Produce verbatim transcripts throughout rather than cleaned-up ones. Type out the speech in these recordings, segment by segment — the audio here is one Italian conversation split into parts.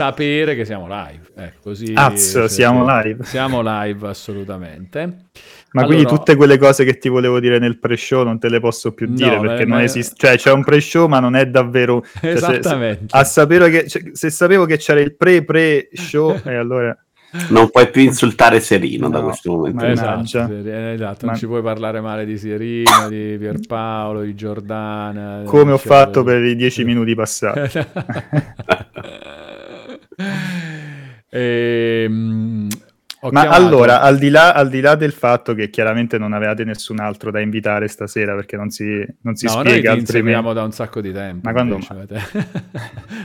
sapere che siamo live, ecco, così Azzo, siamo live siamo live assolutamente. Ma allora, quindi tutte quelle cose che ti volevo dire nel pre-show non te le posso più dire, no, perché beh, non beh... esiste, cioè c'è un pre-show ma non è davvero, cioè, esattamente, se, se, a sapere che, cioè, se sapevo che c'era il pre-pre-show e eh, allora non puoi più insultare Serino, no, da questo momento. Esatto, esatto, non ci puoi parlare male di Serino, di Pierpaolo, di Giordana, come ho fatto per i dieci minuti passati. Ehm Ho Ma chiamato. allora, al di, là, al di là del fatto che chiaramente non avevate nessun altro da invitare stasera, perché non si, non si no, spiega altrimenti. No, noi ti inseguiamo da un sacco di tempo. Ma quando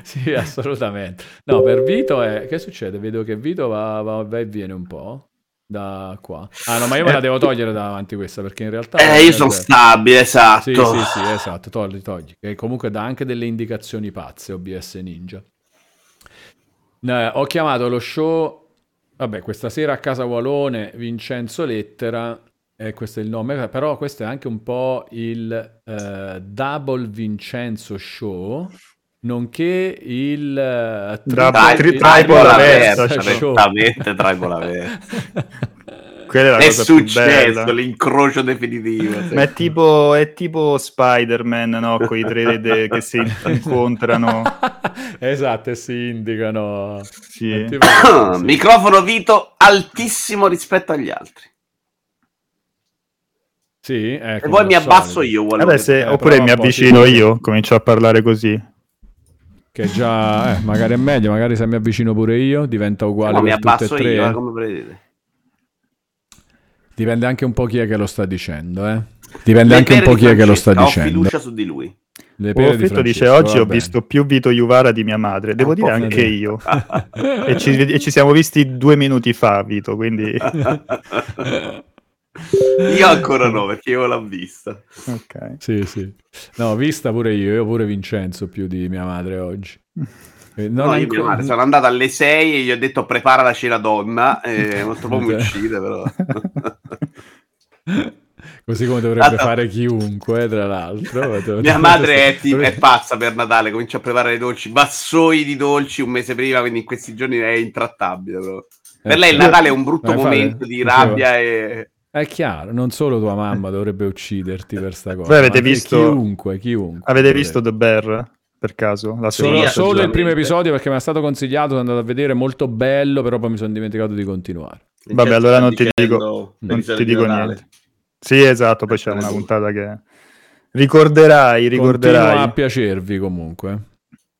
Sì, assolutamente. No, per Vito è... Che succede? Vedo che Vito va, va, va e viene un po' da qua. Ah no, ma io me la devo togliere davanti questa, perché in realtà... Eh, io sono stabile, esatto. Sì, sì, sì, esatto, togli, togli. Che comunque dà anche delle indicazioni pazze, O B S Ninja. No, ho chiamato lo show... Vabbè, questa sera a casa Ualone, Vincenzo Lettera, eh, questo è il nome, però questo è anche un po' il eh, Double Vincenzo Show, nonché il eh, Tribal Aversa, certamente Tribal Aversa. Quella è la cosa successo, più bella. L'incrocio definitivo. Ma è tipo, è tipo Spider-Man, no? Con i tre de- che si incontrano. Esatto, e si indicano. Sì. Tipo... sì. Microfono Vito altissimo rispetto agli altri. Sì, ecco, e poi mi abbasso io. Vabbè, se... eh, oppure mi avvicino tipo... io, comincio a parlare così. Che già, eh, magari è meglio, magari se mi avvicino pure io diventa uguale. Ma mi abbasso tutte e tre. Io, eh, come vedete. Dipende anche un po' chi è che lo sta dicendo, eh. Dipende Le anche un po' chi è che lo sta ho dicendo. Ho fiducia su di lui. Profitto dice, oggi ho visto più Vito Iuvara di mia madre. Devo dire anche io. e, ci, e ci siamo visti due minuti fa, Vito, quindi... Io ancora no, perché io l'ho vista. Ok. Sì, sì. No, vista pure io, io pure Vincenzo più di mia madre oggi. Non no, io ancora... sono andato alle sei e gli ho detto prepara la cena donna e non troppo mi uccide però così come dovrebbe allora... fare chiunque, tra l'altro. Mia madre è, tipo, è pazza per Natale, comincia a preparare i dolci, vassoi di dolci un mese prima, quindi in questi giorni è intrattabile però. Eh, per lei il Natale è un brutto eh, momento fare... di rabbia e... È chiaro, non solo tua mamma dovrebbe ucciderti per sta cosa. Voi avete visto... chiunque, chiunque avete visto The Bear? Per caso la solo, solo il primo episodio, perché mi è stato consigliato, sono andato a vedere, molto bello, però poi mi sono dimenticato di continuare. Vabbè, allora non ti dico, non ti dico niente. Sì, esatto, poi c'è una puntata che ricorderai, ricorderai. Continua a piacervi comunque.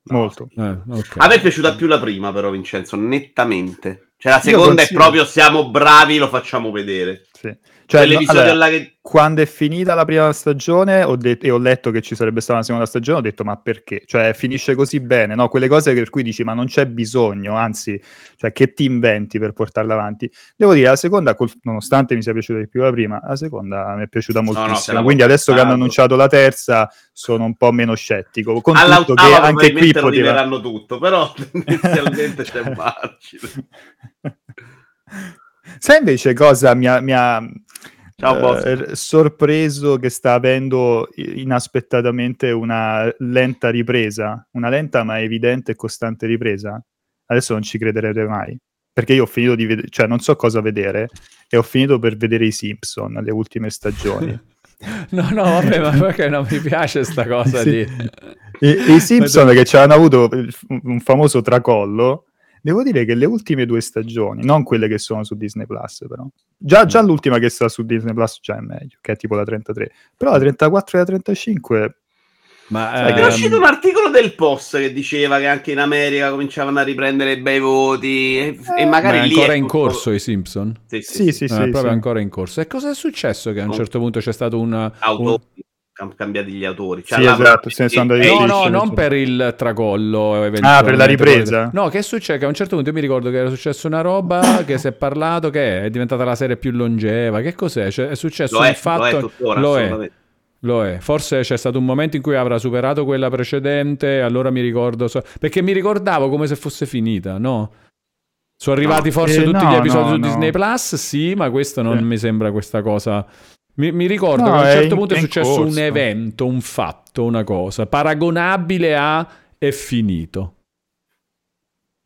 Molto. Eh, okay. A me è piaciuta più la prima però, Vincenzo, nettamente. Cioè la seconda è proprio siamo bravi, lo facciamo vedere. Sì. Cioè, no, allora, alla... quando è finita la prima stagione ho de- e ho letto che ci sarebbe stata una seconda stagione, ho detto ma perché? Cioè finisce così bene, no? Quelle cose per cui dici ma non c'è bisogno, anzi, cioè, che ti inventi per portarla avanti? Devo dire, la seconda, col- nonostante mi sia piaciuta di più la prima, la seconda mi è piaciuta moltissimo, no, no, quindi adesso che hanno annunciato la terza sono un po' meno scettico, con tutto che anche qui poteva... lo liberanno tutto, però tendenzialmente c'è un margine. Sai invece cosa mi ha, mi ha Ciao, eh, sorpreso che sta avendo inaspettatamente una lenta ripresa, una lenta ma evidente e costante ripresa? Adesso non ci crederete mai, perché io ho finito di vedere, cioè non so cosa vedere, e ho finito per vedere i Simpson, le ultime stagioni. No, no, vabbè, ma perché non mi piace sta cosa sì. di... I, i Simpson che ci hanno avuto un famoso tracollo. Devo dire che le ultime due stagioni, non quelle che sono su Disney+, però. Già, già l'ultima che sta su Disney+, già è meglio, che è tipo la trentatré. Però la trentaquattro e la trentacinque... Ma, ehm... è uscito un articolo del Post che diceva che anche in America cominciavano a riprendere bei voti e, eh, e magari ma è lì ancora è in corso tutto... i Simpson? Sì, sì, sì. sì, sì, sì, sì proprio sì. ancora in corso. E cosa è successo? Che a un no. certo punto c'è stato un... Auto. un... cambiati gli autori, cioè, sì, esatto, se ne sono andati no, no, non per il tracollo ah, per la ripresa no, che succede? Che a un certo punto io mi ricordo che era successa una roba che si è parlato che è diventata la serie più longeva, che cos'è? Cioè, è successo un fatto lo è, lo è, forse c'è stato un momento in cui avrà superato quella precedente, allora mi ricordo so... perché mi ricordavo come se fosse finita, no? Sono arrivati no, forse eh, tutti no, gli episodi no, su no. Disney Plus, sì, ma questo non eh. mi sembra questa cosa. Mi, mi ricordo no, che a un certo in, punto è successo corso. un evento, un fatto, una cosa paragonabile a è finito.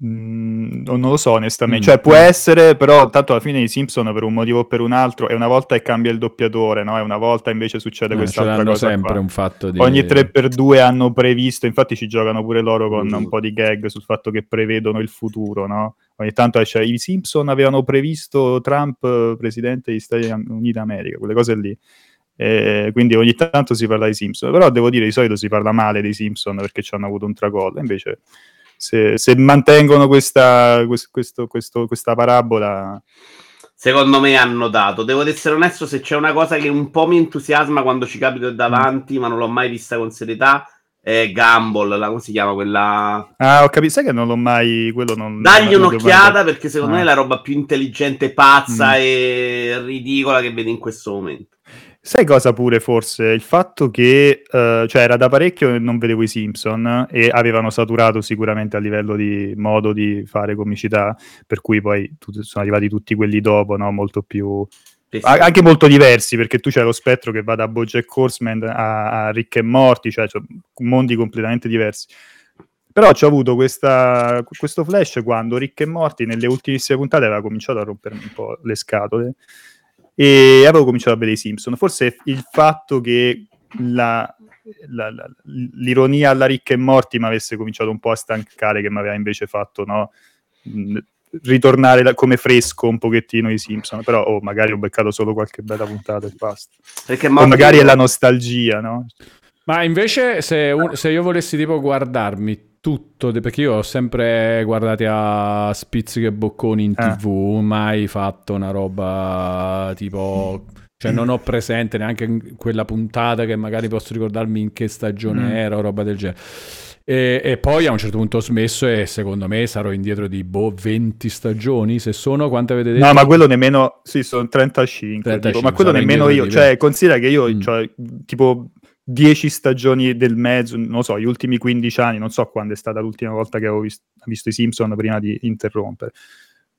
Mm, non lo so onestamente, mm. cioè può essere, però tanto alla fine i Simpson per un motivo o per un altro, e una volta e cambia il doppiatore, no? E una volta invece succede eh, quest'altra cosa sempre qua. Un fatto di... ogni tre per due hanno previsto, infatti ci giocano pure loro con mm. un po' di gag sul fatto che prevedono il futuro, no? Ogni tanto esce, i Simpson avevano previsto Trump presidente degli Stati Uniti d'America, quelle cose lì. Eh, quindi ogni tanto si parla dei Simpson, però devo dire di solito si parla male dei Simpson perché ci hanno avuto un tracollo, invece se, se mantengono questa, questo, questo, questa parabola, secondo me hanno dato. Devo essere onesto, se c'è una cosa che un po' mi entusiasma quando ci capito davanti mm. ma non l'ho mai vista con serietà, è Gumball, la, come si chiama quella? Ah, ho capito, sai che non l'ho mai, quello non, dagli non un'occhiata mai... perché secondo ah. me è la roba più intelligente, pazza mm. e ridicola che vedi in questo momento. Sai cosa pure forse? Il fatto che uh, cioè era da parecchio che non vedevo i Simpson e avevano saturato sicuramente a livello di modo di fare comicità, per cui poi tut- sono arrivati tutti quelli dopo, no? Molto più... A- anche molto diversi, perché tu c'è lo spettro che va da BoJack Horseman a, a Rick e Morty, cioè, cioè mondi completamente diversi. Però c'ho avuto questa, questo flash quando Rick e Morty nelle ultimissime puntate aveva cominciato a rompermi un po' le scatole, e avevo cominciato a vedere i Simpson. Forse il fatto che la, la, la, l'ironia alla Rick e Morty mi avesse cominciato un po' a stancare, che mi aveva invece fatto, no, ritornare da, come fresco un pochettino i Simpson. Però oh, magari ho beccato solo qualche bella puntata e basta, perché Morty... o magari è la nostalgia, no? Ma invece se, un, se io volessi tipo guardarmi tutto, perché io ho sempre guardati a spizzichi e bocconi in ah. tv, mai fatto una roba tipo, cioè non ho presente neanche quella puntata che magari posso ricordarmi in che stagione mm. era o roba del genere, e, e poi a un certo punto ho smesso, e secondo me sarò indietro di boh venti stagioni, se sono, quante avete detto? No, ma quello nemmeno, sì, sono trentacinque, trentacinque tipo, ma quello nemmeno io, cioè considera che io mm. cioè, tipo dieci stagioni del mezzo, non lo so, gli ultimi quindici anni, non so quando è stata l'ultima volta che avevo visto, visto i Simpson prima di interrompere.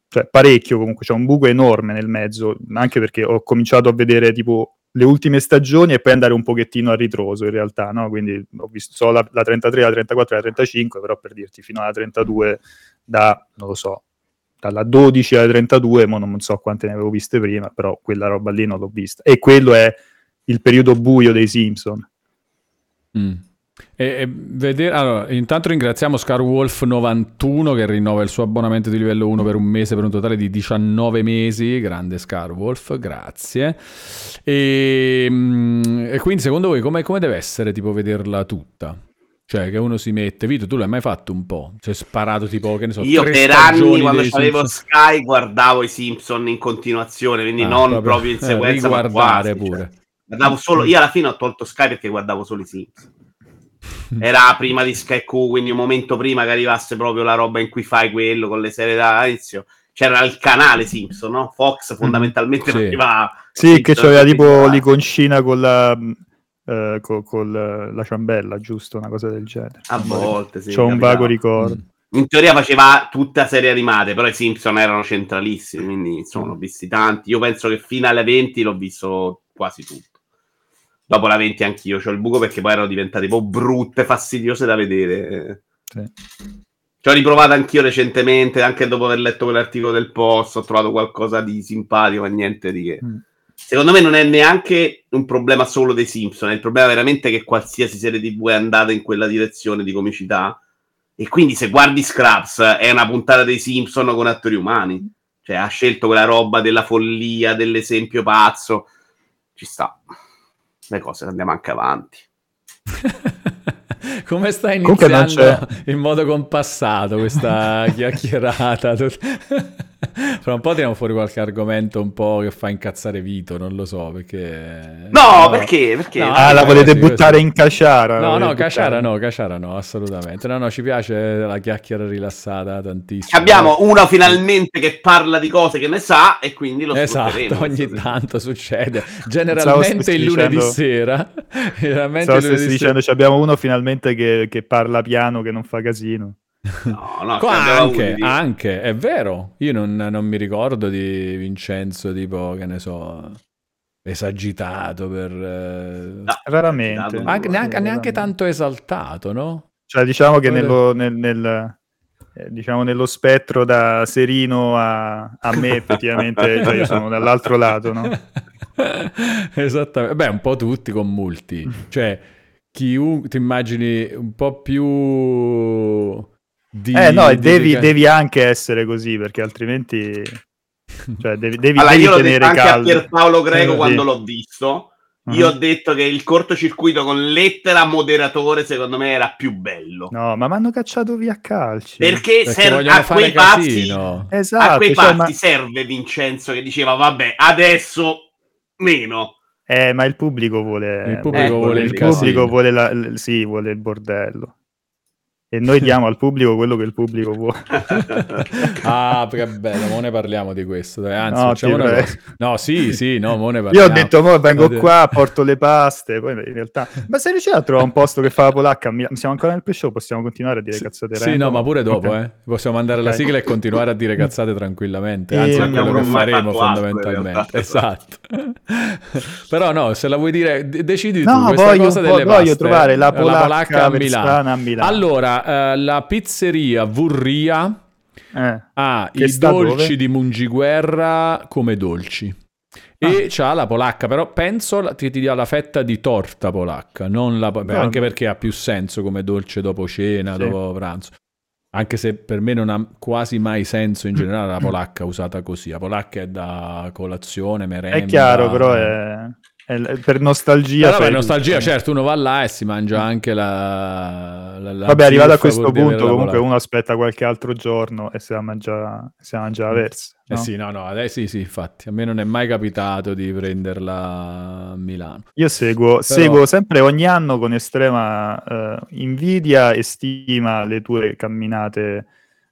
Cioè, parecchio comunque, c'è un buco enorme nel mezzo, anche perché ho cominciato a vedere tipo le ultime stagioni e poi andare un pochettino a ritroso in realtà, no? Quindi ho visto solo la, la trentatré, la trentaquattro, la trentacinque, però per dirti fino alla trentadue, da, non lo so, dalla dodici alla trentadue, mo non so quante ne avevo viste prima, però quella roba lì non l'ho vista. E quello è il periodo buio dei Simpson. Mm. E, e vedere, allora, intanto ringraziamo Scarwolf novantuno che rinnova il suo abbonamento di livello uno per un mese, per un totale di diciannove mesi. Grande Scarwolf, grazie. E, e quindi secondo voi come deve essere tipo vederla tutta? Cioè che uno si mette... Vito, tu l'hai mai fatto un po'? Cioè sparato tipo, che ne so... Io per anni quando avevo Sky guardavo i Simpson in continuazione, quindi ah, non proprio, proprio in sequenza, eh, ma quasi, pure. Cioè. Guardavo solo, io alla fine ho tolto Sky perché guardavo solo i Simpson. Era prima di Sky Q, quindi un momento prima che arrivasse proprio la roba in cui fai quello con le serie d'inizio. C'era il canale Simpson, no? Fox fondamentalmente faceva... Sì, sì, che c'aveva tipo l'iconcina con la... Eh, con, con la, la ciambella, giusto? Una cosa del genere. A volte, sì. C'ho un vago ricordo. Mm. In teoria faceva tutta serie animate, però i Simpson erano centralissimi, quindi insomma mm. ho visti tanti. Io penso che fino alle venti l'ho visto quasi tutto. Dopo la venti anch'io, c'ho il buco perché poi erano diventate un po' brutte, fastidiose da vedere. Sì. Ci ho riprovato anch'io recentemente, anche dopo aver letto quell'articolo del Post, ho trovato qualcosa di simpatico, ma niente di che. Mm. Secondo me non è neanche un problema solo dei Simpson, è il problema veramente che qualsiasi serie tv è andata in quella direzione di comicità, e quindi se guardi Scraps è una puntata dei Simpson con attori umani. Cioè ha scelto quella roba della follia, dell'esempio pazzo, ci sta. Le cose andiamo anche avanti. Come sta iniziando in modo compassato questa chiacchierata? Fra un po' tiriamo fuori qualche argomento un po' che fa incazzare Vito, non lo so, perché... No, no. perché? perché? No, ah, la volete buttare questo... in caciara? No, no, caciara no, caciara no, assolutamente. No, no, ci piace la chiacchiera rilassata tantissimo. Abbiamo uno finalmente che parla di cose che ne sa e quindi lo sfrutteremo. Esatto, ogni tanto succede. Generalmente il lunedì dicendo... sera. Generalmente il lunedì dicendo, sera. Abbiamo uno finalmente che, che parla piano, che non fa casino. No, no, anche, anche è vero, io non, non mi ricordo di Vincenzo tipo, che ne so, esagitato per eh... no, veramente anche, neanche, veramente. neanche tanto esaltato, no? Cioè diciamo che nello, nel, nel diciamo nello spettro da Serino a, a me effettivamente, cioè io sono dall'altro lato, no? Esattamente, beh, un po' tutti con multi, cioè chiunque ti immagini un po' più di, eh no, di devi, di... devi anche essere così, perché altrimenti cioè devi, devi, allora, devi io tenere detto anche caldo. A Pierpaolo Greco, eh, quando sì. l'ho visto io uh-huh. ho detto che il cortocircuito con Lettera moderatore secondo me era più bello. No, ma mi hanno cacciato via a calci. Perché, perché ser- a, quei passi, esatto, a quei cioè, passi ma... serve Vincenzo che diceva vabbè adesso meno. Eh, ma il pubblico vuole il pubblico eh, vuole, il pubblico vuole, la, l- sì, vuole il bordello. E noi diamo al pubblico quello che il pubblico vuole. Ah, che bello, mo ne parliamo di questo. Dai. Anzi, no, facciamo una cosa. No, sì, sì, no, mo ne parliamo. Io ho detto, mo vengo no, qua, porto le paste, poi in realtà... Ma sei riuscito a trovare un posto che fa la polacca? Siamo ancora nel pre-show, possiamo continuare a dire sì, cazzate? Sì, random? No, ma pure dopo, eh. Possiamo mandare la sigla e continuare a dire cazzate tranquillamente. Anzi, è quello che faremo fondamentalmente. Esatto. Però no, se la vuoi dire, decidi no, tu questa cosa delle paste. No, voglio trovare la polacca a Milano. a Milano. Allora, Uh, la pizzeria Vurria eh, ha i dolci dove? di Mungiguerra come dolci ah. e c'ha la polacca, però penso la, ti, ti dia la fetta di torta polacca, non la, beh, no. anche perché ha più senso come dolce dopo cena, sì. dopo pranzo, anche se per me non ha quasi mai senso in generale la polacca usata così. La polacca è da colazione, merenda, è chiaro, però è... per nostalgia, però per nostalgia tutto. Certo, uno va là e si mangia anche la, la, la vabbè, arrivato a questo punto comunque uno aspetta qualche altro giorno e se la mangia, se la mangia Aversa, no? Eh sì, no, no, eh sì, sì, infatti a me non è mai capitato di prenderla a Milano. Io seguo, però... seguo sempre ogni anno con estrema eh, invidia e stima le tue camminate.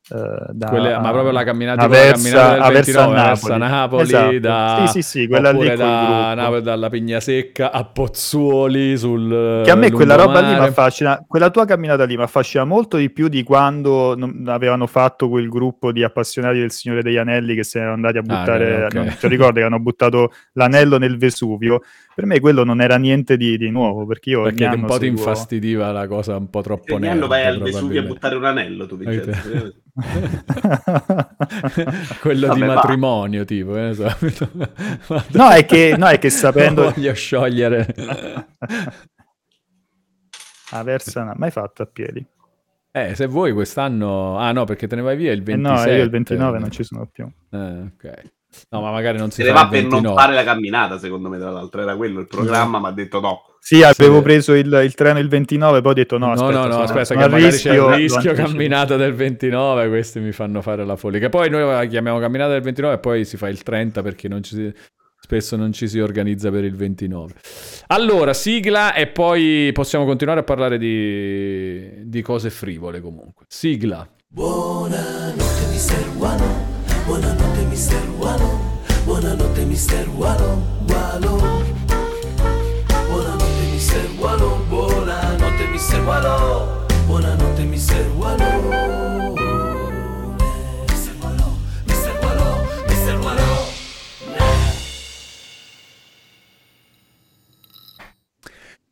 Da Quelle, ma proprio la camminata Aversa, la camminata del ventinove, Aversa Napoli, Napoli esatto. da, sì, sì, sì, quella lì da Napoli, dalla Pignasecca a Pozzuoli sul che a me quella roba lì mi affascina, quella tua camminata lì mi affascina molto di più di quando non, avevano fatto quel gruppo di appassionati del Signore degli Anelli che si erano andati a buttare ah, okay. non ti ricordi che hanno buttato l'anello nel Vesuvio? Per me quello non era niente di, di nuovo, perché io perché un po' seguo... ti infastidiva la cosa un po' troppo nera. Anello vai al Vesuvio a buttare un anello tu Vincenzo. Quello vabbè, di matrimonio va. Tipo eh, so. no, è che, no è che sapendo non voglio sciogliere Aversa no, mai fatto a piedi eh se vuoi quest'anno ah no perché te ne vai via il ventisette eh no io il ventinove eh. non ci sono più eh, ok no ma magari non si se fa ne va per ventinove. Non fare la camminata secondo me, tra l'altro era quello il programma, ma ha detto no. Sì, avevo sì. preso il, il treno il ventinove, poi ho detto no, aspetta, no, no, no, aspetta che magari rischio, c'è il rischio camminata del ventinove, questi mi fanno fare la follia. Che poi noi la chiamiamo camminata del ventinove e poi si fa il trenta perché non ci si, spesso non ci si organizza per il ventinove. Allora, sigla e poi possiamo continuare a parlare di, di cose frivole comunque. Sigla. Buonanotte Mister Walo, buonanotte Mister Walo, buonanotte Mister Walo, Walo. Mister Walo, buonanotte Mister Walo, buonanotte Mister Walo, Mister Walo, Mister Walo, Mister Walo.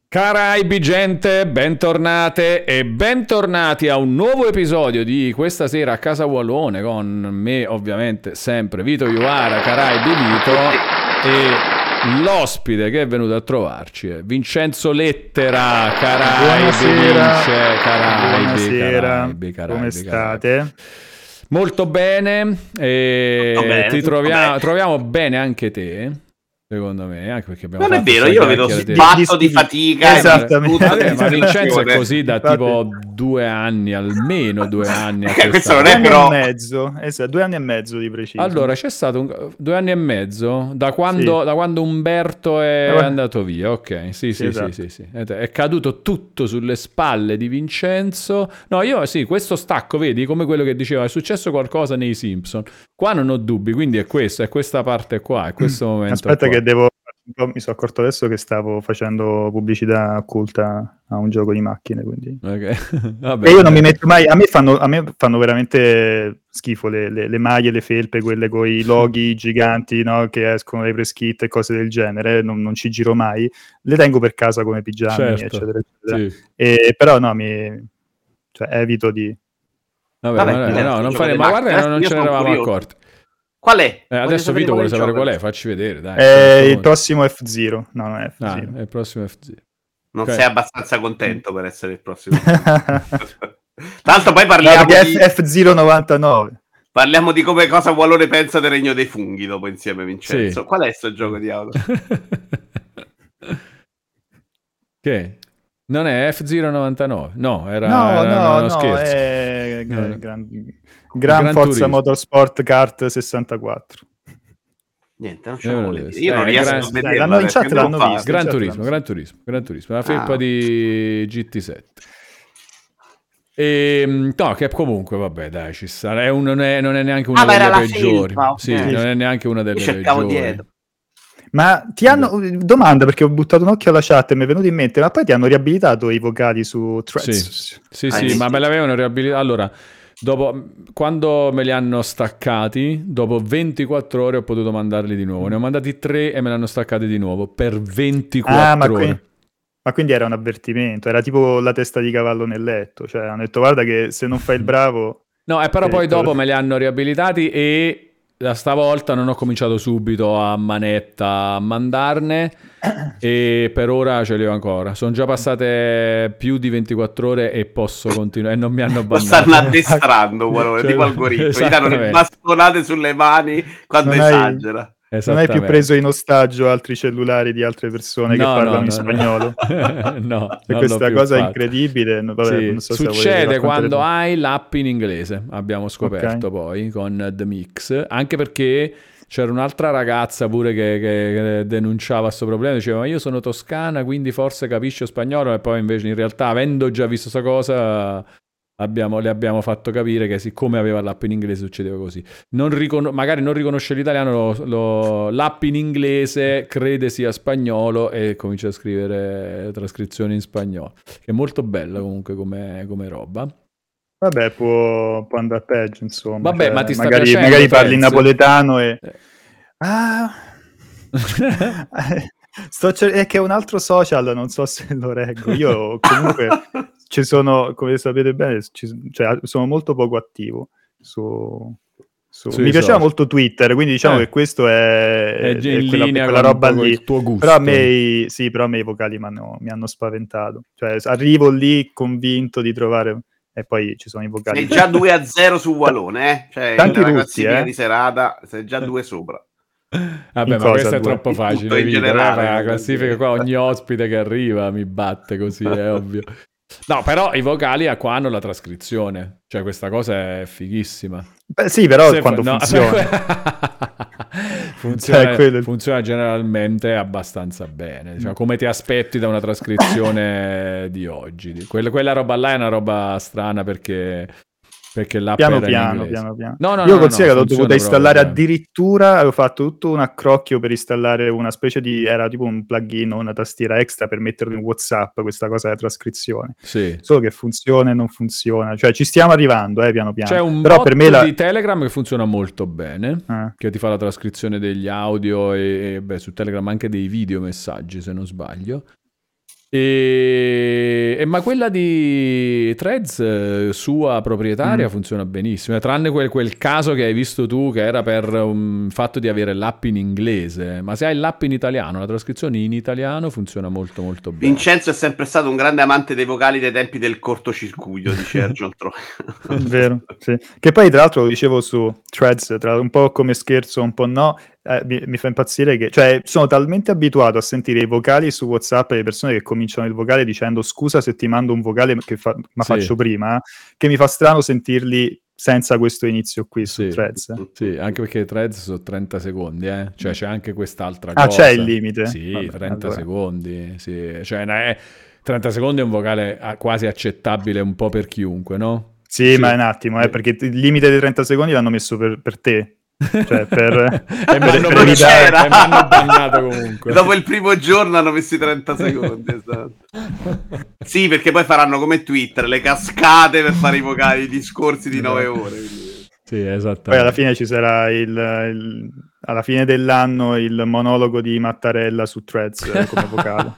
Caraibi gente, bentornate e bentornati a un nuovo episodio di Questa Sera a Casa Ualone con me ovviamente sempre Vito Iuvara, Caraibi Vito e... l'ospite che è venuto a trovarci è Vincenzo Lettera. Caraibi, buonasera. Vince, Caraibi, buonasera. Caraibi, Caraibi, come state? Caraibi. Molto bene, e tutto bene ti tutto troviamo, bene. Troviamo bene anche te, secondo me, anche perché abbiamo non fatto è vero, io vedo sbatto di fatica. Esattamente. Vabbè, ma Vincenzo è così da infatti. Tipo due anni, almeno due anni a questo non è però... anni e mezzo, esatto, due anni e mezzo di preciso. Allora c'è stato un... due anni e mezzo da quando, sì. da quando Umberto è eh, andato via, ok, sì sì, esatto. sì sì sì è caduto tutto sulle spalle di Vincenzo. No, io sì, questo stacco, vedi, come quello che diceva, è successo qualcosa nei Simpson, qua non ho dubbi, quindi è questo, è questa parte qua, è questo momento. Aspetta qua. Che devo, mi sono accorto adesso che stavo facendo pubblicità occulta a un gioco di macchine, quindi okay. Vabbè, e io non mi metto mai, a me fanno, a me fanno veramente schifo le, le, le maglie, le felpe, quelle con i loghi giganti, no, che escono dai press kit e cose del genere, non, non ci giro mai, le tengo per casa come pigiami, certo. eccetera eccetera sì. E, però no, mi cioè, evito di Vabbè, Vabbè ma, no, non fare, ma guarda, non, non ce ne eravamo accorti. Qual è? Eh, adesso Vito vuole sapere qual è, facci vedere, dai. Eh, il prossimo F-Zero. No, non è F-Zero. Ah, è il prossimo F-Zero. Non okay. sei abbastanza contento per essere il prossimo. Tanto poi parliamo no, di F-Zero novantanove. Parliamo di come cosa Ualone pensa del Regno dei Funghi dopo insieme, Vincenzo. Sì. Qual è sto gioco di auto? Che? Non è F-Zero novantanove. No, era, no, era no, uno no, scherzo. È... Gran, no. gran, gran, gran Forza Turismo. Motorsport Kart sessantaquattro. Niente, non ce lo volevo dire. Io eh, non riesco gran... a vederla. L'hanno in chat, l'hanno visto. Gran chat Turismo, Gran Turismo, Gran Turismo. La felpa ah. di G T sette. E, no, che comunque, vabbè, dai, ci sarà. È un, non, è, non è neanche una ah, delle peggiori. Filma, okay. Sì, non è neanche una delle peggiori. Dietro. Ma ti hanno domanda perché ho buttato un occhio alla chat e mi è venuto in mente, ma poi ti hanno riabilitato i vocali su Threads? Sì, sì, sì, ma me l'avevano riabilitato. Allora, dopo quando me li hanno staccati, dopo ventiquattro ore ho potuto mandarli di nuovo. Ne ho mandati tre e me li hanno staccati di nuovo per ventiquattro ah, ma ore. Quindi, ma quindi era un avvertimento, era tipo la testa di cavallo nel letto, cioè hanno detto guarda che se non fai il bravo. No, eh, però poi dopo me li hanno riabilitati e da stavolta non ho cominciato subito a manetta a mandarne e per ora ce li ho ancora. Sono già passate più di ventiquattro ore e posso continuare e non mi hanno abbandonato. Lo stanno addestrando, cioè, tipo algoritmo. Gli danno le bastonate sulle mani quando non esagera. Hai, non hai più preso in ostaggio altri cellulari di altre persone no, che parlano no, in spagnolo? No, e questa cosa è incredibile. Vabbè, sì. non so Succede se quando hai l'app in inglese, abbiamo scoperto okay. poi con The Mix, anche perché c'era un'altra ragazza pure che, che denunciava questo problema, diceva ma io sono toscana quindi forse capisco spagnolo, e poi invece in realtà avendo già visto questa cosa... Abbiamo, le abbiamo fatto capire che siccome aveva l'app in inglese succedeva così. Non ricon- magari non riconosce l'italiano, lo, lo, l'app in inglese crede sia spagnolo e comincia a scrivere trascrizioni in spagnolo, che è molto bella comunque come, come roba. Vabbè, può, può andare peggio insomma. Vabbè, cioè, ma ti sta magari, piacendo, magari parli in napoletano e eh. ah Sto cer- è che è un altro social, non so se lo reggo. Io comunque ci sono, come sapete bene, ci, cioè, sono molto poco attivo su, su, mi piaceva social. Molto Twitter, quindi diciamo eh. che questo è, è, è quella, quella roba lì. Il tuo gusto. Però a me, sì, però a me i vocali m'hanno, mi hanno spaventato. Cioè, arrivo lì convinto di trovare e poi ci sono i vocali. Sei già due a zero su Ualone, eh? Cioè, tanti russi, eh? Di serata, sei già due sopra. Vabbè, in ma questo due? È troppo facile. Vita, generale, la classifica qua ogni ospite che arriva mi batte così, è ovvio. No, però i vocali a qua hanno la trascrizione, cioè questa cosa è fighissima. Beh, sì, però Se quando fa... funziona, funziona, cioè, funziona generalmente abbastanza bene, cioè, come ti aspetti da una trascrizione di oggi. Quella, quella roba là è una roba strana perché... perché l'app piano era piano, in piano piano no, no, io no, consiglio no, che ho dovuto installare proprio. Addirittura avevo fatto tutto un accrocchio per installare una specie di, era tipo un plugin o una tastiera extra per metterlo in WhatsApp, questa cosa della trascrizione sì. Solo che funziona e non funziona, cioè ci stiamo arrivando eh, piano piano. C'è un però bot per me la... di Telegram che funziona molto bene eh. che ti fa la trascrizione degli audio e, e beh, su Telegram anche dei video messaggi se non sbaglio. E... e ma quella di Threads sua proprietaria mm. funziona benissimo, tranne quel, quel caso che hai visto tu che era per um, fatto di avere l'app in inglese, ma se hai l'app in italiano la trascrizione in italiano funziona molto molto bene. Vincenzo è sempre stato un grande amante dei vocali dei tempi del cortocircuito di Sergio vero sì. Che poi tra l'altro lo dicevo su Threads tra un po' come scherzo un po' no. Eh, mi, mi fa impazzire che cioè sono talmente abituato a sentire i vocali su WhatsApp e le persone che cominciano il vocale dicendo scusa se ti mando un vocale che fa, ma sì. faccio prima che mi fa strano sentirli senza questo inizio qui sì. su Threads sì, anche perché Threads sono trenta secondi eh? Cioè c'è anche quest'altra ah, cosa ah c'è il limite? Sì, vabbè, trenta allora. Secondi sì. Cioè, è, trenta secondi è un vocale quasi accettabile un po' per chiunque no? Sì, sì. Ma è un attimo eh, perché il limite dei trenta secondi l'hanno messo per, per te cioè per, e per, per evitare, e mi hanno bannato comunque. Dopo il primo giorno hanno messo i trenta secondi esatto. Sì, perché poi faranno come Twitter le cascate per fare i vocali, i discorsi di nove ore quindi. Sì, esattamente. Poi alla fine ci sarà il, il alla fine dell'anno il monologo di Mattarella su Threads eh, come vocale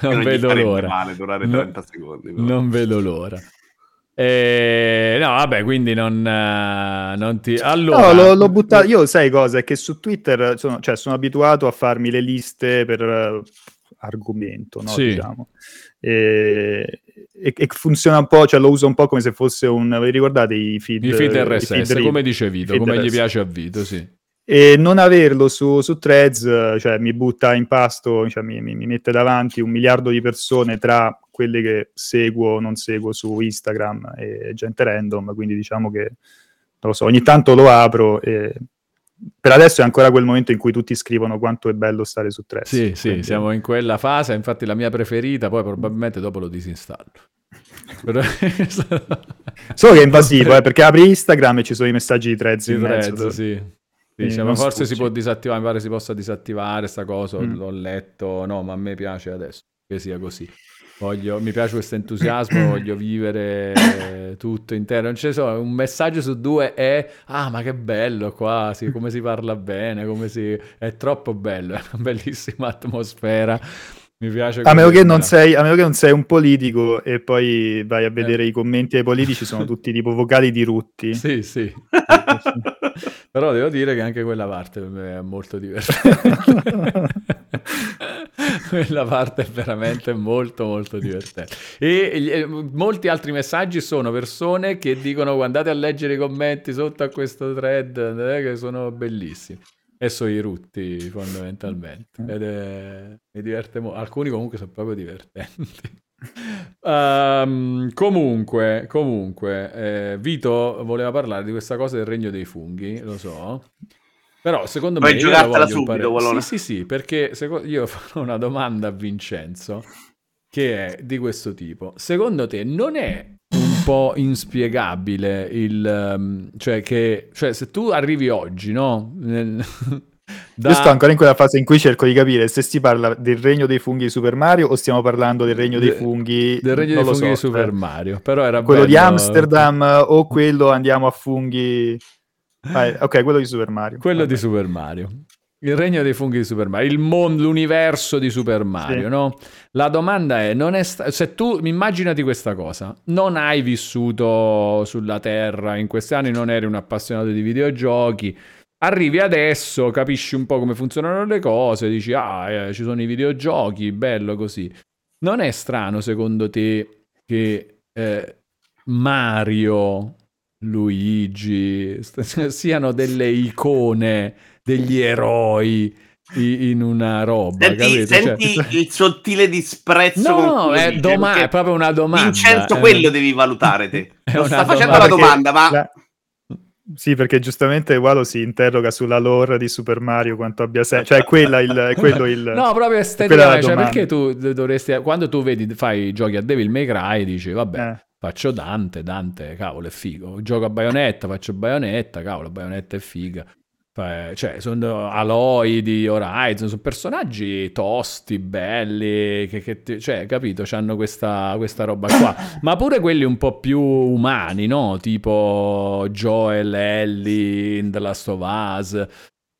non, non vedo l'ora male, durare trenta no, secondi, non vedo l'ora. E... no, vabbè, quindi non, non ti... Allora... No, l'ho, l'ho buttato... Io sai cosa? È che su Twitter sono, cioè, sono abituato a farmi le liste per argomento, no? Sì. Diciamo. E... e funziona un po', cioè lo uso un po' come se fosse un... vi ricordate i feed? I feed R S S, i feed, come dice Vito, come R S S. Gli piace a Vito, sì. E non averlo su, su Threads, cioè mi butta in pasto, cioè, mi, mi mette davanti un miliardo di persone tra quelle che seguo o non seguo su Instagram e gente random, quindi diciamo che, non lo so, ogni tanto lo apro e... Per adesso è ancora quel momento in cui tutti scrivono quanto è bello stare su Threads. Sì, sì, quindi... siamo in quella fase, infatti la mia preferita, poi probabilmente dopo lo disinstallo. Però... Solo che è invasivo, eh, perché apri Instagram e ci sono i messaggi di Threads in mezzo. Threads, sì. Sì, diciamo, forse spucci. Si può disattivare, mi pare si possa disattivare sta cosa, mm. l'ho letto, no, ma a me piace adesso che sia così. Voglio, mi piace questo entusiasmo, voglio vivere tutto intero. Non c'è solo un messaggio su due è ah, ma che bello qua, sì, come si parla bene, come si... è troppo bello, è una bellissima atmosfera. Mi piace a meno, che non sei, a meno che non sei un politico e poi vai a vedere eh. i commenti ai politici, sono tutti tipo vocali dirutti. Sì, sì. Però devo dire che anche quella parte è molto divertente. Quella parte è veramente molto molto divertente. E eh, molti altri messaggi sono persone che dicono andate a leggere i commenti sotto a questo thread, eh, che sono bellissimi. E sono i rutti fondamentalmente. Ed è... mi diverte molto. Alcuni comunque sono proprio divertenti. um, comunque, comunque eh, Vito voleva parlare di questa cosa del regno dei funghi, lo so. Però secondo Vai me... Puoi giocartela subito, Valone. Sì, sì, sì, perché seco- io farò una domanda a Vincenzo che è di questo tipo. Secondo te non è un po' inspiegabile il um, cioè che cioè se tu arrivi oggi, no? Nel, da... Io sto ancora in quella fase in cui cerco di capire se si parla del regno dei funghi di Super Mario o stiamo parlando del regno dei De, funghi del regno dei funghi so, di Super eh. Mario, però era quello bello... di Amsterdam o quello andiamo a funghi ah, ok, quello di Super Mario. Quello vabbè. Di Super Mario. Il regno dei funghi di Super Mario, il mondo, l'universo di Super Mario, sì. No? La domanda è, non è sta- se tu immaginati questa cosa, non hai vissuto sulla Terra in questi anni, non eri un appassionato di videogiochi, arrivi adesso, capisci un po' come funzionano le cose, dici ah, eh, ci sono i videogiochi, bello così. Non è strano secondo te che eh, Mario, Luigi st- siano delle icone, degli eroi in una roba, senti, capito? Senti cioè... il sottile disprezzo. No, è, doma- è proprio una domanda. Vincenzo, quello eh... devi valutare te. Non sta facendo la domanda, ma... La... Sì, perché giustamente Walo si interroga sulla lore di Super Mario, quanto abbia senso, cioè quella il, quello il... No, proprio estetica, cioè perché tu dovresti... Quando tu vedi, fai giochi a Devil May Cry, dici, vabbè... Eh. Faccio Dante, Dante, cavolo, è figo. Gioco a Bayonetta, faccio Bayonetta, cavolo, Bayonetta è figa. Cioè, sono Aloy di Horizon, sono personaggi tosti, belli, che, che, cioè, capito, c'hanno questa, questa roba qua. Ma pure quelli un po' più umani, no? Tipo Joel, Ellie, in The Last of Us.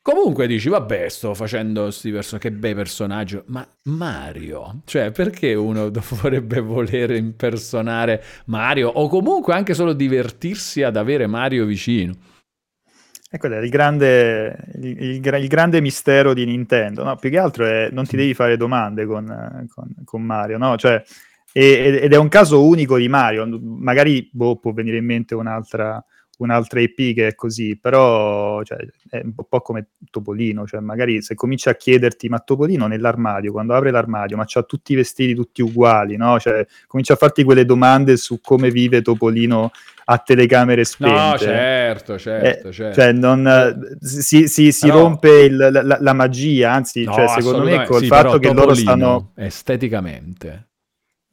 Comunque dici, vabbè, sto facendo sti perso- che bei personaggi, ma Mario? Cioè, perché uno dovrebbe volere impersonare Mario o comunque anche solo divertirsi ad avere Mario vicino? Ecco, il grande, il, il, il grande mistero di Nintendo, no? Più che altro è non ti devi fare domande con, con, con Mario, no? Cioè, e, ed è un caso unico di Mario, magari boh, può venire in mente un'altra... un'altra I P che è così, però cioè, è un po' come Topolino, cioè magari se cominci a chiederti ma Topolino nell'armadio, quando apre l'armadio ma c'ha tutti i vestiti tutti uguali, no? Cioè cominci a farti quelle domande su come vive Topolino a telecamere spente. No, certo, certo, eh, certo. Cioè non, si, si, si però... rompe il, la, la magia, anzi no, cioè, secondo me col sì, fatto che Topolino loro stanno... esteticamente...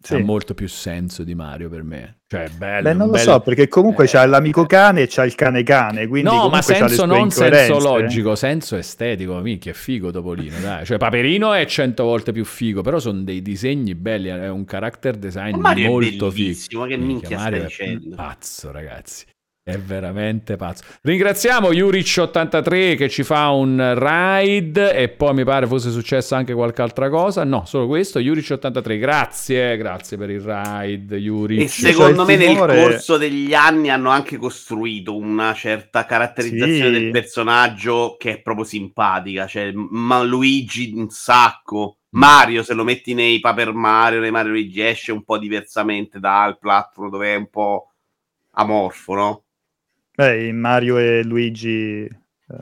Sì. Ha molto più senso di Mario per me, cioè è bello. Beh, non lo bello... so perché comunque eh... c'ha l'amico cane e c'ha il cane cane, quindi no, ma senso non senso logico, senso estetico. Minchia, è figo Topolino, dai. Cioè Paperino è cento volte più figo, però sono dei disegni belli, è un character design molto figo. Mario è bellissimo, che minchia stai dicendo. Pazzo, ragazzi. È veramente pazzo. Ringraziamo Yurich ottantatré che ci fa un raid e poi mi pare fosse successa anche qualche altra cosa. No, solo questo. Yurich ottantatré, grazie, grazie per il raid, Yurich. E secondo me timore... nel corso degli anni hanno anche costruito una certa caratterizzazione, sì, del personaggio che è proprio simpatica, cioè ma Luigi un sacco. Mario, se lo metti nei Paper Mario, nei Mario Luigi, esce un po' diversamente dal platform dove è un po' amorfo, no? Beh, Mario e Luigi eh,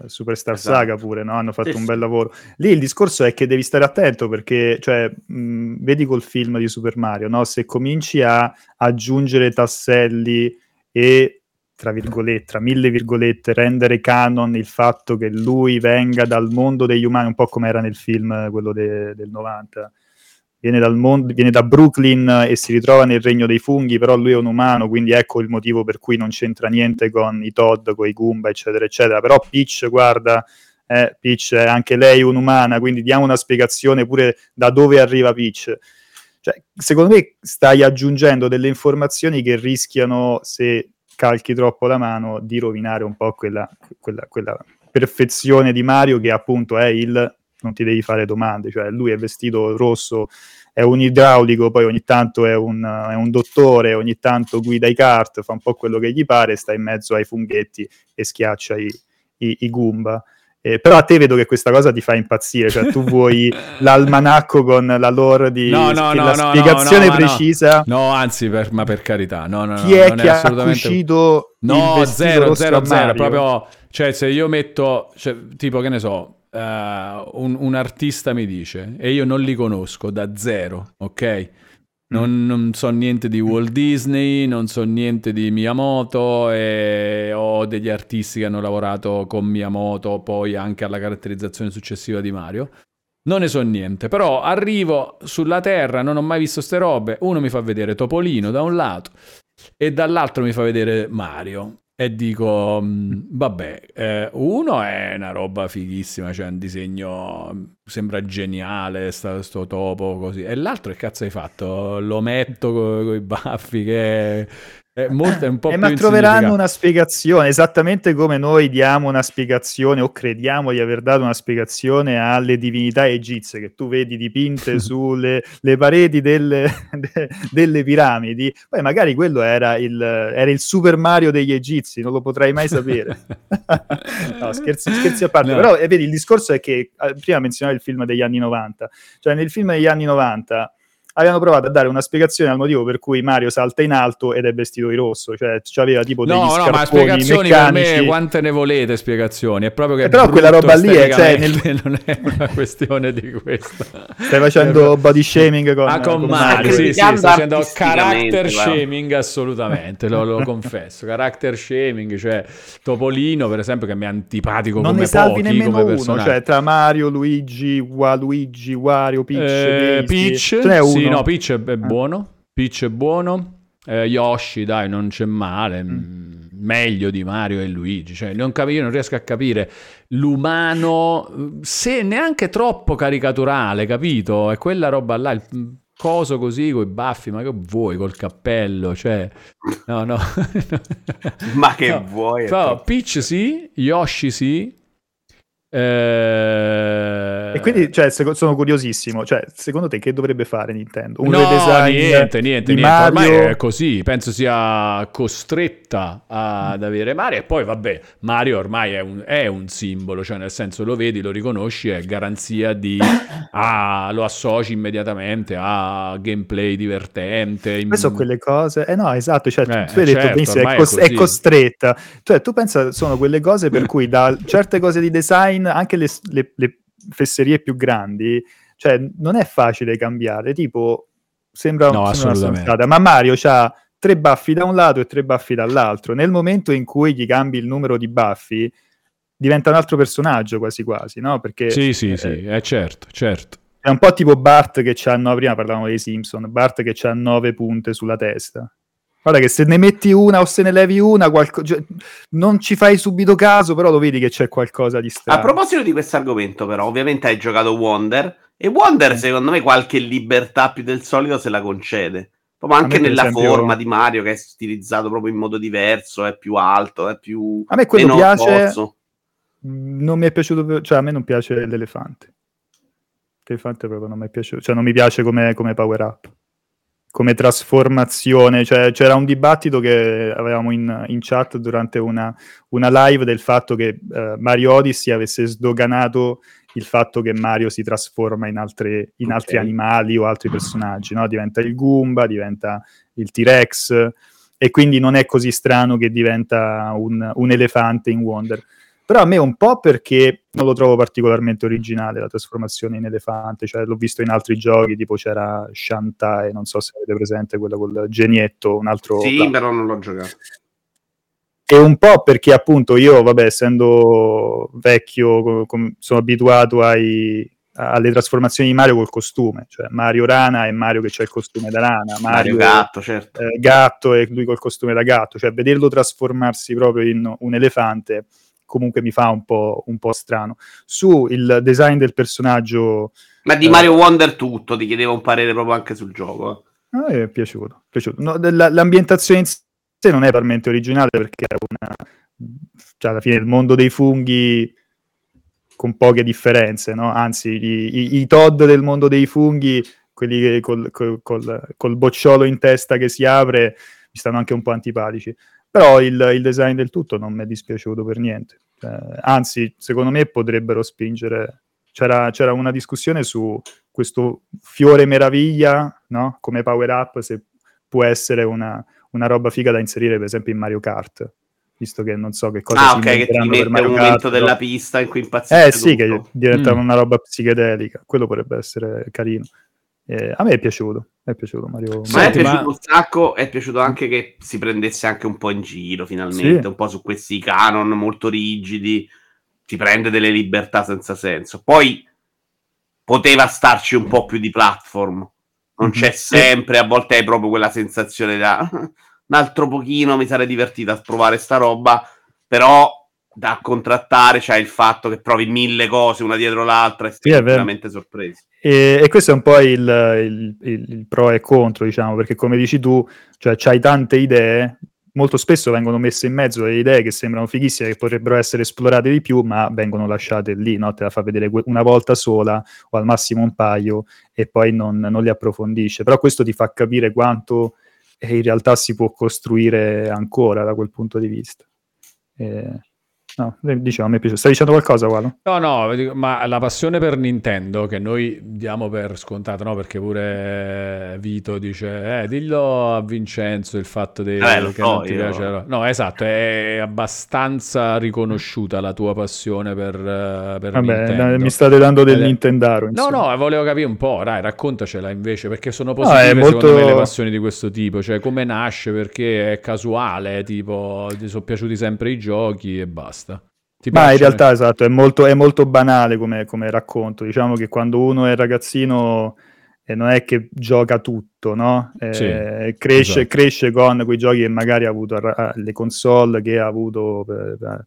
Superstar, esatto, Saga pure, no? Hanno fatto, sì, un bel lavoro. Lì il discorso è che devi stare attento perché, cioè, mh, vedi col film di Super Mario, no? Se cominci a aggiungere tasselli e, tra virgolette, tra mille virgolette, rendere canon il fatto che lui venga dal mondo degli umani, un po' come era nel film, quello de- del novanta, viene dal mondo, viene da Brooklyn e si ritrova nel regno dei funghi, però lui è un umano, quindi ecco il motivo per cui non c'entra niente con i Todd, con i Goomba, eccetera, eccetera. Però Peach, guarda, eh, Peach è anche lei un'umana, quindi diamo una spiegazione pure da dove arriva Peach. Cioè, secondo me stai aggiungendo delle informazioni che rischiano, se calchi troppo la mano, di rovinare un po' quella, quella, quella perfezione di Mario che appunto è il... non ti devi fare domande, cioè lui è vestito rosso, è un idraulico, poi ogni tanto è un, è un dottore, ogni tanto guida i kart, fa un po' quello che gli pare, sta in mezzo ai funghetti e schiaccia i, i, i Goomba. Eh, però a te vedo che questa cosa ti fa impazzire, cioè tu vuoi l'almanacco con la lore di no, no, no, la no, spiegazione no, no, precisa. No, no anzi, per, ma per carità, no, no, chi no, è non che è assolutamente... ha cucito no, il zero, zero, zero, proprio, cioè se io metto, cioè, tipo che ne so, Uh, un, un artista mi dice e io non li conosco da zero, ok? Non, non so niente di Walt Disney, non so niente di Miyamoto e ho degli artisti che hanno lavorato con Miyamoto poi anche alla caratterizzazione successiva di Mario, non ne so niente, però arrivo sulla Terra, non ho mai visto ste robe, uno mi fa vedere Topolino da un lato e dall'altro mi fa vedere Mario e dico vabbè, eh, uno è una roba fighissima, cioè un disegno sembra geniale, sta, sto topo così, e l'altro che cazzo hai fatto? L'ometto con i baffi che è, è molto, è un po' eh, più ma troveranno una spiegazione, esattamente come noi diamo una spiegazione o crediamo di aver dato una spiegazione alle divinità egizie che tu vedi dipinte sulle le pareti delle, de, delle piramidi, poi magari quello era il, era il Super Mario degli egizi, non lo potrai mai sapere. No, scherzi, scherzi a parte, no. Però eh, vedi, il discorso è che eh, prima menzionavo il film degli anni novanta, cioè nel film degli anni novanta avevano provato a dare una spiegazione al motivo per cui Mario salta in alto ed è vestito di rosso, cioè c'aveva tipo degli no, scarponi no, ma spiegazioni meccanici. Per me quante ne volete spiegazioni, è proprio che eh, però brutto, quella roba lì è, cioè, nel... non è una questione di questa, stai facendo body shaming con, ah, con, con Mario, Mario. Sì, sì, sto facendo character shaming, assolutamente, lo, lo confesso, character shaming, cioè Topolino per esempio che mi è antipatico non come ne salvi pochi nemmeno come personaggio, uno, cioè tra Mario, Luigi, Waluigi, Wario, Peach, eh, Peach, ce n'è uno, sì. No, Peach è buono, Peach è buono, eh, Yoshi dai non c'è male, mm. meglio di Mario e Luigi, cioè non cap- io non riesco a capire l'umano, se neanche troppo caricaturale, capito? È quella roba là, il coso così coi baffi, ma che vuoi col cappello, cioè no no ma che no, vuoi? Però, Peach sì, Yoshi sì. Eh... E quindi cioè, sono curiosissimo, cioè, secondo te che dovrebbe fare Nintendo? Un no, redesign niente, niente, niente. Mario... ormai è così, penso sia costretta ad avere Mario e poi vabbè, Mario ormai è un, è un simbolo, cioè nel senso lo vedi, lo riconosci, è garanzia di ah, lo associ immediatamente a gameplay divertente in... sono quelle cose, eh no esatto, cioè, eh, tu hai certo, detto benissimo, è, cos- è costretta, cioè tu pensa sono quelle cose per cui da certe cose di design anche le, le, le fesserie più grandi, cioè non è facile cambiare, tipo sembra, no, sembra una stata, ma Mario c'ha tre baffi da un lato e tre baffi dall'altro, nel momento in cui gli cambi il numero di baffi diventa un altro personaggio quasi quasi, no? Perché sì sì eh, sì, è certo certo, è un po' tipo Bart che c'ha no, prima parlavamo dei Simpson, Bart che c'ha nove punte sulla testa. Guarda che se ne metti una o se ne levi una, qualco... cioè, non ci fai subito caso, però lo vedi che c'è qualcosa di strano. A proposito di questo argomento, però, ovviamente hai giocato Wonder, e Wonder, secondo me, qualche libertà più del solito se la concede. proprio anche nella esempio... forma di Mario, che è stilizzato proprio in modo diverso, è più alto, è più... A me quello piace, pozzo. Non mi è piaciuto, cioè a me non piace l'elefante. L'elefante proprio non mi è piaciuto, cioè non mi piace come, come power up, come trasformazione, cioè c'era un dibattito che avevamo in, in chat durante una, una live del fatto che eh, Mario Odyssey avesse sdoganato il fatto che Mario si trasforma in, altre, in okay. altri animali o altri personaggi, no? Diventa il Goomba, diventa il T-Rex, e quindi non è così strano che diventa un, un elefante in Wonder. Però a me un po' perché non lo trovo particolarmente originale la trasformazione in elefante, cioè l'ho visto in altri giochi, tipo c'era Shantae, non so se avete presente, quella col genietto, un altro... Sì, plan. Però non l'ho giocato. E un po' perché appunto io, vabbè, essendo vecchio, com- com- sono abituato ai... alle trasformazioni di Mario col costume, cioè Mario rana e Mario che c'è il costume da rana, Mario, Mario gatto, certo. eh, gatto e lui col costume da gatto, cioè vederlo trasformarsi proprio in un elefante... comunque mi fa un po', un po' strano. Su il design del personaggio... Ma di Mario eh, Wonder tutto, ti chiedevo un parere proprio anche sul gioco. Eh. Ah, è piaciuto, piaciuto. No, della, l'ambientazione in sé non è veramente originale, perché è una, cioè alla fine il mondo dei funghi con poche differenze, no? Anzi, i, i, i Todd del mondo dei funghi, quelli che col, col, col, col bocciolo in testa che si apre, mi stanno anche un po' antipatici. Però il, il design del tutto non mi è dispiaciuto per niente, eh, anzi secondo me potrebbero spingere, c'era, c'era una discussione su questo fiore meraviglia, no? Come power up, se può essere una, una roba figa da inserire per esempio in Mario Kart, visto che non so che cosa ah, si okay, che ti mette per Mario un momento Kart, della no? pista in cui impazzisce eh tutto. Sì, che diventa mm. una roba psichedelica, quello potrebbe essere carino. Eh, a me è piaciuto, è piaciuto Mario. Ma è piaciuto ma... un sacco, è piaciuto anche che si prendesse anche un po' in giro finalmente, sì. Un po' su questi canon molto rigidi, ti prende delle libertà senza senso. Poi poteva starci un po' più di platform, non c'è sempre, a volte è proprio quella sensazione da un altro pochino mi sarei divertita a provare sta roba, però da contrattare c'è cioè il fatto che provi mille cose una dietro l'altra e sì, sei veramente sorpreso. E, e questo è un po' il, il, il pro e contro, diciamo, perché come dici tu, cioè c'hai tante idee, molto spesso vengono messe in mezzo delle idee che sembrano fighissime, che potrebbero essere esplorate di più, ma vengono lasciate lì, no? Te la fa vedere una volta sola o al massimo un paio e poi non, non le approfondisce. Però questo ti fa capire quanto in realtà si può costruire ancora da quel punto di vista. E... No, diciamo, mi piace. Stai dicendo qualcosa, Walo? No, no, ma la passione per Nintendo che noi diamo per scontato, no? Perché pure Vito dice, eh, dillo a Vincenzo il fatto dei, eh, che no, non ti piace. No. no, esatto, è abbastanza riconosciuta la tua passione per, per Vabbè, Nintendo. Mi state dando del eh, Nintendaro. No, no, volevo capire un po', dai, raccontacela invece, perché sono positive no, molto... secondo me le passioni di questo tipo, cioè come nasce, perché è casuale, tipo ti sono piaciuti sempre i giochi e basta. Ma in realtà esatto, è molto, è molto banale come, come racconto, diciamo che quando uno è ragazzino eh, non è che gioca tutto, no? Eh, sì, cresce, esatto. Cresce con quei giochi che magari ha avuto a, le console che ha avuto eh,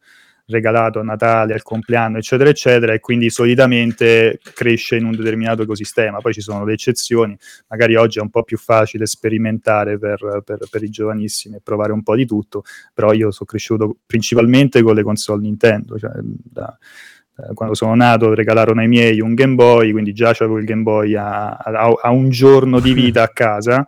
regalato a Natale, al compleanno, eccetera eccetera, e quindi solitamente cresce in un determinato ecosistema. Poi ci sono le eccezioni, magari oggi è un po' più facile sperimentare per, per, per i giovanissimi e provare un po' di tutto, però io sono cresciuto principalmente con le console Nintendo, cioè da, da quando sono nato regalarono ai miei un Game Boy, quindi già avevo il Game Boy a, a, a un giorno di vita a casa.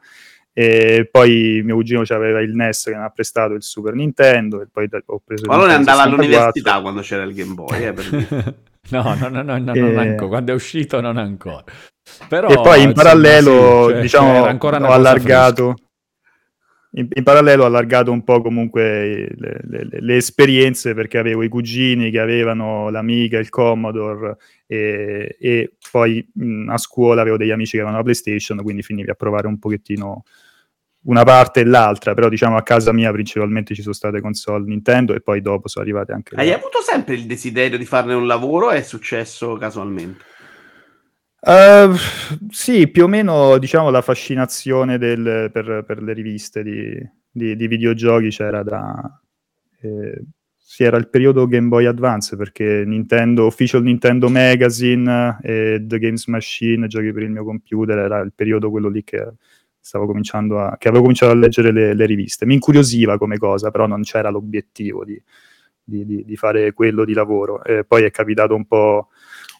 E poi mio cugino aveva il N E S che mi ha prestato il Super Nintendo e poi ho preso il Allora andava sessantaquattro. All'università quando c'era il Game Boy eh, per no, no, no, no, no e... non ancora. Quando è uscito non ancora. Però, e poi in parallelo sì, cioè, diciamo ancora ho allargato in, in parallelo ho allargato un po' comunque le, le, le, le esperienze, perché avevo i cugini che avevano l'Amiga, il Commodore e, e poi mh, a scuola avevo degli amici che avevano la PlayStation, quindi finivi a provare un pochettino una parte e l'altra, però diciamo a casa mia principalmente ci sono state console Nintendo e poi dopo sono arrivate anche... Hai le... avuto sempre il desiderio di farne un lavoro o è successo casualmente? Uh, sì, più o meno diciamo la fascinazione del, per, per le riviste di, di, di videogiochi c'era da... Eh, sì, era il periodo Game Boy Advance, perché Nintendo, Official Nintendo Magazine, eh, The Games Machine, giochi per il mio computer, era il periodo quello lì che... stavo cominciando a, che avevo cominciato a leggere le, le riviste. Mi incuriosiva come cosa, però non c'era l'obiettivo di, di, di, di fare quello di lavoro. Eh, poi è capitato un po',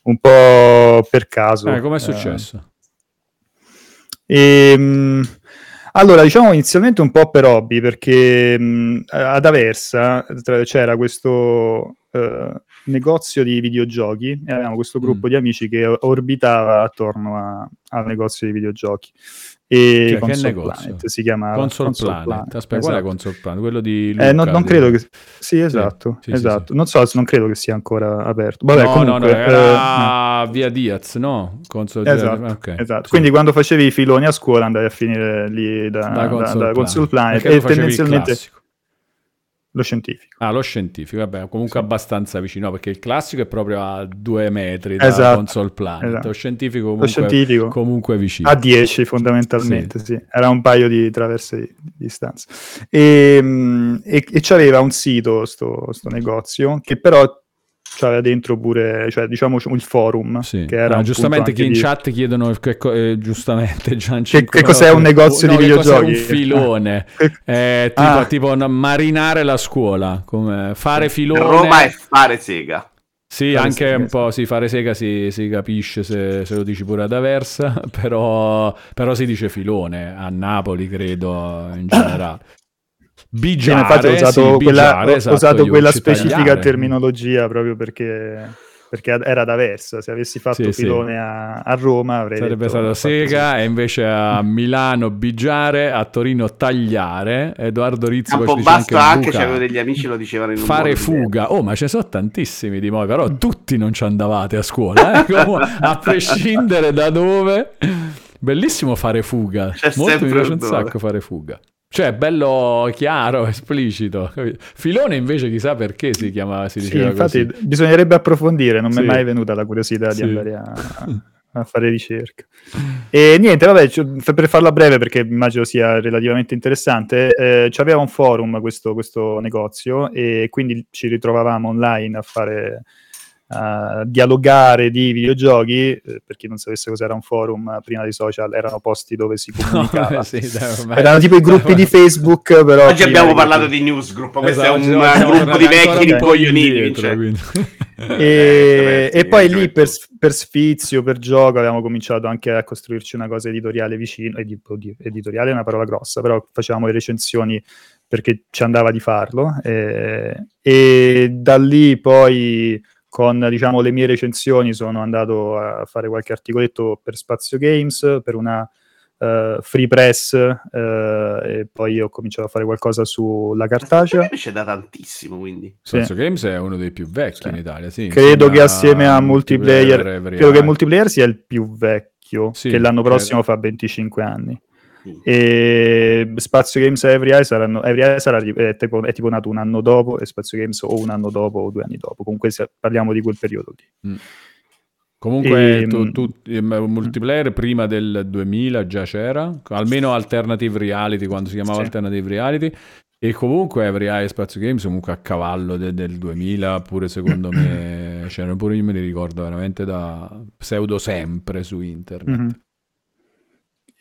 un po' per caso. Eh, com'è successo? Eh, e, mh, allora, diciamo inizialmente un po' per hobby, perché mh, ad Aversa tra, c'era questo uh, negozio di videogiochi e avevamo questo gruppo mm. di amici che orbitava attorno al negozio di videogiochi. E cioè, Console che negozio? Planet si chiamava. Console, Console Planet. Planet. Aspetta, esatto. Qual è Console Planet? Quello di Luca, eh, non, non credo di... che... Sì, esatto. Sì, sì, esatto. Sì, sì. Non so, non credo che sia ancora aperto. Vabbè, no, comunque, no, no, era eh, via Diaz, no? Console... Esatto, okay. Esatto. Sì. Quindi quando facevi i filoni a scuola andavi a finire lì da, da Console, da, da Console Planet. Planet. E tendenzialmente... Lo scientifico. Ah, lo scientifico, vabbè, comunque sì, abbastanza vicino, perché il classico è proprio a due metri da esatto, Console Planet, esatto. Lo scientifico comunque, lo scientifico comunque vicino. A dieci fondamentalmente, sì. Sì. Era un paio di traverse di distanza. E, e, e c'aveva un sito, sto, sto negozio, che però c'aveva dentro pure, cioè diciamo il forum, sì, che era ah, giustamente chi in di... chat chiedono che, co- eh, giustamente, Gian che, che cos'è un negozio no, di videogiochi, un filone eh, tipo, ah. tipo una, marinare la scuola, come fare filone. Roma è fare sega. Sì, fare anche sega, un po', sì, fare sega si, si capisce se, se lo dici pure ad Aversa, però, però si dice filone a Napoli credo in generale. Bigiare, infatti ho usato sì, quella, bigiare, ho esatto, usato quella specifica tagliare. Terminologia proprio perché, perché era diversa. Se avessi fatto sì, filone sì. A, a Roma avrei sarebbe stata sega, e invece a Milano bigiare, a Torino tagliare. Edoardo Rizzo un po' basta anche, anche c'avevo degli amici lo dicevano in un fare fuga, oh ma ce ne sono tantissimi di moi, però tutti non ci andavate a scuola, eh? A prescindere da dove. Bellissimo fare fuga, c'è molto, mi piace un sacco fare fuga. Cioè, bello chiaro, esplicito. Filone invece chissà perché si chiama, si diceva sì, infatti così. Bisognerebbe approfondire, non sì. mi è mai venuta la curiosità sì. di andare a, a fare ricerca. E niente, vabbè, per farla breve, perché immagino sia relativamente interessante, eh, c'aveva un forum questo, questo negozio, e quindi ci ritrovavamo online a fare... a dialogare di videogiochi. Per chi non sapesse cos'era un forum, prima dei social erano posti dove si comunicava. No, sì, dai, erano tipo i gruppi dai, di Facebook, però oggi abbiamo parlato di newsgroup, questo esatto, è un esatto, gruppo di vecchi ricoglioniti, cioè. e, e poi lì per, per sfizio, per gioco avevamo cominciato anche a costruirci una cosa editoriale vicino, ed, oddio, editoriale è una parola grossa, però facevamo le recensioni perché ci andava di farlo, e, e da lì poi con diciamo le mie recensioni sono andato a fare qualche articoletto per Spazio Games, per una uh, free press, uh, e poi ho cominciato a fare qualcosa sulla cartacea. C'è da tantissimo, quindi. Spazio sì. Games è uno dei più vecchi sì. in Italia, sì. Credo che assieme a Multiplayer, multiplayer credo che Multiplayer sia il più vecchio, sì, che l'anno prossimo credo. Fa venticinque anni. E Spazio Games e Every Eye saranno Every Eye sarà è tipo, è tipo nato un anno dopo, e Spazio Games o un anno dopo o due anni dopo, comunque parliamo di quel periodo lì. Mm. Comunque e, tu, tu, Multiplayer prima del duemila già c'era, almeno Alternative Reality, quando si chiamava sì. Alternative Reality, e comunque Every Eye e Spazio Games comunque a cavallo de, del duemila pure secondo me c'erano, pure io me li ricordo veramente da pseudo sempre su internet. Mm-hmm.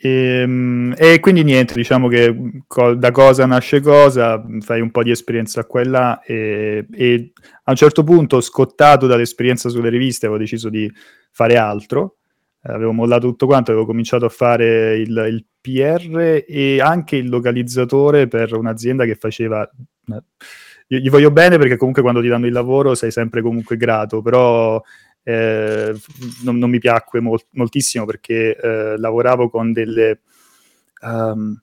E, e quindi niente, diciamo che co- da cosa nasce cosa, fai un po' di esperienza qua e là, e, e a un certo punto, scottato dall'esperienza sulle riviste, avevo deciso di fare altro, avevo mollato tutto quanto, avevo cominciato a fare il, il P R e anche il localizzatore per un'azienda che faceva... Io, gli voglio bene perché comunque quando ti danno il lavoro sei sempre comunque grato, però... Eh, non, non mi piacque molt, moltissimo perché eh, lavoravo con delle um,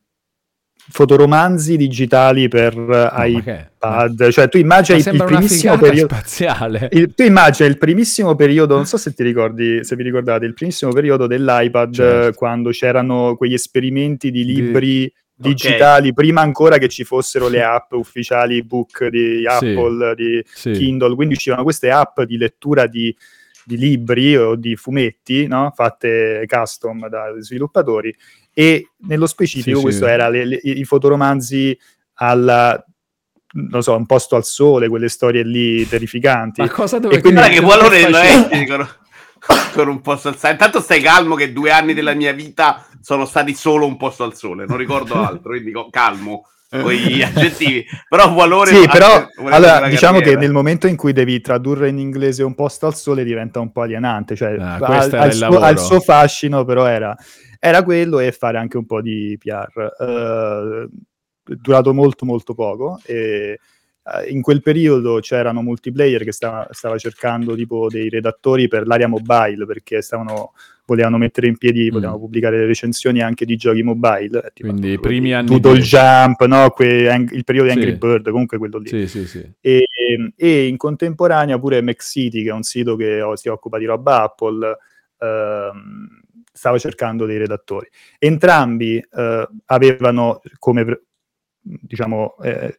fotoromanzi digitali per uh, iPad, che... cioè tu immagini il primissimo periodo spaziale, il, tu immagini il primissimo periodo, non so se ti ricordi, se vi ricordate il primissimo periodo dell'iPad, certo. Quando c'erano quegli esperimenti di libri di... digitali, okay. Prima ancora che ci fossero le app ufficiali, book di Apple, sì, di sì. Kindle, quindi uscivano queste app di lettura di di libri o di fumetti, no? Fatte custom da sviluppatori, e nello specifico sì, questo sì. era le, le, i fotoromanzi alla, non so, Un posto al sole, quelle storie lì terrificanti. Ma cosa dove, e quindi che Bualone lo è, dicono. con un posto al sole. Intanto stai calmo che due anni della mia vita sono stati solo un posto al sole, non ricordo altro, quindi calmo con gli aggettivi. Però valore sì, però allora, diciamo carriera. Che nel momento in cui devi tradurre in inglese un posto al sole diventa un po' alienante, cioè ah, al, al, suo, al suo fascino però era, era quello, e fare anche un po' di P R. Uh, durato molto molto poco, e in quel periodo c'erano Multiplayer che stava, stava cercando tipo dei redattori per l'area mobile, perché stavano, volevano mettere in piedi, volevano mm. pubblicare le recensioni anche di giochi mobile, tipo, quindi i primi anni Doodle Jump, no? Que- il periodo di Angry sì. Bird, comunque quello lì sì, sì, sì. E, e in contemporanea pure Mac City, che è un sito che si occupa di roba Apple, ehm, stava cercando dei redattori. Entrambi eh, avevano come pre- diciamo eh,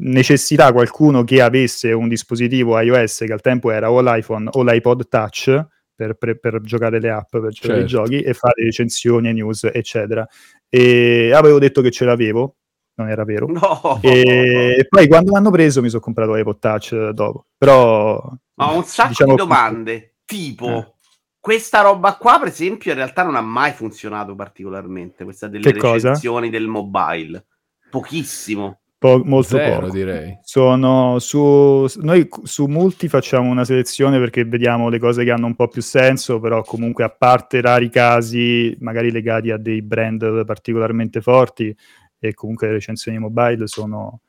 necessità qualcuno che avesse un dispositivo iOS, che al tempo era o l'iPhone o l'iPod Touch per, per, per giocare le app, per giocare certo. i giochi e fare recensioni, news eccetera, e avevo detto che ce l'avevo, non era vero, no. e, e poi quando l'hanno preso mi sono comprato l'iPod Touch dopo, però ho un sacco diciamo, di domande tipo eh. questa roba qua per esempio in realtà non ha mai funzionato particolarmente, questa delle che recensioni cosa? Del mobile pochissimo. Po- molto Zero, poco direi. Sono su noi su Multi facciamo una selezione perché vediamo le cose che hanno un po' più senso, però comunque a parte rari casi magari legati a dei brand particolarmente forti, e comunque le recensioni mobile sono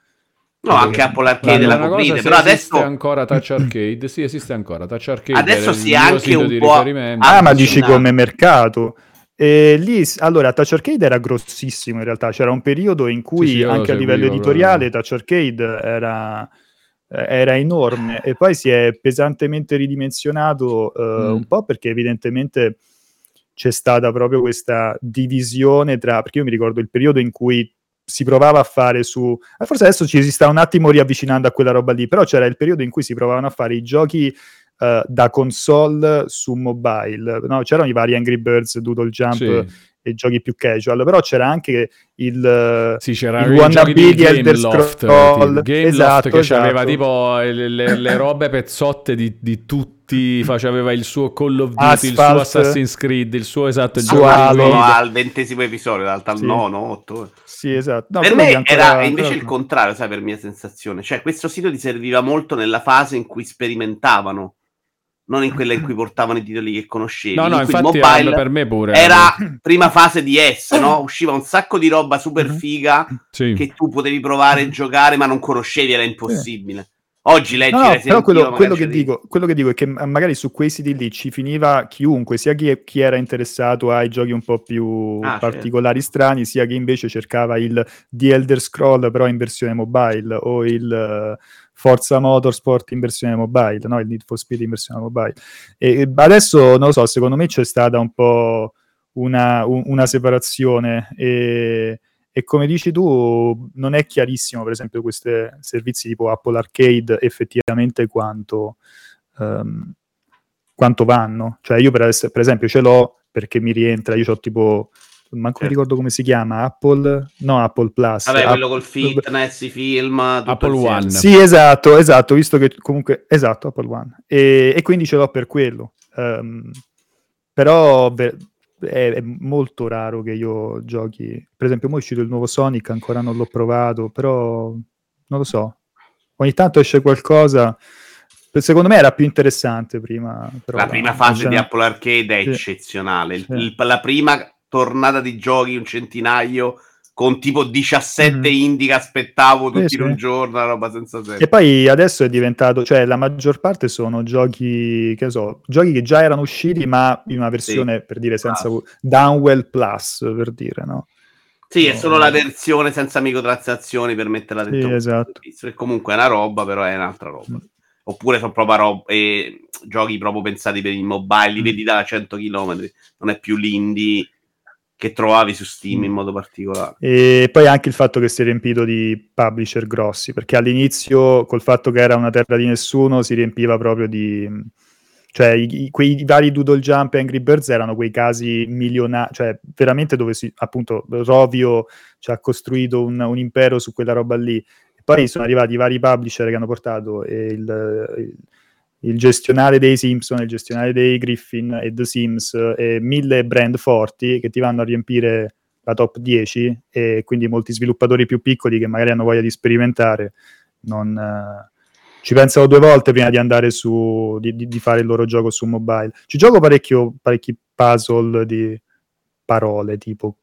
no anche Apple Arcade la, la coprite, però adesso esiste ancora Touch Arcade, sì esiste ancora Touch Arcade adesso si sì, anche un po' ah ma dici come mercato. E lì, allora, Touch Arcade era grossissimo in realtà, c'era un periodo in cui sì, sì, anche a livello editoriale proprio. Touch Arcade era, era enorme, e poi si è pesantemente ridimensionato uh, mm. un po' perché evidentemente c'è stata proprio questa divisione tra, perché io mi ricordo il periodo in cui si provava a fare su, eh, forse adesso ci si sta un attimo riavvicinando a quella roba lì, però c'era il periodo in cui si provavano a fare i giochi Uh, da console su mobile, no? C'erano i vari Angry Birds, Doodle Jump sì. e giochi più casual, però c'era anche il sì, c'era il wannabe di Elder Scrolls Game, Game esatto, Loft che esatto. aveva tipo le, le, le robe pezzotte di, di tutti, faceva il suo Call of Duty, Asphalt, il suo Assassin's Creed, il suo esatto il suo al ventesimo episodio, dal sì. nono, otto sì esatto no, per me era invece il contrario, sai, per mia sensazione, cioè questo sito ti serviva molto nella fase in cui sperimentavano, non in quella in cui portavano i titoli che conoscevi. No, no, infatti mobile per me pure. Era prima fase di S, no? Usciva un sacco di roba super figa sì. che tu potevi provare a giocare ma non conoscevi, era impossibile. Sì. Oggi leggi, no, no, però quello, quello, che dico, quello che dico è che magari su quei siti lì ci finiva chiunque, sia chi, chi era interessato ai giochi un po' più ah, particolari, certo. strani, sia chi invece cercava il The Elder Scroll però in versione mobile, o il Forza Motorsport in versione mobile, no? Il Need for Speed in versione mobile. E, e adesso, non lo so, secondo me c'è stata un po' una, un, una separazione e... E come dici tu, non è chiarissimo, per esempio, questi servizi tipo Apple Arcade effettivamente quanto, um, quanto vanno. Cioè io per, es- per esempio ce l'ho perché mi rientra, io c'ho tipo, manco mi ricordo come si chiama, Apple, no Apple Plus. Vabbè, Apple, quello col fitness, i film, Apple One. Sì, esatto, esatto, visto che comunque, esatto, Apple One. E, e quindi ce l'ho per quello. Um, però... Beh, è molto raro che io giochi, per esempio mo' è uscito il nuovo Sonic, ancora non l'ho provato, però non lo so, ogni tanto esce qualcosa, secondo me era più interessante prima, però la prima fase di Apple Arcade è sì. eccezionale il, sì. il, la prima tornata di giochi un centinaio con tipo diciassette mm. indie che aspettavo tutti sì, in un sì. giorno, una roba senza senso. E poi adesso è diventato, cioè la maggior parte sono giochi, che so, giochi che già erano usciti ma in una versione, sì. per dire, senza ah. Downwell Plus, per dire, no? Sì, no. È solo la versione senza microtransazioni per metterla dentro. Sì, esatto. E comunque è una roba, però è un'altra roba. Mm. Oppure sono proprio rob- eh, giochi proprio pensati per i mobile, li vedi da cento chilometri, non è più l'indie che trovavi su Steam in modo particolare. E poi anche il fatto che si è riempito di publisher grossi, perché all'inizio col fatto che era una terra di nessuno si riempiva proprio di, cioè i, i, quei i vari Doodle Jump e Angry Birds erano quei casi milionari, cioè veramente dove si, appunto Rovio ci ha costruito un, un impero su quella roba lì, e poi sono arrivati i vari publisher che hanno portato il, il il gestionale dei Simpson, il gestionale dei Griffin e The Sims e mille brand forti che ti vanno a riempire la top dieci, e quindi molti sviluppatori più piccoli che magari hanno voglia di sperimentare non eh, ci pensano due volte prima di andare su di, di, di fare il loro gioco su mobile. Ci gioco parecchio, parecchi puzzle di parole, tipo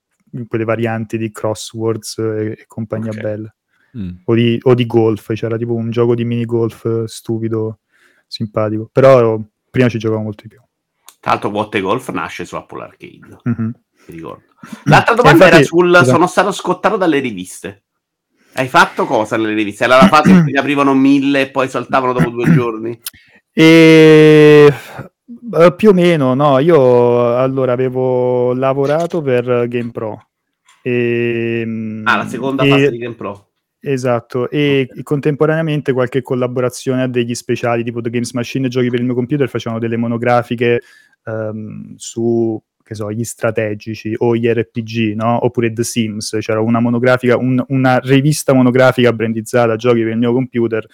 quelle varianti di crosswords e, e compagnia okay. bella mm. o, di, o di golf, c'era tipo un gioco di mini golf stupido simpatico, però prima ci giocavo molto di più. Tra l'altro What Golf nasce su Apple Arcade, mm-hmm. mi ricordo. L'altra domanda infatti, era sul esatto. sono stato scottato dalle riviste. Hai fatto cosa nelle riviste? Era la fase in cui ne aprivano mille e poi saltavano dopo due giorni? E... più o meno, no, io allora avevo lavorato per GamePro e... ah, la seconda e... fase di GamePro. Esatto, e okay. contemporaneamente qualche collaborazione a degli speciali tipo The Games Machine e giochi per il mio computer, facevano delle monografiche um, su, che so, gli strategici o gli R P G, no? Oppure The Sims, c'era una monografica, un, una rivista monografica brandizzata giochi per il mio computer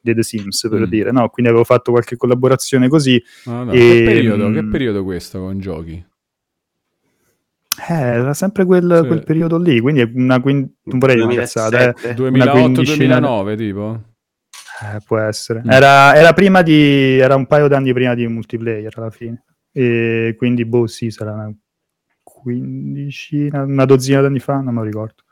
di The Sims, per mm. dire, no? Quindi avevo fatto qualche collaborazione così. Ah, no. e... che, periodo, che periodo questo con giochi? Eh, era sempre quel, sì. quel periodo lì, quindi una quindi non vorrei dire una cazzata, eh, duemilaotto duemilanove tipo eh, può essere mm. era, era prima di era un paio d'anni prima di multiplayer alla fine, e quindi boh sì sarà una quindicina, una dozzina d'anni fa, non me lo ricordo,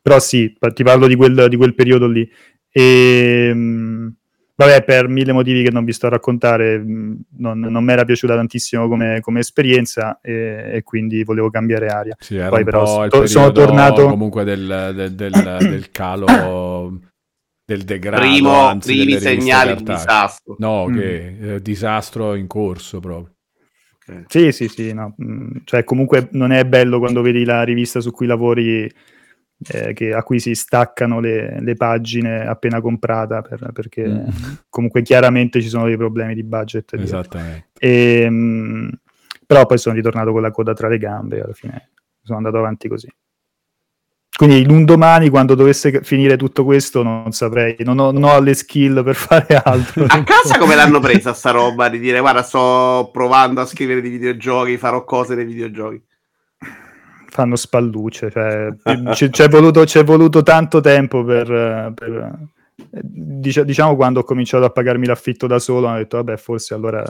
però sì, ti parlo di quel, di quel periodo lì. E mh, vabbè, per mille motivi che non vi sto a raccontare, non, non mi era piaciuta tantissimo come, come esperienza, e, e quindi volevo cambiare aria. Sì, era poi un però po' il to- sono tornato comunque del, del, del, del calo, del degrado. Primo, anzi, primi segnali di disastro. No, mm. che eh, disastro in corso proprio. Okay. Sì, sì, sì. No. Cioè, comunque non è bello quando vedi la rivista su cui lavori... Eh, che, a cui si staccano le, le pagine appena comprata per, perché mm. comunque chiaramente ci sono dei problemi di budget. Esattamente. E, mh, però poi sono ritornato con la coda tra le gambe e alla fine sono andato avanti così. Quindi un domani, quando dovesse finire tutto questo, non saprei, non ho, non ho le skill per fare altro. A casa come l'hanno presa sta roba di dire guarda sto provando a scrivere di videogiochi, farò cose dei videogiochi? Fanno spallucce, cioè, c- c'è, voluto, c'è voluto tanto tempo per, per dic- diciamo quando ho cominciato a pagarmi l'affitto da solo ho detto vabbè forse allora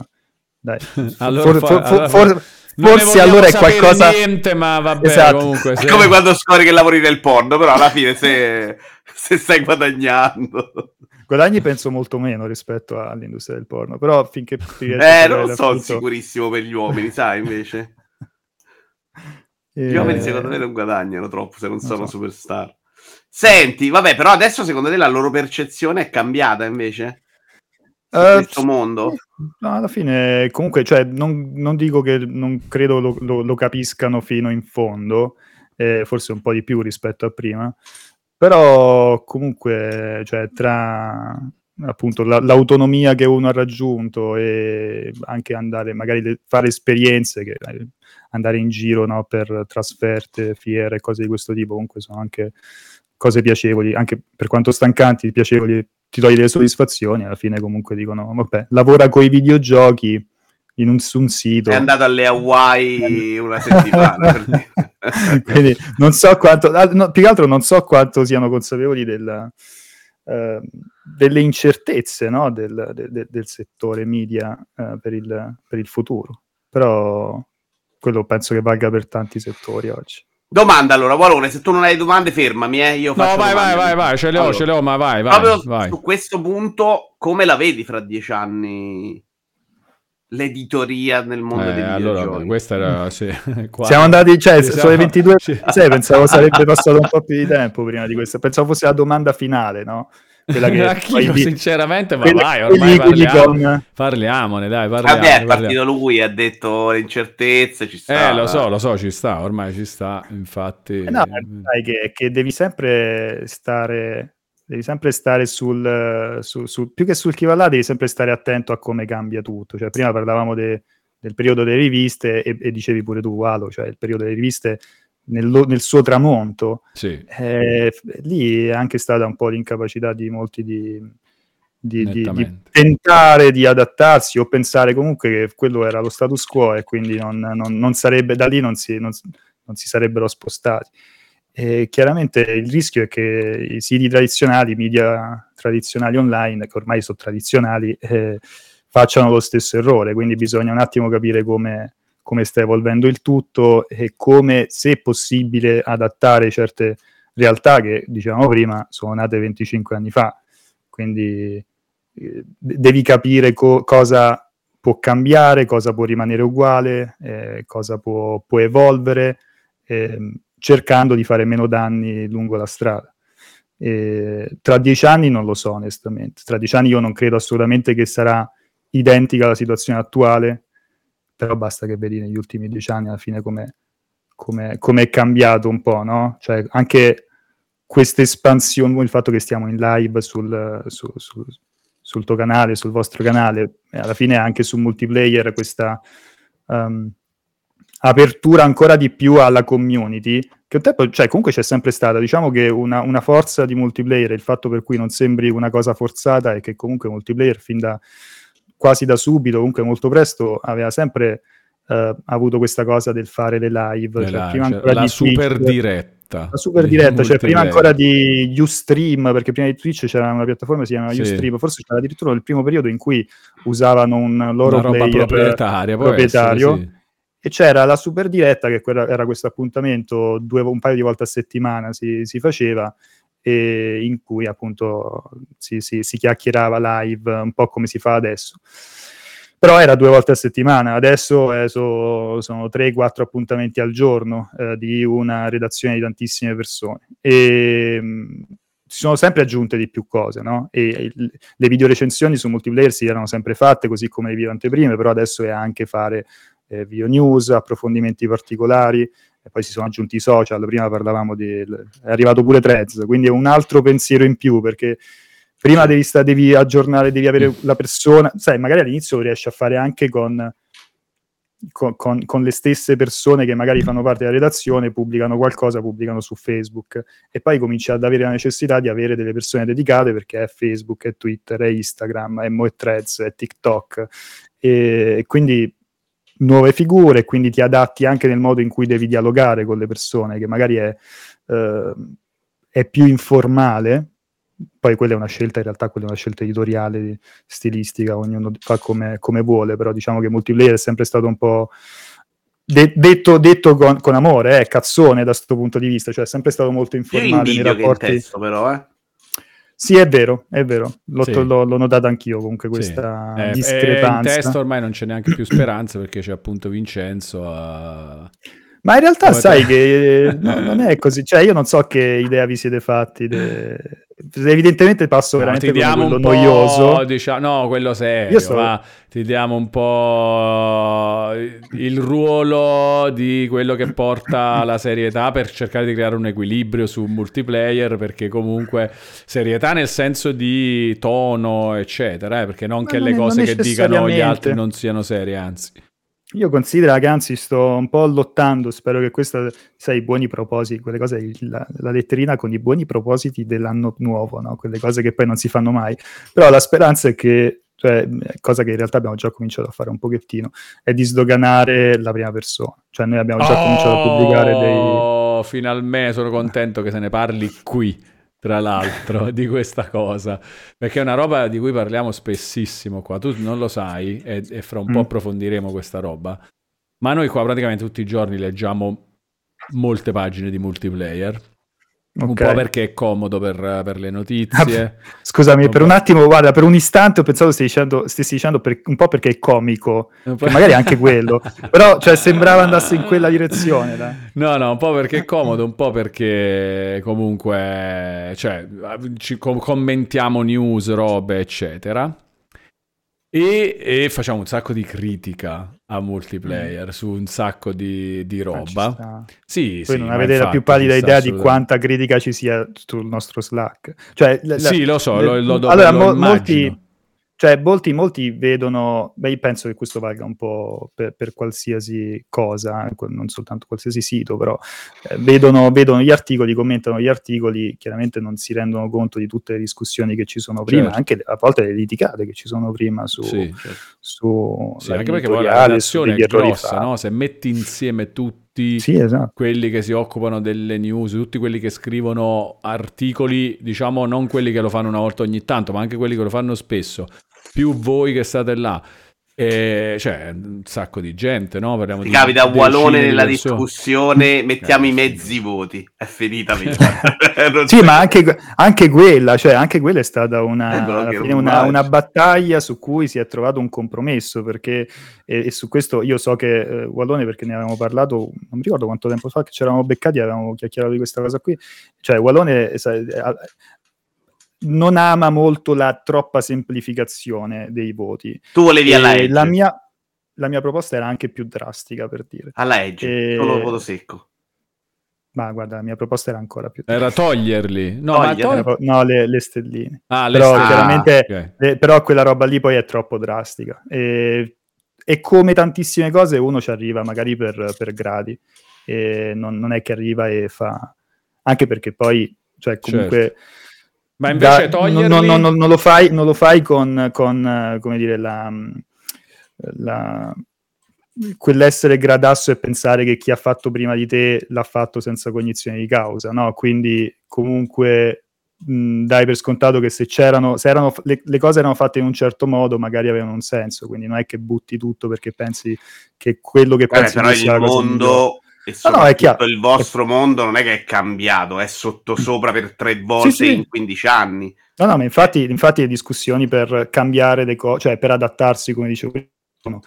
dai allora, for- for- allora, for- for- forse allora è qualcosa niente, ma vabbè, esatto. comunque, se... è come quando scopri che lavori nel porno, però alla fine se, se stai guadagnando guadagni penso molto meno rispetto all'industria del porno, però finché eh non sono appunto... sicurissimo per gli uomini sai invece gli uomini secondo me non guadagnano troppo se non, non sono so. superstar. Senti, vabbè, però adesso secondo te la loro percezione è cambiata invece? In uh, questo mondo? No, alla fine comunque, cioè, non, non dico che non credo lo, lo, lo capiscano fino in fondo, eh, forse un po' di più rispetto a prima, però comunque, cioè, tra... appunto la, l'autonomia che uno ha raggiunto e anche andare magari le, fare esperienze, che andare in giro, no, per trasferte, fiere, cose di questo tipo, comunque sono anche cose piacevoli, anche per quanto stancanti, piacevoli, ti togli delle soddisfazioni alla fine. Comunque dicono vabbè, lavora coi videogiochi in un, su un sito, è andato alle Hawaii una settimana per dire. Quindi non so quanto, no, più che altro non so quanto siano consapevoli della Uh, delle incertezze, no? del, de, del settore media uh, per, il, per il futuro, però quello penso che valga per tanti settori oggi. Domanda allora, Ualone, se tu non hai domande fermami, eh, io faccio no vai vai vai, vai, ce le ho, allora, ce le ho, ma vai, vai, proprio vai. Su questo punto come la vedi fra dieci anni l'editoria nel mondo eh, dei allora, videogiochi? Questa era, sì, siamo andati, cioè, siamo... sono le ventidue, sì. Sei, pensavo sarebbe passato un po' più di tempo prima di questa, pensavo fosse la domanda finale, no? Quella che io, di... sinceramente, ma quella, vai, ormai parliamo, con... parliamone, dai, parliamo. Vabbè, è partito lui, ha detto le incertezze, ci sta. Eh, lo so, lo so, ci sta, ormai ci sta, infatti. Eh no, sai che, che devi sempre stare... devi sempre stare sul, sul, sul più che sul chi va là, devi sempre stare attento a come cambia tutto. Cioè, prima parlavamo de, del periodo delle riviste e, e dicevi pure tu, Walo, cioè il periodo delle riviste nel, nel suo tramonto, sì. eh, lì è anche stata un po' l'incapacità di molti di, di, di, di tentare di adattarsi o pensare comunque che quello era lo status quo e quindi non, non, non sarebbe, da lì non si, non, non si sarebbero spostati. E chiaramente il rischio è che i siti tradizionali, i media tradizionali online, che ormai sono tradizionali, eh, facciano lo stesso errore, quindi bisogna un attimo capire come, come sta evolvendo il tutto e come, se possibile, adattare certe realtà che, dicevamo prima, sono nate venticinque anni fa, quindi eh, devi capire co- cosa può cambiare, cosa può rimanere uguale, eh, cosa può, può evolvere, eh, cercando di fare meno danni lungo la strada. Eh, tra dieci anni non lo so, onestamente. Tra dieci anni io non credo assolutamente che sarà identica alla situazione attuale, però basta che vedi negli ultimi dieci anni alla fine come, come, come è cambiato un po', no? Cioè anche questa espansione, il fatto che stiamo in live sul, su, su, sul tuo canale, sul vostro canale, alla fine anche su multiplayer questa... Um, apertura ancora di più alla community, che un tempo, cioè comunque c'è sempre stata, diciamo che una, una forza di multiplayer, il fatto per cui non sembri una cosa forzata è che comunque multiplayer fin da quasi da subito, comunque molto presto, aveva sempre eh, avuto questa cosa del fare le live, cioè, prima ancora la di super Twitch, diretta la super diretta, cioè prima ancora di Ustream, perché prima di Twitch c'era una piattaforma che si chiamava sì. Ustream, forse c'era addirittura il primo periodo in cui usavano un loro una player roba proprietaria, proprietario essere, sì. E c'era la super diretta, che era questo appuntamento due, un paio di volte a settimana si, si faceva, e in cui appunto si, si, si chiacchierava live, un po' come si fa adesso. Però era due volte a settimana, adesso eh, so, sono tre, quattro appuntamenti al giorno eh, di una redazione di tantissime persone. E mh, si sono sempre aggiunte di più cose, no? E, e le video recensioni su multiplayer si erano sempre fatte, così come le video anteprime, però adesso è anche fare... Eh, video news, approfondimenti particolari, e poi si sono aggiunti i social. Prima parlavamo di... è arrivato pure Threads, quindi è un altro pensiero in più, perché prima devi, sta, devi aggiornare, devi avere la persona, sai, magari all'inizio lo riesci a fare anche con, con, con, con le stesse persone che magari fanno parte della redazione, pubblicano qualcosa, pubblicano su Facebook, e poi cominci ad avere la necessità di avere delle persone dedicate, perché è Facebook, è Twitter, è Instagram, è Mo e Threads, è TikTok, e quindi nuove figure, quindi ti adatti anche nel modo in cui devi dialogare con le persone, che magari è, eh, è più informale. Poi quella è una scelta, in realtà quella è una scelta editoriale, stilistica, ognuno fa come, come vuole, però diciamo che multiplayer è sempre stato un po' de- detto, detto con, con amore, eh, cazzone da questo punto di vista, cioè è sempre stato molto informale nei rapporti. Che in testo, però, eh. Sì, è vero, è vero, l'ho, sì. l'ho, l'ho notato anch'io comunque questa sì. eh, discrepanza. In testo ormai non c'è neanche più speranza, perché c'è appunto Vincenzo a... Ma in realtà Come sai te... che no, non è così, cioè io non so che idea vi siete fatti, de... evidentemente passo no, veramente con quello un po', noioso. Diciamo, no, quello serio, so... ma ti diamo un po' il ruolo di quello che porta la serietà per cercare di creare un equilibrio su multiplayer, perché comunque serietà nel senso di tono, eccetera, eh, perché non ma che non le cose che dicano gli altri non siano serie, anzi. Io considero che anzi sto un po' lottando, spero che questa, sai, i buoni propositi, quelle cose, la, la letterina con i buoni propositi dell'anno nuovo, no? Quelle cose che poi non si fanno mai, però la speranza è che, cioè, cosa che in realtà abbiamo già cominciato a fare un pochettino, è di sdoganare la prima persona, cioè noi abbiamo già oh, cominciato a pubblicare dei... Oh, finalmente, sono contento che se ne parli qui, tra l'altro, di questa cosa, perché è una roba di cui parliamo spessissimo qua, tu non lo sai, e, e fra un po' approfondiremo questa roba, ma noi qua praticamente tutti i giorni leggiamo molte pagine di multiplayer. Okay. Un po' perché è comodo per, per le notizie. Ah, scusami, non per va. un attimo, guarda, per un istante ho pensato stessi dicendo, stessi dicendo per, un po' perché è comico, che magari anche quello, però cioè, sembrava andasse in quella direzione. Dai. No, no, un po' perché è comodo, un po' perché comunque cioè, ci commentiamo news, robe, eccetera. E, e facciamo un sacco di critica a multiplayer mm. su un sacco di, di roba. Sì, Poi sì, non avete infatti, la più pallida idea di quanta critica ci sia sul nostro Slack. Cioè, la, sì, lo so, le, lo, lo, allora, lo mo- immagino. Molti, Cioè, molti, molti vedono... Beh, io penso che questo valga un po' per, per qualsiasi cosa, non soltanto qualsiasi sito, però eh, vedono, vedono gli articoli, commentano gli articoli, chiaramente non si rendono conto di tutte le discussioni che ci sono prima, certo. anche a volte le litigate che ci sono prima su... Sì, certo. su sì, anche perché poi la relazione è grossa, no? Se metti insieme tutti sì, esatto. quelli che si occupano delle news, tutti quelli che scrivono articoli, diciamo non quelli che lo fanno una volta ogni tanto, ma anche quelli che lo fanno spesso, più voi che state là, e, cioè un sacco di gente, no? Parliamo di capita Ualone nella persone. discussione, mettiamo eh, i mezzi sì. voti, è finita. Sì, ma anche, anche quella, cioè anche quella è stata una, eh, fine, una, una battaglia su cui si è trovato un compromesso, perché e, e su questo io so che eh, Ualone, perché ne avevamo parlato, non mi ricordo quanto tempo fa che ci eravamo beccati, avevamo chiacchierato di questa cosa qui, cioè Ualone sai, a, non ama molto la troppa semplificazione dei voti. Tu volevi alla Edge. La mia, la mia proposta era anche più drastica, per dire. Alla Edge, e... solo voto secco. Ma guarda, la mia proposta era ancora più... Era toglierli? No, Togli- ma togli- no le, le stelline. Ah, le però, stelline. Chiaramente, okay. le, però quella roba lì poi è troppo drastica. E, e come tantissime cose uno ci arriva magari per, per gradi. E non, non è che arriva e fa... Anche perché poi, cioè comunque... Certo. Ma invece da, toglierli... Non, non, non, non, lo fai, non lo fai con, con come dire, la, la, quell'essere gradasso e pensare che chi ha fatto prima di te l'ha fatto senza cognizione di causa, no? Quindi comunque mh, dai per scontato che se c'erano, se erano, le, le cose erano fatte in un certo modo, magari avevano un senso, quindi non è che butti tutto perché pensi che quello che pensi... Eh, però il mondo... E soprattutto no, il vostro mondo non è che è cambiato, è sottosopra per tre volte sì, sì. in quindici anni. No, no, ma infatti, infatti le discussioni per cambiare le cose, cioè per adattarsi, come dicevo, no.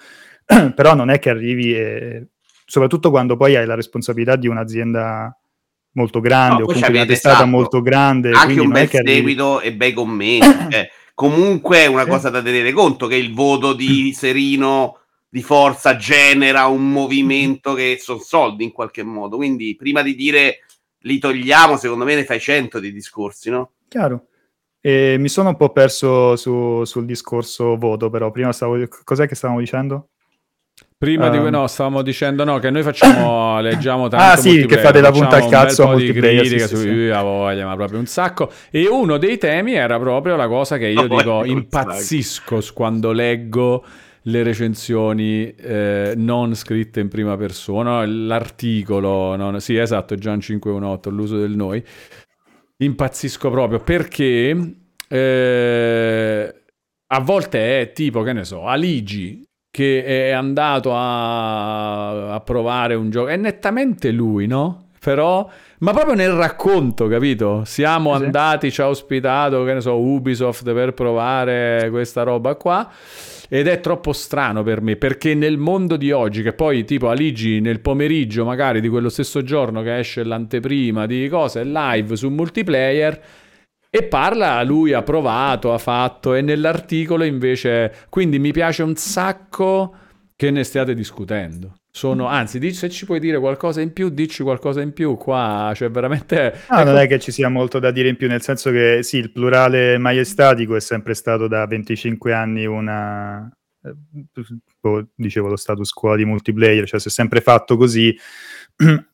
Però non è che arrivi, e... soprattutto quando poi hai la responsabilità di un'azienda molto grande, no, o comunque una testata esatto. molto grande. Anche un bel seguito arrivi... e bei commenti. Cioè, comunque è una cosa da tenere conto, che il voto di Serino... di forza genera un movimento che sono soldi in qualche modo, quindi prima di dire li togliamo, secondo me ne fai cento di discorsi, no? Chiaro. E mi sono un po' perso su, sul discorso voto, però prima stavo... cos'è che stavamo dicendo? Prima um... di cui no, stavamo dicendo no, che noi facciamo, leggiamo tanto ah sì, che fate la punta al cazzo a multiplayer, sì, sì, sì. Voglia, ma proprio un sacco, e uno dei temi era proprio la cosa che io no, dico impazzisco quando leggo le recensioni eh, non scritte in prima persona, l'articolo, non... sì esatto, Gian cinque uno otto, l'uso del noi, impazzisco proprio perché eh, a volte è tipo, che ne so, Aligi che è andato a, a provare un gioco, è nettamente lui, no? Però, ma proprio nel racconto, capito? Siamo sì. andati, ci ha ospitato, che ne so, Ubisoft per provare questa roba qua. Ed è troppo strano per me, perché nel mondo di oggi, che poi tipo Aligi nel pomeriggio magari di quello stesso giorno che esce l'anteprima di cose, è live su multiplayer e parla, lui ha provato, ha fatto, e nell'articolo invece... Quindi mi piace un sacco che ne stiate discutendo. Sono, anzi, dici, se ci puoi dire qualcosa in più, dici qualcosa in più qua, cioè veramente... No, ecco... non è che ci sia molto da dire in più, nel senso che sì, il plurale maiestatico è sempre stato da venticinque anni una... dicevo lo status quo di multiplayer, cioè si è sempre fatto così,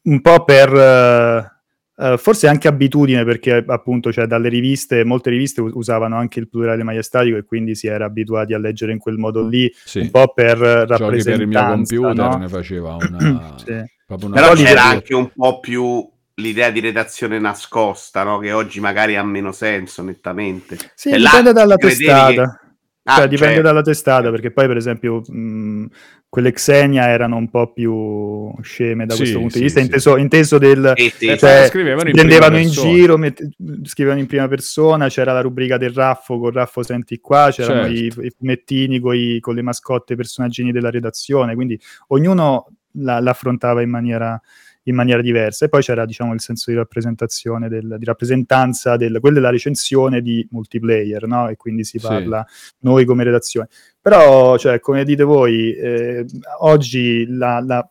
un po' per... Uh, forse anche abitudine, perché appunto cioè, dalle riviste, molte riviste usavano anche il plurale maiestatico e quindi si era abituati a leggere in quel modo lì, sì. un po' per rappresentanza. Giochi per il mio computer, no? Ne faceva una... sì. una... Però c'era anche un po' più l'idea di redazione nascosta, no? Che oggi magari ha meno senso nettamente. Sì, e dipende là, dalla testata. Che... Ah, cioè, dipende cioè... dalla testata, perché poi per esempio mh, quelle Xenia erano un po' più sceme da sì, questo punto sì, di vista, sì. inteso, inteso del... Sì, sì. Cioè, scrivevano in prendevano in persona. giro, met- scrivevano in prima persona, c'era la rubrica del Raffo, con Raffo senti qua, c'erano certo. i, i fumettini con, i, con le mascotte, i personaggini della redazione, quindi ognuno la, l'affrontava in maniera... in maniera diversa, e poi c'era diciamo il senso di rappresentazione, del, di rappresentanza del, quella è la recensione di multiplayer, no? E quindi si parla sì. noi come redazione, però cioè, come dite voi eh, oggi la, la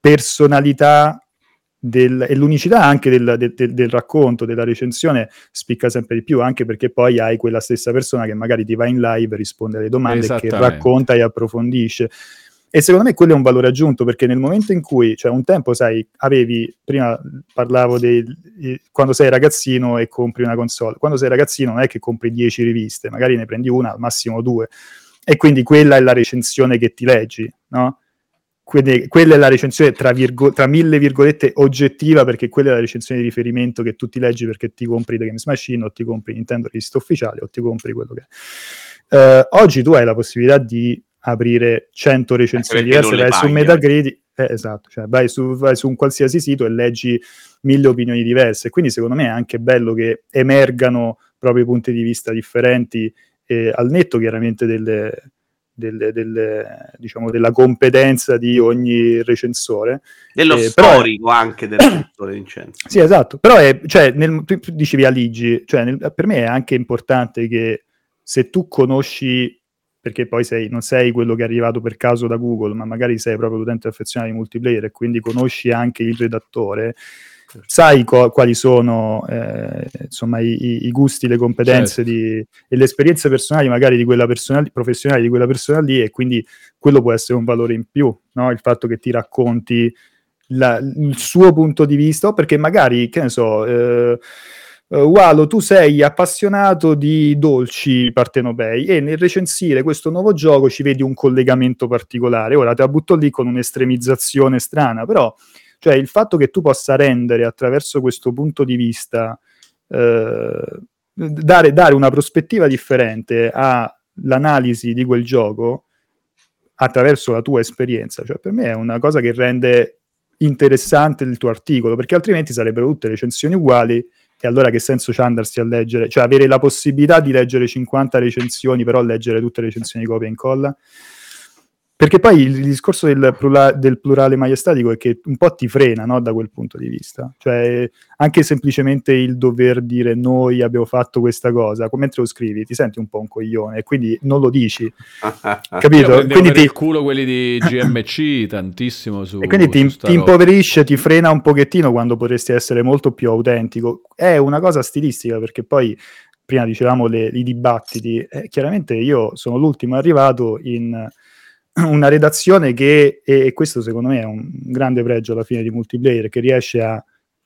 personalità del, e l'unicità anche del, del, del, del racconto, della recensione spicca sempre di più, anche perché poi hai quella stessa persona che magari ti va in live, risponde alle domande, che racconta e approfondisce. E secondo me quello è un valore aggiunto, perché nel momento in cui, cioè un tempo, sai, avevi, prima parlavo del eh, quando sei ragazzino e compri una console, quando sei ragazzino non è che compri dieci riviste, magari ne prendi una, al massimo due, e quindi quella è la recensione che ti leggi, no? Quindi quella è la recensione tra, virgo, tra mille virgolette oggettiva, perché quella è la recensione di riferimento che tu ti leggi perché ti compri The Games Machine, o ti compri Nintendo Rivista Ufficiale, o ti compri quello che è. Uh, oggi tu hai la possibilità di aprire cento recensioni diverse, vai su Metacritic, eh, esatto, cioè vai su, vai su un qualsiasi sito e leggi mille opinioni diverse, quindi secondo me è anche bello che emergano proprio punti di vista differenti, eh, al netto chiaramente delle, delle, delle, diciamo, della competenza di ogni recensore, dello eh, storico però, anche del recensore, Vincenzo. Sì, esatto, però è, cioè, nel, tu dicevi Aligi, cioè nel, per me è anche importante che se tu conosci, perché poi sei, non sei quello che è arrivato per caso da Google, ma magari sei proprio l'utente affezionato di multiplayer e quindi conosci anche il redattore, sai co- quali sono eh, insomma i, i gusti, le competenze, certo, di, e le esperienze personali magari di quella persona, professionale di quella persona lì, e quindi quello può essere un valore in più, no? Il fatto che ti racconti la, il suo punto di vista, o perché magari, che ne so... Eh, Uh, Walo, tu sei appassionato di dolci partenopei e nel recensire questo nuovo gioco ci vedi un collegamento particolare. Ora te la butto lì con un'estremizzazione strana, però cioè, il fatto che tu possa rendere attraverso questo punto di vista, eh, dare, dare una prospettiva differente all'analisi di quel gioco attraverso la tua esperienza, cioè per me è una cosa che rende interessante il tuo articolo, perché altrimenti sarebbero tutte recensioni uguali. E allora che senso c'è andarsi a leggere? Cioè avere la possibilità di leggere cinquanta recensioni, però leggere tutte le recensioni copia e incolla? Perché poi il discorso del, plura- del plurale maiestatico è che un po' ti frena, no, da quel punto di vista. Cioè anche semplicemente il dover dire noi abbiamo fatto questa cosa, mentre lo scrivi ti senti un po' un coglione e quindi non lo dici. Capito? Quindi ti... il culo quelli di G M C tantissimo su, e quindi ti, ti impoverisce, ti frena un pochettino quando potresti essere molto più autentico. È una cosa stilistica, perché poi prima dicevamo le, i dibattiti, eh, chiaramente io sono l'ultimo arrivato in una redazione che, e questo secondo me è un grande pregio alla fine di multiplayer, che riesce a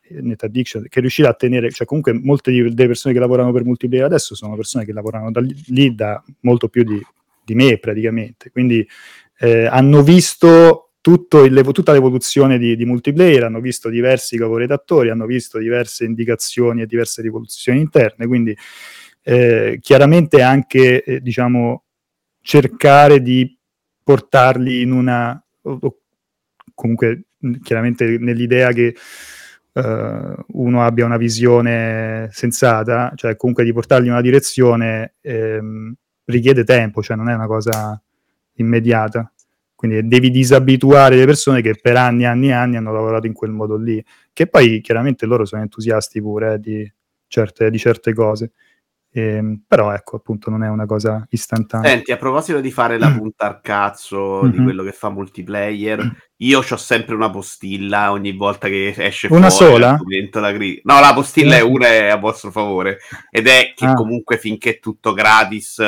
NetAddiction, che riuscirà a tenere, cioè comunque molte delle persone che lavorano per multiplayer adesso sono persone che lavorano da lì, lì da molto più di, di me praticamente, quindi eh, hanno visto tutto il, tutta l'evoluzione di, di multiplayer, hanno visto diversi caporedattori, hanno visto diverse indicazioni e diverse rivoluzioni interne, quindi eh, chiaramente anche eh, diciamo cercare di portarli in una, comunque chiaramente nell'idea che uh, uno abbia una visione sensata, cioè comunque di portarli in una direzione, ehm, richiede tempo, cioè non è una cosa immediata, quindi devi disabituare le persone che per anni e anni e anni hanno lavorato in quel modo lì, che poi chiaramente loro sono entusiasti pure eh, di, certe, di certe cose. Eh, però ecco, appunto, non è una cosa istantanea. Senti, a proposito di fare la punta al cazzo mm-hmm. di quello che fa multiplayer, io c'ho sempre una postilla ogni volta che esce una fuori sola? La gri- no, la postilla mm. è una, è a vostro favore, ed è che ah. comunque finché è tutto gratis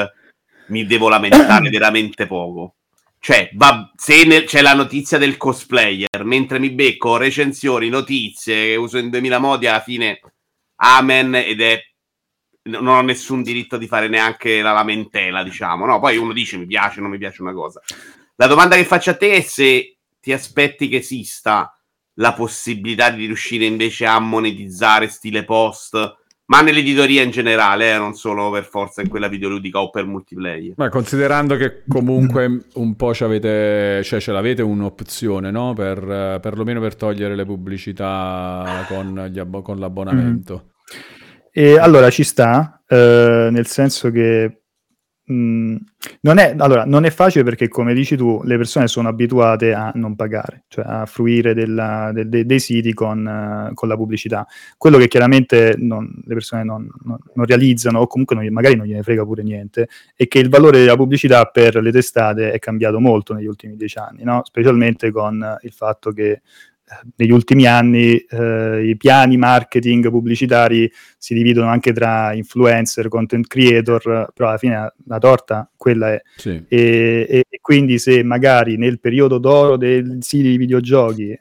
mi devo lamentare veramente poco, cioè va- se ne- c'è la notizia del cosplayer, mentre mi becco recensioni, notizie che uso in duemila modi, alla fine amen, ed è non ho nessun diritto di fare neanche la lamentela, diciamo, no? Poi uno dice mi piace, non mi piace una cosa. La domanda che faccio a te è se ti aspetti che esista la possibilità di riuscire invece a monetizzare stile Post, ma nell'editoria in generale, eh, non solo per forza in quella videoludica o per multiplayer. Ma considerando che comunque un po' c'avete, cioè ce l'avete un'opzione, no? Per perlomeno per togliere le pubblicità con, gli abbon- con l'abbonamento. Mm. E allora ci sta, eh, nel senso che mh, non è, allora, non è facile, perché come dici tu le persone sono abituate a non pagare, cioè a fruire della, de, de, dei siti con, uh, con la pubblicità. Quello che chiaramente non, le persone non, non, non realizzano, o comunque non, magari non gliene frega pure niente, è che il valore della pubblicità per le testate è cambiato molto negli ultimi dieci anni, no? Specialmente con il fatto che negli ultimi anni eh, i piani marketing pubblicitari si dividono anche tra influencer, content creator, però alla fine la torta quella è. Sì. E, e, e quindi se magari nel periodo d'oro dei siti di videogiochi eh,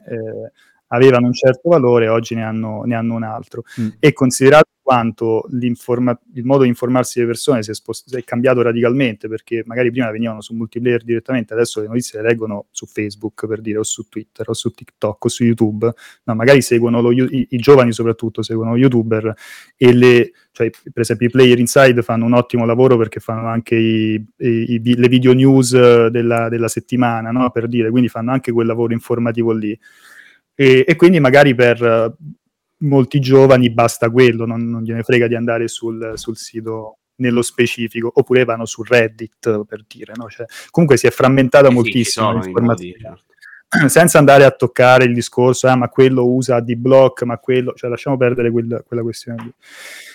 avevano un certo valore, oggi ne hanno, ne hanno un altro. Mm. E considerato quanto l'informa- il modo di informarsi delle persone si è, spost- si è cambiato radicalmente, perché magari prima venivano su Multiplayer direttamente, adesso le notizie le leggono su Facebook, per dire, o su Twitter, o su TikTok, o su YouTube. No, magari seguono lo, i, i giovani soprattutto seguono lo YouTuber, e le, cioè, per esempio i Player Inside fanno un ottimo lavoro perché fanno anche i, i, i, le video news della, della settimana, no? Per dire, quindi fanno anche quel lavoro informativo lì. E, e quindi magari per molti giovani basta quello, non, non gliene frega di andare sul, sul sito nello specifico, oppure vanno su Reddit, per dire, no? Cioè, comunque si è frammentata eh moltissimo sì, l'informazione, certo. Senza andare a toccare il discorso, ah, ma quello usa D-Block, ma quello, cioè lasciamo perdere quel, quella questione lì.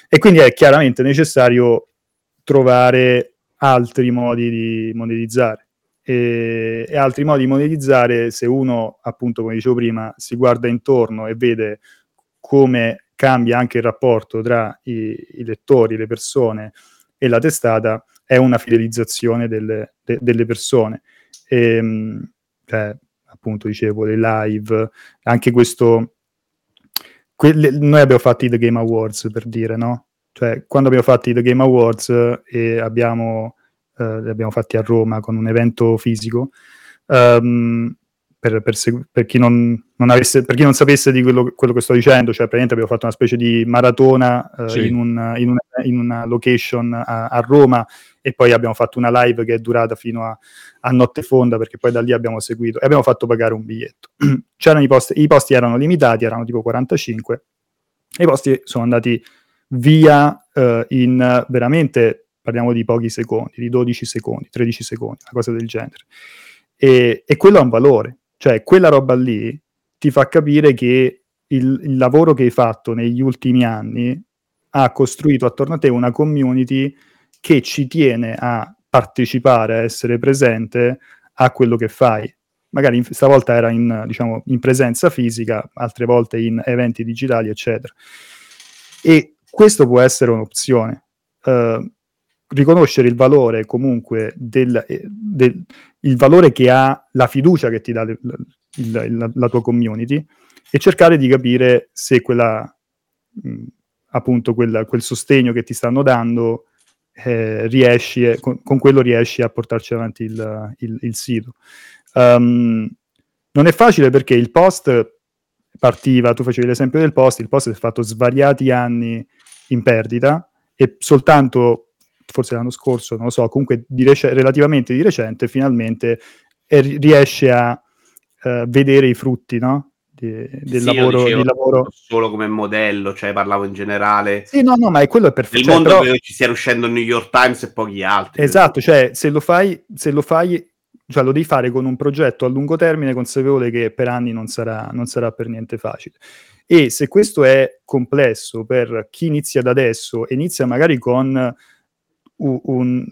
E quindi è chiaramente necessario trovare altri modi di monetizzare. E, e altri modi di monetizzare, se uno, appunto, come dicevo prima, si guarda intorno e vede come cambia anche il rapporto tra i, i lettori, le persone e la testata, è una fidelizzazione delle, de, delle persone. E, cioè, appunto, dicevo, le live, anche questo, quelle, noi abbiamo fatto i The Game Awards, per dire, no? Cioè, quando abbiamo fatto i The Game Awards e abbiamo... Uh, li abbiamo fatti a Roma con un evento fisico, um, per, per, per, chi non, non avesse, per chi non sapesse di quello, quello che sto dicendo, cioè praticamente abbiamo fatto una specie di maratona uh, sì. in, un, in, una, in una location a, a Roma, e poi abbiamo fatto una live che è durata fino a, a notte fonda, perché poi da lì abbiamo seguito e abbiamo fatto pagare un biglietto. C'erano i posti, i posti erano limitati, erano tipo quarantacinque, e i posti sono andati via uh, in veramente... parliamo di pochi secondi, di dodici secondi, tredici secondi, una cosa del genere. E, e quello ha un valore, cioè quella roba lì ti fa capire che il, il lavoro che hai fatto negli ultimi anni ha costruito attorno a te una community che ci tiene a partecipare, a essere presente a quello che fai. Magari stavolta era in, diciamo, in presenza fisica, altre volte in eventi digitali, eccetera. E questo può essere un'opzione. Uh, riconoscere il valore comunque del, del il valore che ha la fiducia che ti dà il, il, la, la tua community, e cercare di capire se quella mh, appunto quel, quel sostegno che ti stanno dando eh, riesci con, con quello riesci a portarci avanti il, il, il sito. Um, non è facile, perché il post partiva, tu facevi l'esempio del post, il post si è fatto svariati anni in perdita, e soltanto forse l'anno scorso, non lo so, comunque di rec- relativamente di recente, finalmente eh, riesce a eh, vedere i frutti, no? De- del, sì, lavoro, io dicevo, del lavoro. Solo come modello, cioè parlavo in generale. Sì, no, no, ma è quello è perfetto. Il mondo, cioè, però... ci stia riuscendo il New York Times e pochi altri. Esatto, cioè se lo fai, se lo fai, cioè lo devi fare con un progetto a lungo termine, consapevole che per anni non sarà, non sarà per niente facile. E se questo è complesso per chi inizia da adesso, inizia magari con... Un,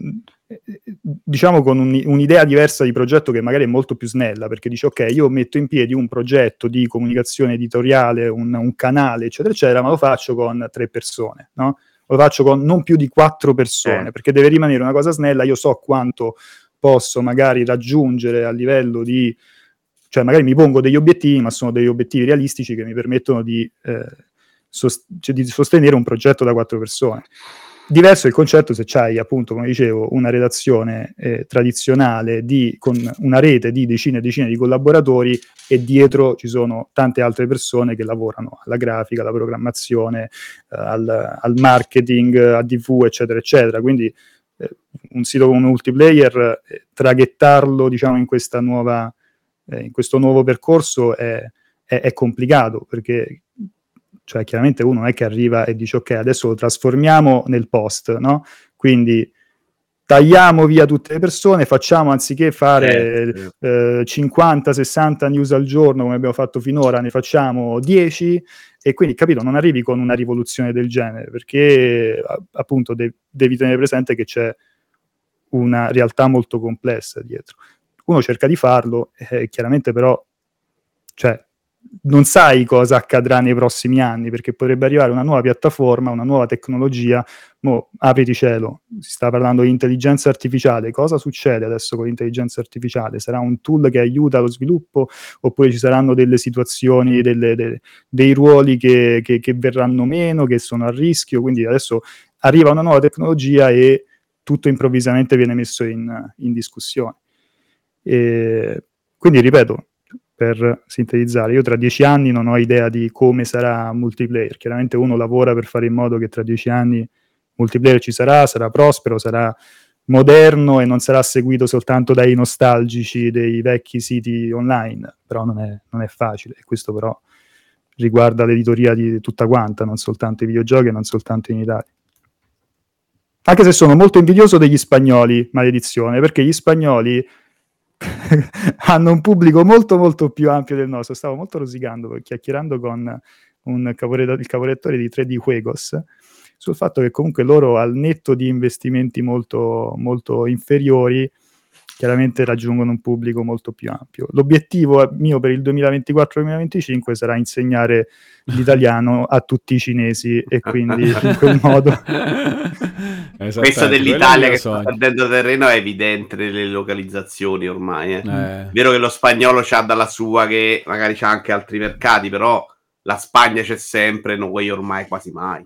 diciamo con un, un'idea diversa di progetto che magari è molto più snella, perché dice ok, io metto in piedi un progetto di comunicazione editoriale, un, un canale, eccetera eccetera, ma lo faccio con tre persone, no? Lo faccio con non più di quattro persone, eh. Perché deve rimanere una cosa snella. Io so quanto posso magari raggiungere a livello di, cioè magari mi pongo degli obiettivi, ma sono degli obiettivi realistici che mi permettono di, eh, sost- cioè di sostenere un progetto da quattro persone. Diverso il concetto se c'hai, appunto, come dicevo, una redazione eh, tradizionale di, con una rete di decine e decine di collaboratori, e dietro ci sono tante altre persone che lavorano alla grafica, alla programmazione, eh, al, al marketing, a tivù, eccetera, eccetera. Quindi eh, un sito come Multiplayer, eh, traghettarlo, diciamo, in questa nuova, eh, in questo nuovo percorso è, è, è complicato, perché... cioè chiaramente uno non è che arriva e dice ok, adesso lo trasformiamo nel post, no? Quindi tagliamo via tutte le persone, facciamo, anziché fare eh, eh, cinquanta sessanta news al giorno come abbiamo fatto finora, ne facciamo dieci, e quindi, capito, non arrivi con una rivoluzione del genere, perché appunto de- devi tenere presente che c'è una realtà molto complessa dietro. Uno cerca di farlo, eh, chiaramente, però, cioè non sai cosa accadrà nei prossimi anni, perché potrebbe arrivare una nuova piattaforma, una nuova tecnologia. Mo, apriti cielo, si sta parlando di intelligenza artificiale. Cosa succede adesso con l'intelligenza artificiale? Sarà un tool che aiuta lo sviluppo, oppure ci saranno delle situazioni, delle, de, dei ruoli che, che, che verranno meno, che sono a rischio? Quindi adesso arriva una nuova tecnologia e tutto improvvisamente viene messo in, in discussione. E quindi, ripeto, per sintetizzare, io tra dieci anni non ho idea di come sarà multiplayer. Chiaramente uno lavora per fare in modo che tra dieci anni multiplayer ci sarà, sarà prospero, sarà moderno e non sarà seguito soltanto dai nostalgici dei vecchi siti online, però non è, non è facile, e questo però riguarda l'editoria di tutta quanta, non soltanto i videogiochi e non soltanto in Italia. Anche se sono molto invidioso degli spagnoli, maledizione, perché gli spagnoli hanno un pubblico molto molto più ampio del nostro. Stavo molto rosicando, chiacchierando con un cavoretto, il cavorettore di tre D Juegos, sul fatto che comunque loro, al netto di investimenti molto, molto inferiori, chiaramente raggiungono un pubblico molto più ampio. L'obiettivo mio per il duemilaventiquattro duemilaventicinque sarà insegnare l'italiano a tutti i cinesi, e quindi in quel modo questa dell'Italia che sta perdendo terreno è evidente nelle localizzazioni ormai. È eh. eh. vero che lo spagnolo c'ha dalla sua, che magari c'ha anche altri mercati, però la Spagna c'è sempre, non vuoi ormai quasi mai.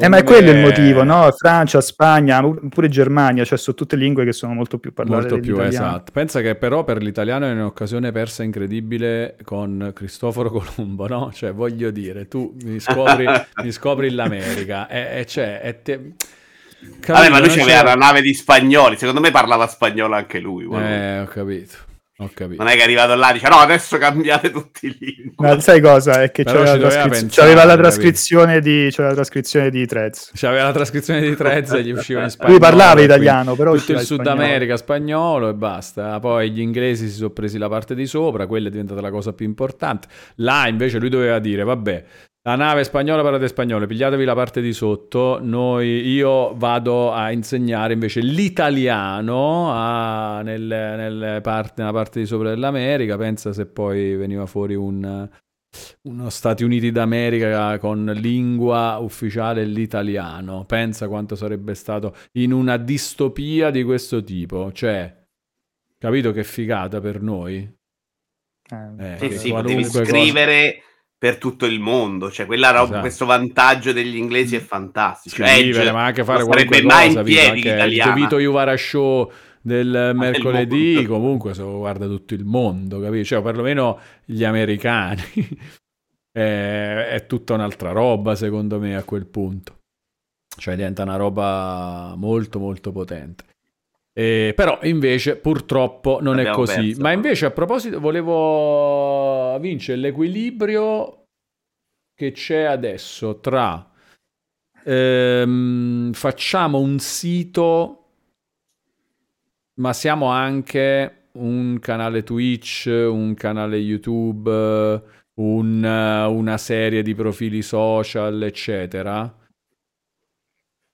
Eh, ma è quello è... il motivo, no? Francia, Spagna, pure Germania, cioè sono tutte lingue che sono molto più parlate molto più, esatto. Pensa che però per l'italiano è un'occasione persa incredibile con Cristoforo Colombo, no? Cioè, voglio dire, tu mi scopri, mi scopri l'America e, e c'è... E te... Vabbè, ma lui c'aveva la nave di spagnoli, secondo me parlava spagnolo anche lui. Guarda. Eh, ho capito. Ho capito. Non è che è arrivato là e dice no, adesso cambiate tutti lì. Ma sai cosa? È che c'aveva la, trascriz- c'aveva, la trascrizione di, c'aveva la trascrizione di Threads. C'aveva la trascrizione di Threads e gli usciva in spagnolo. Lui parlava italiano, però tutto il Sud spagnolo. America spagnolo e basta. Poi gli inglesi si sono presi la parte di sopra, quella è diventata la cosa più importante. Là invece lui doveva dire, vabbè, la nave spagnola, parlate spagnolo, pigliatevi la parte di sotto, noi, io vado a insegnare invece l'italiano a, nel, nel parte, nella parte di sopra dell'America. Pensa se poi veniva fuori un, uno Stati Uniti d'America con lingua ufficiale l'italiano, pensa quanto sarebbe stato in una distopia di questo tipo, cioè, capito che figata per noi? Eh, eh, sì, potevi scrivere... Cosa... per tutto il mondo, cioè quella roba, esatto. Questo vantaggio degli inglesi è fantastico. Sì, cioè, vivere, cioè, ma anche fare qualche cosa, Vito, Vito Iuvara Show del mercoledì, comunque se lo guarda tutto il mondo, capisci? Cioè, perlomeno gli americani è, è tutta un'altra roba, secondo me, a quel punto. Cioè diventa una roba molto molto potente. Eh, però invece purtroppo non Abbiamo è così perso, ma invece a proposito volevo vincere l'equilibrio che c'è adesso tra ehm, facciamo un sito ma siamo anche un canale Twitch, un canale YouTube, un, una serie di profili social eccetera.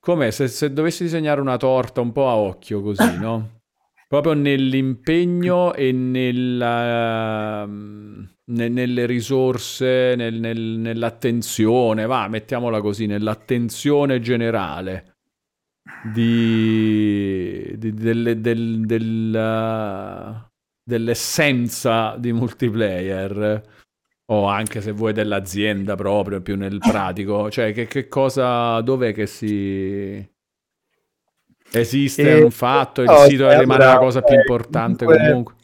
Com'è? Se, se dovessi disegnare una torta un po' a occhio così, no? Proprio nell'impegno e nella, ne, nelle risorse, nel, nel, nell'attenzione, va, mettiamola così, nell'attenzione generale di, di, delle, del, del, dell'essenza di multiplayer, o anche se vuoi dell'azienda proprio più nel pratico, cioè che, che cosa, dov'è che si esiste eh, un fatto, il no, sito rimane allora, la cosa più importante comunque, comunque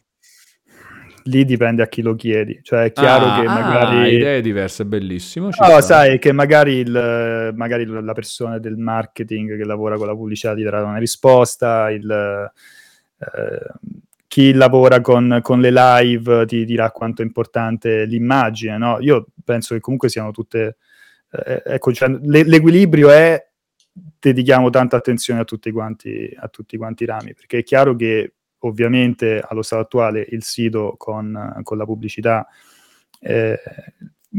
lì dipende a chi lo chiedi, cioè è chiaro ah, che magari ah, idee diverse, bellissimo, no, sai che magari il magari la persona del marketing che lavora con la pubblicità ti darà una risposta, il eh, chi lavora con, con le live ti dirà quanto è importante l'immagine, no? Io penso che comunque siano tutte... Eh, ecco, cioè, le, l'equilibrio è... Dedichiamo tanta attenzione a tutti quanti, a tutti quanti i rami, perché è chiaro che ovviamente allo stato attuale il sito con, con la pubblicità è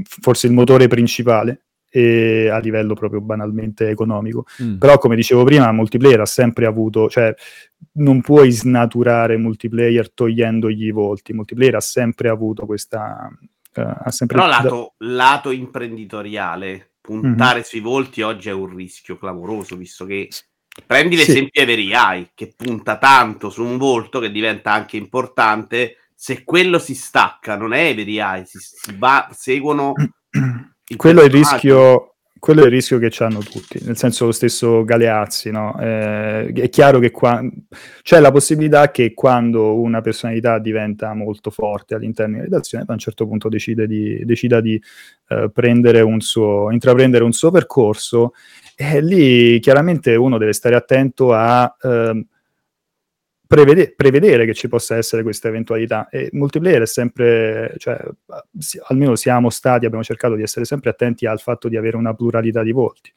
forse il motore principale, e a livello proprio banalmente economico, mm. però come dicevo prima multiplayer ha sempre avuto, cioè non puoi snaturare multiplayer togliendogli i volti, multiplayer ha sempre avuto questa, ha sempre... Però lato, lato imprenditoriale, puntare mm-hmm. sui volti oggi è un rischio clamoroso, visto che prendi l'esempio di sì. Avery che punta tanto su un volto che diventa anche importante. Se quello si stacca, non è Avery, si, si va, seguono... quello è il rischio... Quello è il rischio che hanno tutti, nel senso lo stesso Galeazzi, no? Eh, è chiaro che qua c'è la possibilità che quando una personalità diventa molto forte all'interno della redazione, a un certo punto decide di, decida di eh, prendere un suo, intraprendere un suo percorso, e lì chiaramente uno deve stare attento a... Eh, Prevede- prevedere che ci possa essere questa eventualità, e multiplayer è sempre, cioè, si- almeno siamo stati, abbiamo cercato di essere sempre attenti al fatto di avere una pluralità di volti,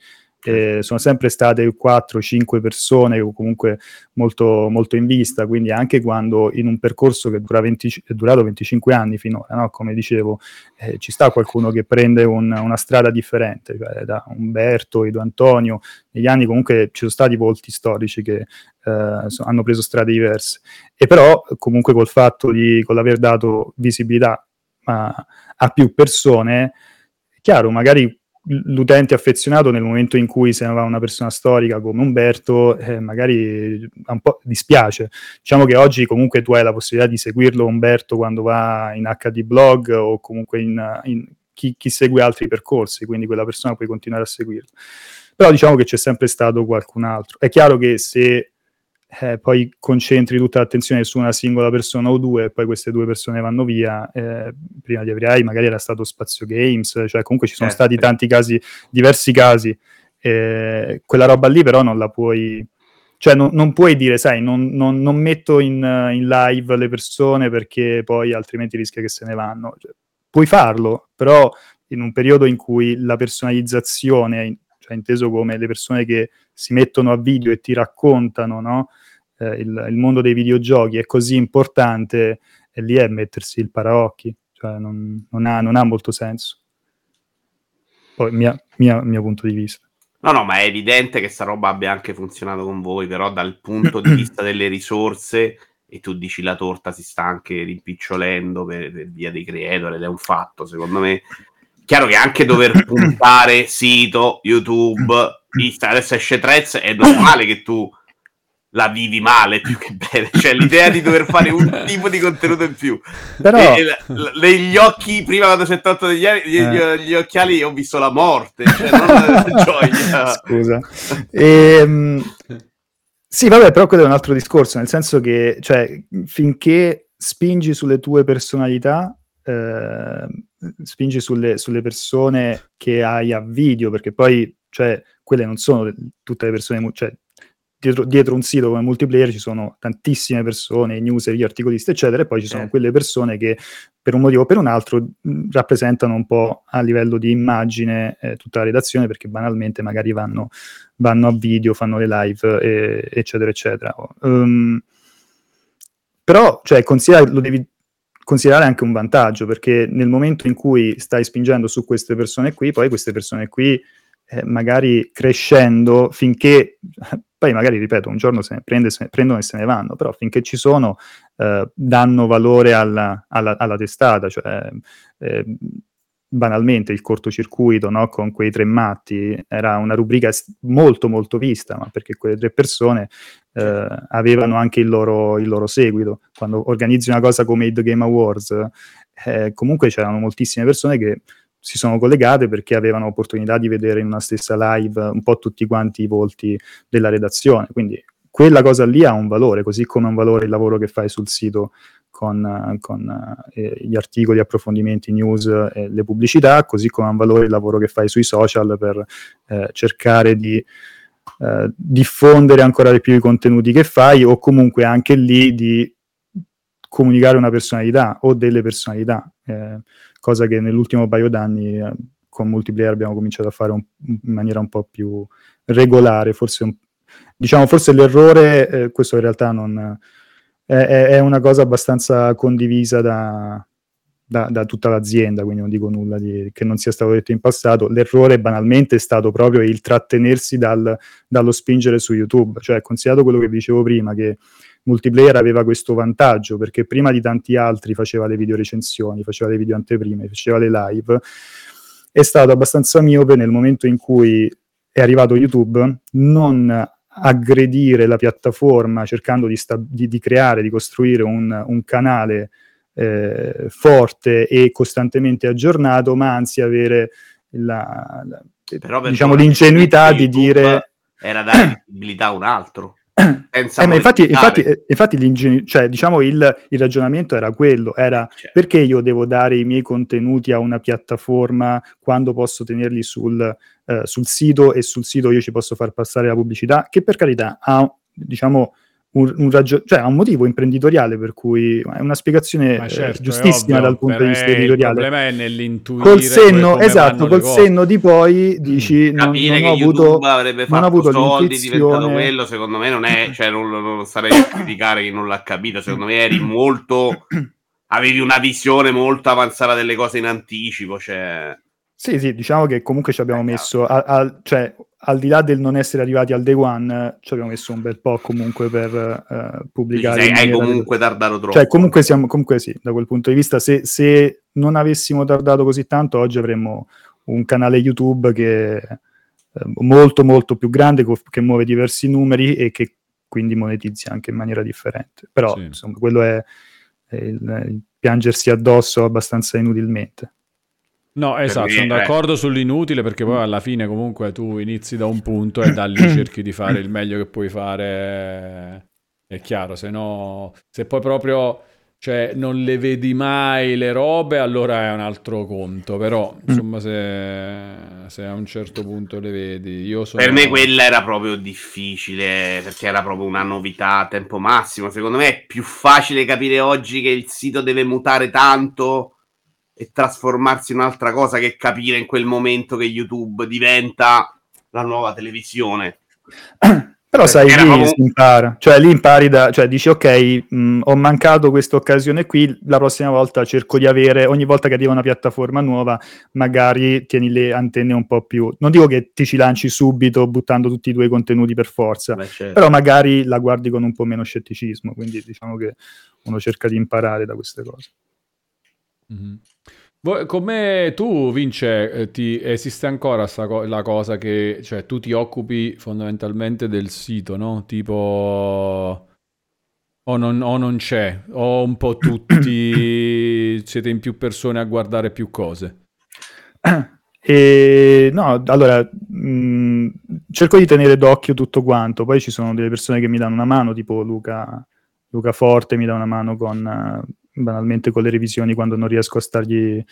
eh, sono sempre state quattro cinque persone comunque molto, molto in vista, quindi anche quando in un percorso che dura venti- è durato venticinque anni finora, no? Come dicevo, eh, ci sta qualcuno che prende un, una strada differente, cioè, da Umberto, Edo Antonio, negli anni comunque ci sono stati volti storici che Uh, so, hanno preso strade diverse, e però comunque col fatto di con l'aver dato visibilità a, a più persone, è chiaro, magari l'utente affezionato nel momento in cui se ne va una persona storica come Umberto, eh, magari un po' dispiace. Diciamo che oggi comunque tu hai la possibilità di seguirlo Umberto quando va in acca di blog o comunque in, in chi, chi segue altri percorsi, quindi quella persona puoi continuare a seguirlo, però diciamo che c'è sempre stato qualcun altro. È chiaro che se Eh, poi concentri tutta l'attenzione su una singola persona o due, e poi queste due persone vanno via, eh, prima di Avriai magari era stato Spazio Games, cioè comunque ci sono eh, stati eh. tanti casi, diversi casi, eh, quella roba lì però non la puoi, cioè non, non puoi dire, sai, non, non, non metto in, in live le persone perché poi altrimenti rischia che se ne vanno, cioè, puoi farlo, però in un periodo in cui la personalizzazione, cioè inteso come le persone che si mettono a video e ti raccontano, no? Eh, il, il mondo dei videogiochi è così importante, e lì è mettersi il paraocchi, cioè non, non, ha, non ha molto senso. Poi mia, mia, mio punto di vista. No, no, ma è evidente che sta roba abbia anche funzionato con voi, però dal punto di vista delle risorse, e tu dici la torta si sta anche rimpicciolendo per, per via dei creator, ed è un fatto, secondo me. Chiaro che anche dover puntare sito, YouTube, Instagram, adesso esce Threads, è normale che tu la vivi male più che bene, cioè l'idea di dover fare un tipo di contenuto in più. Però e, l- l- gli occhi, prima quando c'è tanto degli gli, eh. gli occhiali ho visto la morte, cioè non la gioia. Scusa. Ehm, sì, vabbè, però quello è un altro discorso, nel senso che, cioè, finché spingi sulle tue personalità, eh, spingi sulle, sulle persone che hai a video, perché poi, cioè, quelle non sono tutte le persone, cioè dietro, dietro un sito come Multiplayer ci sono tantissime persone, newser, gli articolisti eccetera, e poi ci sono eh. quelle persone che per un motivo o per un altro rappresentano un po' a livello di immagine eh, tutta la redazione, perché banalmente magari vanno, vanno a video, fanno le live eh, eccetera eccetera. Um, però cioè considera, lo devi considerare anche un vantaggio, perché nel momento in cui stai spingendo su queste persone qui, poi queste persone qui eh, magari crescendo, finché poi magari, ripeto, un giorno se ne prende, se ne prendono e se ne vanno, però finché ci sono eh, danno valore alla, alla, alla testata, cioè eh, banalmente il cortocircuito, no? Con quei tre matti era una rubrica molto molto vista, ma perché quelle tre persone eh, avevano anche il loro, il loro seguito. Quando organizzi una cosa come The Game Awards eh, comunque c'erano moltissime persone che si sono collegate perché avevano opportunità di vedere in una stessa live un po' tutti quanti i volti della redazione, quindi quella cosa lì ha un valore, così come ha un valore il lavoro che fai sul sito con, con eh, gli articoli, approfondimenti, news e eh, le pubblicità, così come ha un valore il lavoro che fai sui social per eh, cercare di eh, diffondere ancora di più i contenuti che fai, o comunque anche lì di comunicare una personalità o delle personalità, eh, cosa che nell'ultimo paio d'anni eh, con Multiplayer abbiamo cominciato a fare un, in maniera un po' più regolare, forse un, diciamo forse l'errore, eh, questo in realtà non... è una cosa abbastanza condivisa da, da, da tutta l'azienda, quindi non dico nulla di, che non sia stato detto in passato. L'errore banalmente è stato proprio il trattenersi dal, dallo spingere su YouTube, cioè considerato quello che dicevo prima, che Multiplayer aveva questo vantaggio, perché prima di tanti altri faceva le video recensioni, faceva le video anteprime, faceva le live. È stato abbastanza miope nel momento in cui è arrivato YouTube, non aggredire la piattaforma cercando di, sta- di, di creare, di costruire un, un canale eh, forte e costantemente aggiornato, ma anzi avere la, la, però diciamo l'ingenuità di YouTube dire... Era dare visibilità a un altro. Eh, ma infatti, infatti, infatti l'ingegno, cioè, diciamo il, il ragionamento era quello, era certo. Perché io devo dare i miei contenuti a una piattaforma quando posso tenerli sul, eh, sul sito, e sul sito io ci posso far passare la pubblicità, che per carità ha, diciamo, un, un, raggio- cioè, ha un motivo imprenditoriale, per cui è una spiegazione certo, giustissima ovvio, dal punto di vista editoriale. Il problema è nell'intuire col senno, esatto, col senno di poi dici capire non, non che ho YouTube avrebbe fatto soldi diventato quello, secondo me non è, cioè non, non sarei a criticare chi non l'ha capito, secondo me eri molto avevi una visione molto avanzata delle cose in anticipo, cioè sì sì, diciamo che comunque ci abbiamo eh, messo a, a, cioè al di là del non essere arrivati al day one, ci abbiamo messo un bel po' comunque per uh, pubblicare. Sei, hai comunque del... tardato troppo. Cioè, comunque siamo, comunque sì, da quel punto di vista, se, se non avessimo tardato così tanto, oggi avremmo un canale YouTube che è molto molto più grande, che muove diversi numeri e che quindi monetizza anche in maniera differente. Però, sì. Insomma, quello è, è il, il piangersi addosso abbastanza inutilmente. No, esatto, sono d'accordo sull'inutile, perché poi alla fine comunque tu inizi da un punto e da lì cerchi di fare il meglio che puoi fare, è chiaro, se no, se poi proprio cioè non le vedi mai le robe, allora è un altro conto, però insomma se, se a un certo punto le vedi, io sono... Per me quella era proprio difficile, perché era proprio una novità a tempo massimo. Secondo me è più facile capire oggi che il sito deve mutare tanto e trasformarsi in un'altra cosa, che capire in quel momento che YouTube diventa la nuova televisione. Però sai, lì proprio... si impara, cioè lì impari da, cioè dici ok, mh, ho mancato questa occasione qui, la prossima volta cerco di avere, ogni volta che arriva una piattaforma nuova magari tieni le antenne un po' più, non dico che ti ci lanci subito buttando tutti i tuoi contenuti per forza. Beh, certo. Però magari la guardi con un po' meno scetticismo, quindi diciamo che uno cerca di imparare da queste cose. Mm-hmm. Come tu, Vince, ti esiste ancora sta co- la cosa che cioè tu ti occupi fondamentalmente del sito, no? Tipo o non, o non c'è, o un po' tutti siete in più persone a guardare più cose? E, no, allora mh, cerco di tenere d'occhio tutto quanto, poi ci sono delle persone che mi danno una mano, tipo Luca, Luca Forte mi dà una mano con... banalmente con le revisioni quando non riesco a stargli,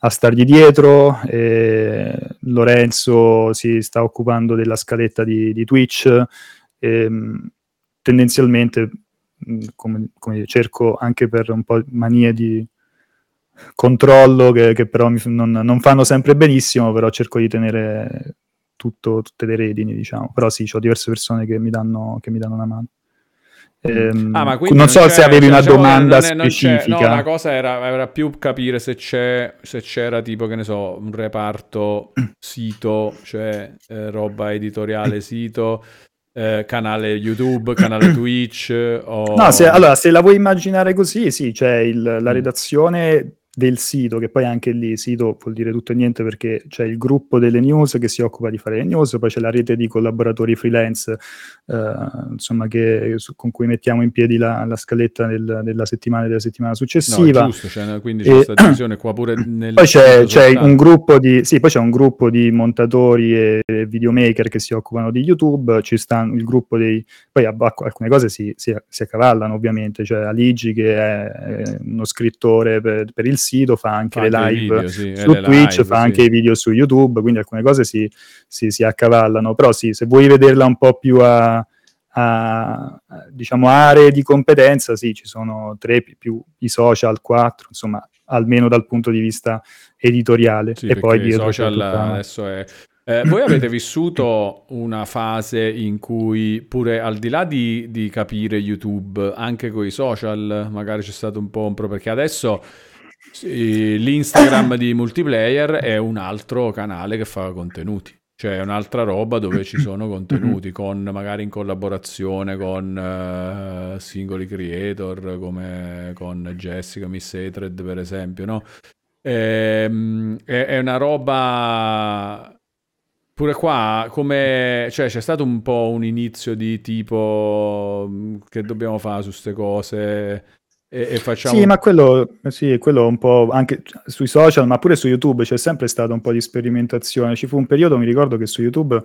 a stargli dietro, e Lorenzo si sta occupando della scaletta di, di Twitch, e tendenzialmente come, come cerco anche per un po' manie di controllo che, che però mi, non, non fanno sempre benissimo, però cerco di tenere tutto, tutte le redini, diciamo. Però sì, ho diverse persone che mi danno, che mi danno una mano. Ehm, ah, ma non so se avevi una diciamo, domanda non è, non specifica. No, la cosa era, era più capire se c'è, se c'era tipo che ne so un reparto sito, cioè eh, roba editoriale sito, eh, canale YouTube, canale Twitch o... No, se, allora se la vuoi immaginare così sì, c'è il, la redazione del sito, che poi anche lì sito vuol dire tutto e niente, perché c'è il gruppo delle news che si occupa di fare le news, poi c'è la rete di collaboratori freelance eh, insomma che su, con cui mettiamo in piedi la, la scaletta del, della settimana e della settimana successiva. No, giusto, cioè, quindi c'è e, questa divisione qua pure nel poi c'è, c'è un gruppo di sì, poi c'è un gruppo di montatori e videomaker che si occupano di YouTube, ci stanno il gruppo dei poi alcune cose si, si, si accavallano ovviamente, cioè Aligi che è uno scrittore per, per il sito, fa anche fa le anche live video, sì, su le Twitch, live, fa sì. Anche i video su YouTube, quindi alcune cose si, si, si accavallano, però sì, se vuoi vederla un po' più a, a, a diciamo aree di competenza, sì, ci sono tre più i social, quattro, insomma, almeno dal punto di vista editoriale. Sì, e poi dietro i social tutta... adesso è... Eh, voi avete vissuto una fase in cui pure al di là di, di capire YouTube, anche con i social, magari c'è stato un po' un pro, perché adesso... Sì, l'Instagram di Multiplayer è un altro canale che fa contenuti, Cioè è un'altra roba dove ci sono contenuti con, magari in collaborazione con uh, singoli creator, come con Jessica, Miss Hatred per esempio, no? E, è, è una roba... Pure qua, come, cioè, c'è stato un po' un inizio di tipo che dobbiamo fare su queste cose... E, e facciamo... Sì, ma quello, sì, quello un po' anche sui social, ma pure su YouTube c'è sempre stato un po' di sperimentazione. Ci fu un periodo, mi ricordo, che su YouTube,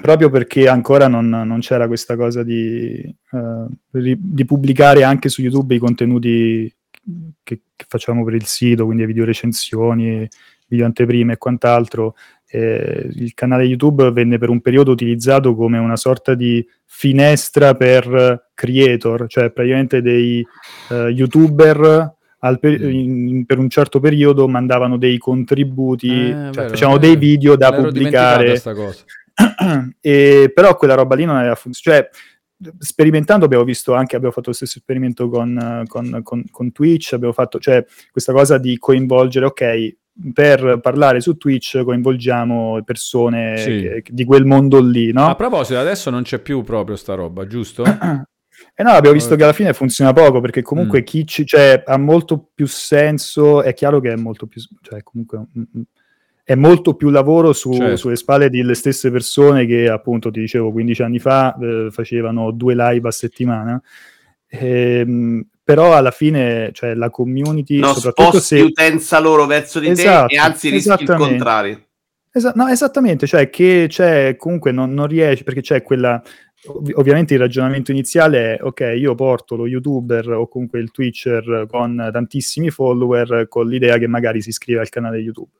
proprio perché ancora non, non c'era questa cosa di, eh, di pubblicare anche su YouTube i contenuti che, che facciamo per il sito, quindi video recensioni, video anteprime e quant'altro. Eh, il canale YouTube venne per un periodo utilizzato come una sorta di finestra per creator, cioè praticamente dei eh, YouTuber al per, in, per un certo periodo mandavano dei contributi, eh, cioè vero, facevano vero. dei video da L'ero pubblicare. Cosa. E, però quella roba lì non aveva funzionato. Cioè, sperimentando abbiamo visto anche, abbiamo fatto lo stesso esperimento con, con, con, con Twitch, abbiamo fatto, cioè, questa cosa di coinvolgere, ok, per parlare su Twitch coinvolgiamo persone sì. che, di quel mondo lì, no? A proposito, adesso non c'è più proprio sta roba, giusto? Eh no, abbiamo visto che alla fine funziona poco, perché comunque mm. chi ci, cioè, ha molto più senso, è chiaro che è molto più, cioè, comunque è molto più lavoro su, certo. sulle spalle delle stesse persone che, appunto, ti dicevo, quindici anni fa eh, facevano due live a settimana. Ehm, però alla fine, cioè, la community, no, soprattutto sposti se... utenza loro verso di esatto, te, e anzi rischi il contrario. Esa- no, esattamente, cioè che c'è comunque non, non riesci, perché c'è quella, ov- ovviamente il ragionamento iniziale è, ok, io porto lo YouTuber o comunque il Twitcher con tantissimi follower, con l'idea che magari si iscriva al canale YouTube.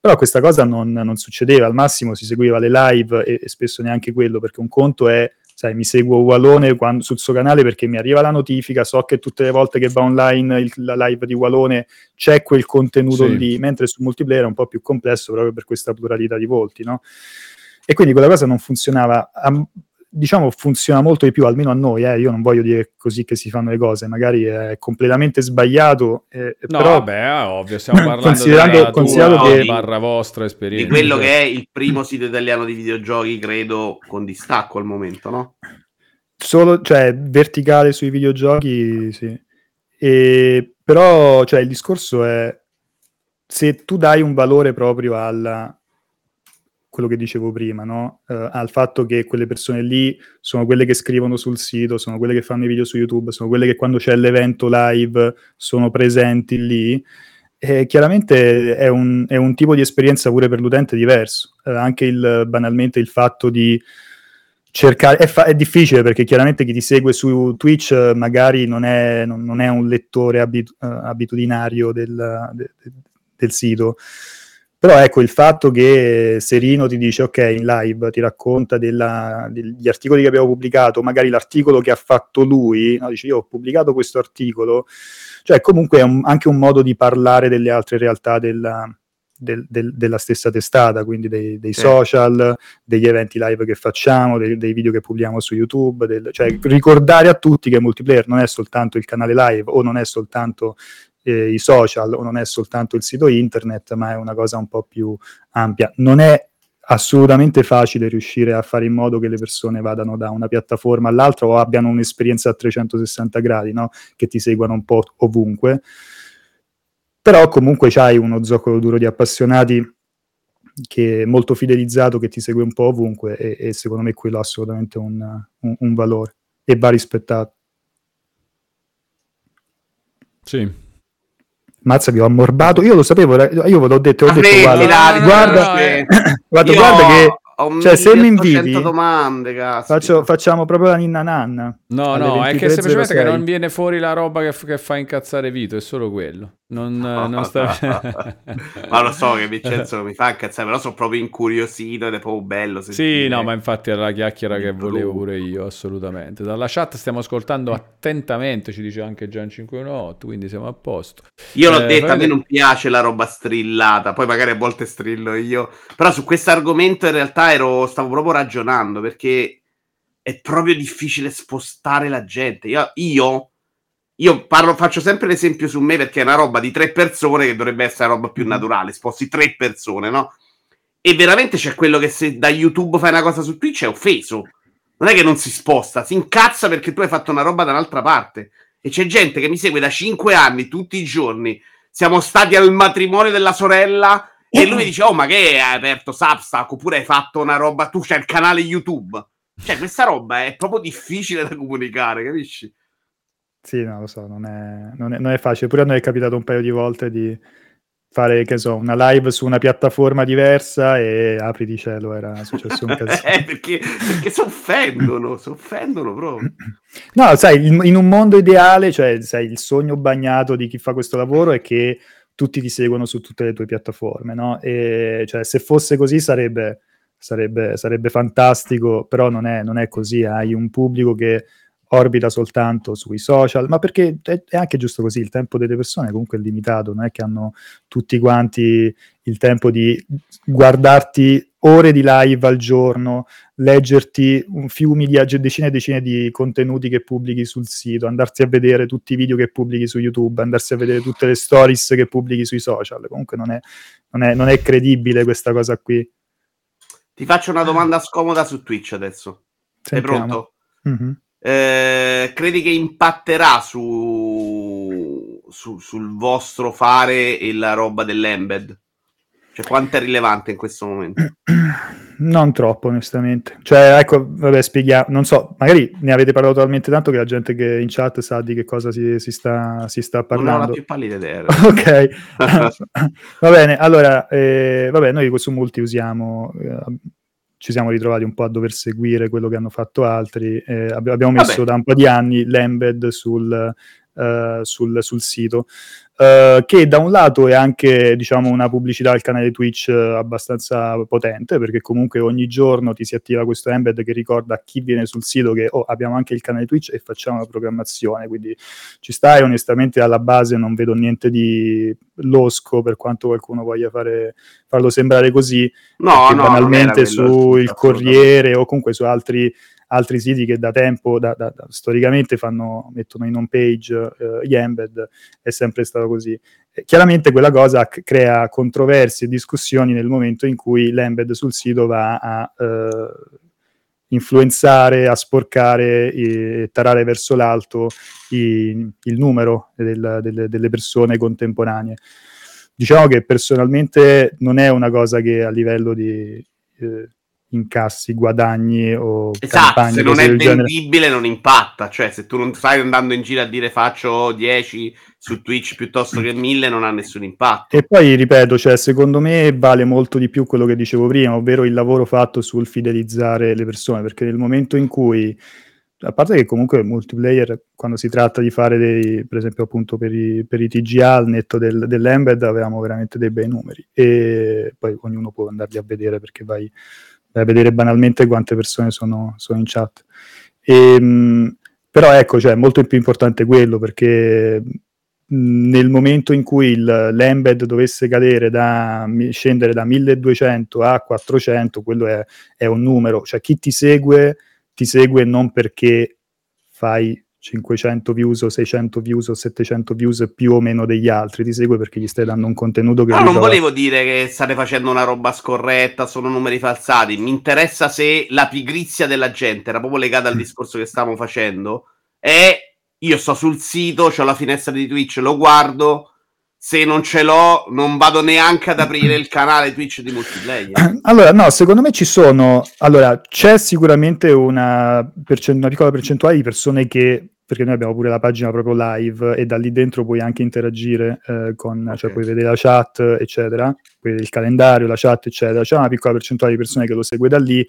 Però questa cosa non, non succedeva, al massimo si seguiva le live e, e spesso neanche quello, perché un conto è, sai, mi seguo Ualone quando, sul suo canale, perché mi arriva la notifica, so che tutte le volte che va online il, la live di Ualone c'è quel contenuto sì. lì, mentre su multiplayer è un po' più complesso proprio per questa pluralità di volti, no? E quindi quella cosa non funzionava, a, diciamo funziona molto di più, almeno a noi, eh, io non voglio dire così che si fanno le cose, magari è completamente sbagliato, eh, no, però vabbè, ovvio, stiamo parlando considerando, della considerando tua, che, barra vostra esperienza, di quello che è il primo sito italiano di videogiochi, credo, con distacco al momento, no? Solo, cioè, verticale sui videogiochi, sì. E, però, cioè, il discorso è, se tu dai un valore proprio alla... quello che dicevo prima, no? Uh, al fatto che quelle persone lì sono quelle che scrivono sul sito, sono quelle che fanno i video su YouTube, sono quelle che quando c'è l'evento live sono presenti lì, e chiaramente è un, è un tipo di esperienza pure per l'utente diverso. Uh, anche il, banalmente il fatto di cercare, è, fa- è difficile, perché chiaramente chi ti segue su Twitch magari non è, non, non è un lettore abit- abitudinario del, de- del sito. Però ecco, il fatto che Serino ti dice, ok, in live ti racconta della, degli articoli che abbiamo pubblicato, magari l'articolo che ha fatto lui, no? Dice, io ho pubblicato questo articolo, cioè comunque è un, anche un modo di parlare delle altre realtà della, del, del, della stessa testata, quindi dei, dei social, degli eventi live che facciamo, dei, dei video che pubblichiamo su YouTube, del, cioè ricordare a tutti che Multiplayer non è soltanto il canale live, o non è soltanto... i social, o non è soltanto il sito internet, ma è una cosa un po' più ampia. Non è assolutamente facile riuscire a fare in modo che le persone vadano da una piattaforma all'altra o abbiano un'esperienza a trecentosessanta gradi, no? Che ti seguano un po' ovunque, però comunque c'hai uno zoccolo duro di appassionati che è molto fidelizzato, che ti segue un po' ovunque, e, e secondo me quello ha assolutamente un, un, un valore e va rispettato. Sì. Mazza, vi ho ammorbato, io lo sapevo, io ve l'ho detto, ho ah, detto guarda, guarda, guarda, guarda che, cioè, se mi inviti domande, faccio, facciamo proprio la ninna nanna. No, no, è che semplicemente che non viene fuori la roba che, che fa incazzare Vito, è solo quello. Non, non sta... Ma lo so che Vincenzo mi fa incazzare, però sono proprio incuriosito ed è proprio bello sentire. Sì, no, ma infatti era la chiacchiera che volevo pure io, assolutamente. Dalla chat stiamo ascoltando attentamente, ci dice anche Gian cinquecentodiciotto, quindi siamo a posto. Io l'ho eh, detto, magari... a me non piace la roba strillata, poi magari a volte strillo io, però su questo argomento in realtà ero stavo proprio ragionando, perché è proprio difficile spostare la gente. Io... io Io parlo, faccio sempre l'esempio su me, perché è una roba di tre persone che dovrebbe essere la roba più naturale, sposti tre persone, no? e veramente c'è quello che se da YouTube fai una cosa su Twitch è offeso, non è che non si sposta, si incazza perché tu hai fatto una roba da un'altra parte. E c'è gente che mi segue da cinque anni tutti i giorni, siamo stati al matrimonio della sorella e lui mi dice: oh, ma che hai aperto Substack, oppure hai fatto una roba, tu c'hai il canale YouTube. Cioè, questa roba è proprio difficile da comunicare, capisci? Sì, no, lo so, non è, non è, non è facile. Pure a noi è capitato un paio di volte di fare, che so, una live su una piattaforma diversa e apri di cielo, era successo un casino. eh, perché, perché si offendono, si offendono proprio. No, sai, in, in un mondo ideale, cioè, sai, il sogno bagnato di chi fa questo lavoro è che tutti ti seguono su tutte le tue piattaforme, no? E, cioè, se fosse così sarebbe, sarebbe, sarebbe fantastico, però non è, non è così. Hai un pubblico che orbita soltanto sui social, ma perché è, è anche giusto così, il tempo delle persone comunque è limitato, non è che hanno tutti quanti il tempo di guardarti ore di live al giorno, leggerti un fiumi di decine e decine di contenuti che pubblichi sul sito, andarsi a vedere tutti i video che pubblichi su YouTube, andarsi a vedere tutte le stories che pubblichi sui social. Comunque non è, non è, non è credibile questa cosa qui. Ti faccio una domanda scomoda su Twitch adesso. Sentiamo. Sei pronto? Mm-hmm. Eh, credi che impatterà su, su sul vostro fare e la roba dell'embed? Cioè, quanto è rilevante in questo momento? Non troppo, onestamente. Cioè, ecco, vabbè, spieghiamo. Non so, magari ne avete parlato talmente tanto che la gente che in chat sa di che cosa si, si, sta, si sta parlando. Non ho la più pallida idea. Ok. Va bene, allora, eh, vabbè, noi su Multi usiamo... Eh, ci siamo ritrovati un po' a dover seguire quello che hanno fatto altri, eh, abbiamo messo Vabbè. da un po' di anni l'embed sul, uh, sul, sul sito, uh, che da un lato è anche, diciamo, una pubblicità al canale Twitch abbastanza potente, perché comunque ogni giorno ti si attiva questo embed che ricorda a chi viene sul sito che oh, abbiamo anche il canale Twitch e facciamo la programmazione, quindi ci sta. E onestamente alla base non vedo niente di losco, per quanto qualcuno voglia fare, farlo sembrare così. No, no, banalmente su Il Corriere o comunque su altri, altri siti che da tempo da, da, da, storicamente fanno, mettono in home page eh, gli embed, è sempre stato così. E chiaramente quella cosa c- crea controversie e discussioni nel momento in cui l'embed sul sito va a eh, influenzare, a sporcare e tarare verso l'alto i, il numero del, del, delle persone contemporanee. Diciamo che personalmente non è una cosa che a livello di eh, incassi, guadagni o esatto, campagne, se non è vendibile non impatta. Cioè, se tu non stai andando in giro a dire faccio dieci su Twitch piuttosto che mille, non ha nessun impatto. E poi ripeto, cioè, secondo me vale molto di più quello che dicevo prima, ovvero il lavoro fatto sul fidelizzare le persone, perché nel momento in cui, a parte che comunque il multiplayer, quando si tratta di fare dei, per esempio appunto per i, per i T G A al netto del, dell'embed, avevamo veramente dei bei numeri, e poi ognuno può andarli a vedere, perché vai a vedere banalmente quante persone sono, sono in chat. E, mh, però ecco, cioè, è molto più importante quello, perché mh, nel momento in cui il, l'embed dovesse cadere da, scendere da milleduecento a quattrocento, quello è, è un numero. Cioè, chi ti segue ti segue non perché fai cinquecento views o seicento views o settecento views più o meno degli altri, ti segue perché gli stai dando un contenuto che... No, non trova... volevo dire che state facendo una roba scorretta, sono numeri falsati, mi interessa se la pigrizia della gente era proprio legata al discorso che stavamo facendo, è io sto sul sito, c'ho la finestra di Twitch, lo guardo, se non ce l'ho non vado neanche ad aprire il canale Twitch di multiplayer. Allora no, secondo me ci sono, allora c'è sicuramente una, percent- una piccola percentuale di persone che, perché noi abbiamo pure la pagina proprio live e da lì dentro puoi anche interagire eh, con, okay. Cioè puoi vedere la chat eccetera, puoi vedere il calendario, la chat eccetera, c'è una piccola percentuale di persone che lo segue da lì,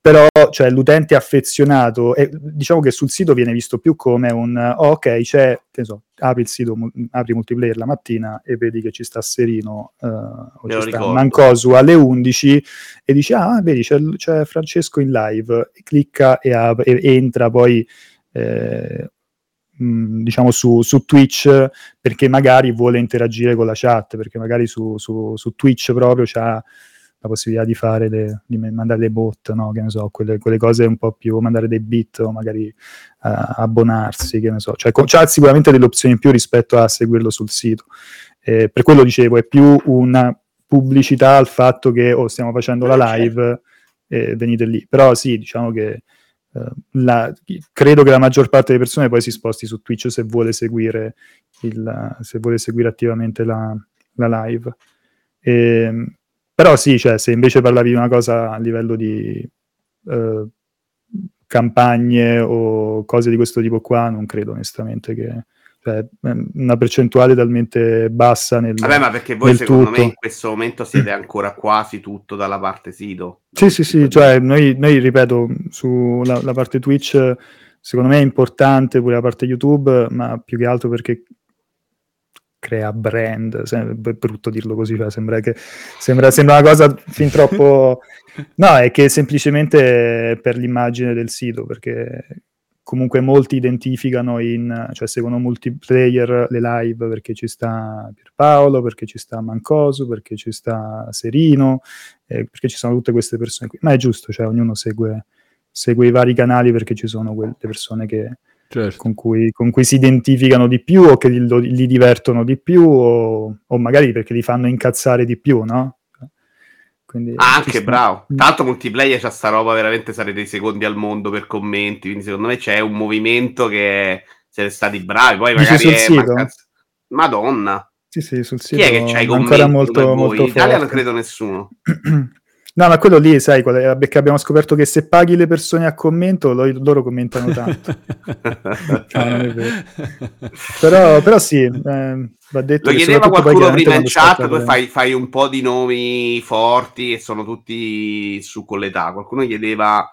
però cioè, l'utente affezionato, e diciamo che sul sito viene visto più come un oh, ok, c'è, che so, apri il sito, apri multiplayer la mattina e vedi che ci sta Serino eh, o ci sta Mancosu alle undici e dici ah vedi c'è, c'è Francesco in live, e clicca e, ap- e entra poi eh, mh, diciamo su, su Twitch, perché magari vuole interagire con la chat, perché magari su, su, su Twitch proprio c'ha la possibilità di fare le, di mandare dei bot, no? Che ne so, quelle, quelle cose un po' più, mandare dei bit o magari uh, abbonarsi, che ne so, cioè con, c'ha sicuramente delle opzioni in più rispetto a seguirlo sul sito, eh, per quello dicevo è più una pubblicità al fatto che oh, stiamo facendo la live, eh, venite lì. Però sì, diciamo che eh, la, credo che la maggior parte delle persone poi si sposti su Twitch se vuole seguire il, se vuole seguire attivamente la, la live. E, però sì, cioè, se invece parlavi di una cosa a livello di eh, campagne o cose di questo tipo qua, non credo onestamente che... Cioè, una percentuale talmente bassa nel Vabbè, ma perché voi secondo tutto. me in questo momento siete ancora quasi tutto dalla parte sito. Sì, sì, sì, cioè noi, noi ripeto, sulla la parte Twitch secondo me è importante pure la parte YouTube, ma più che altro perché crea brand, è brutto dirlo così, cioè, sembra che sembra, sembra una cosa fin troppo... No, è che semplicemente per l'immagine del sito, perché... comunque molti identificano in, cioè seguono multiplayer le live perché ci sta Pierpaolo, perché ci sta Mancoso, perché ci sta Serino, eh, perché ci sono tutte queste persone qui. Ma è giusto, cioè ognuno segue, segue i vari canali perché ci sono quelle persone che, certo. con, cui, con cui si identificano di più o che li, li divertono di più o, o magari perché li fanno incazzare di più, no? Quindi, ah, anche bravo, tanto multiplayer c'ha sta roba, veramente sarete i secondi al mondo per commenti, quindi secondo me c'è un movimento che siete stati bravi, poi magari sul è sito? Mancanza... Madonna, sì, sì, sul sito chi è che c'ha i commenti ancora molto, molto in Italia non credo nessuno. No, ma quello lì, sai, perché abbiamo scoperto che se paghi le persone a commento, lo, loro commentano tanto. No, però, però sì, eh, va detto. Lo che chiedeva qualcuno prima in chat, poi fai, fai un po' di nomi forti e sono tutti su con l'età. Qualcuno chiedeva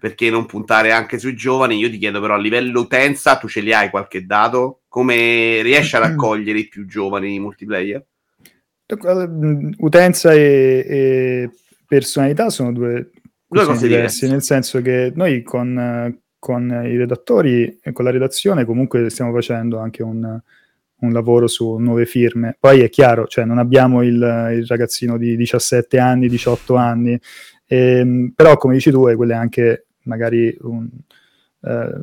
perché non puntare anche sui giovani, io ti chiedo però a livello utenza, tu ce li hai qualche dato? Come riesci a raccogliere i più giovani multiplayer? Utenza e... e... personalità sono due cose, cose diverse, diverse, nel senso che noi con, con i redattori e con la redazione comunque stiamo facendo anche un, un lavoro su nuove firme. Poi è chiaro, cioè non abbiamo il, il ragazzino di diciassette anni, diciotto anni, ehm, però come dici tu, è quella anche magari un, eh,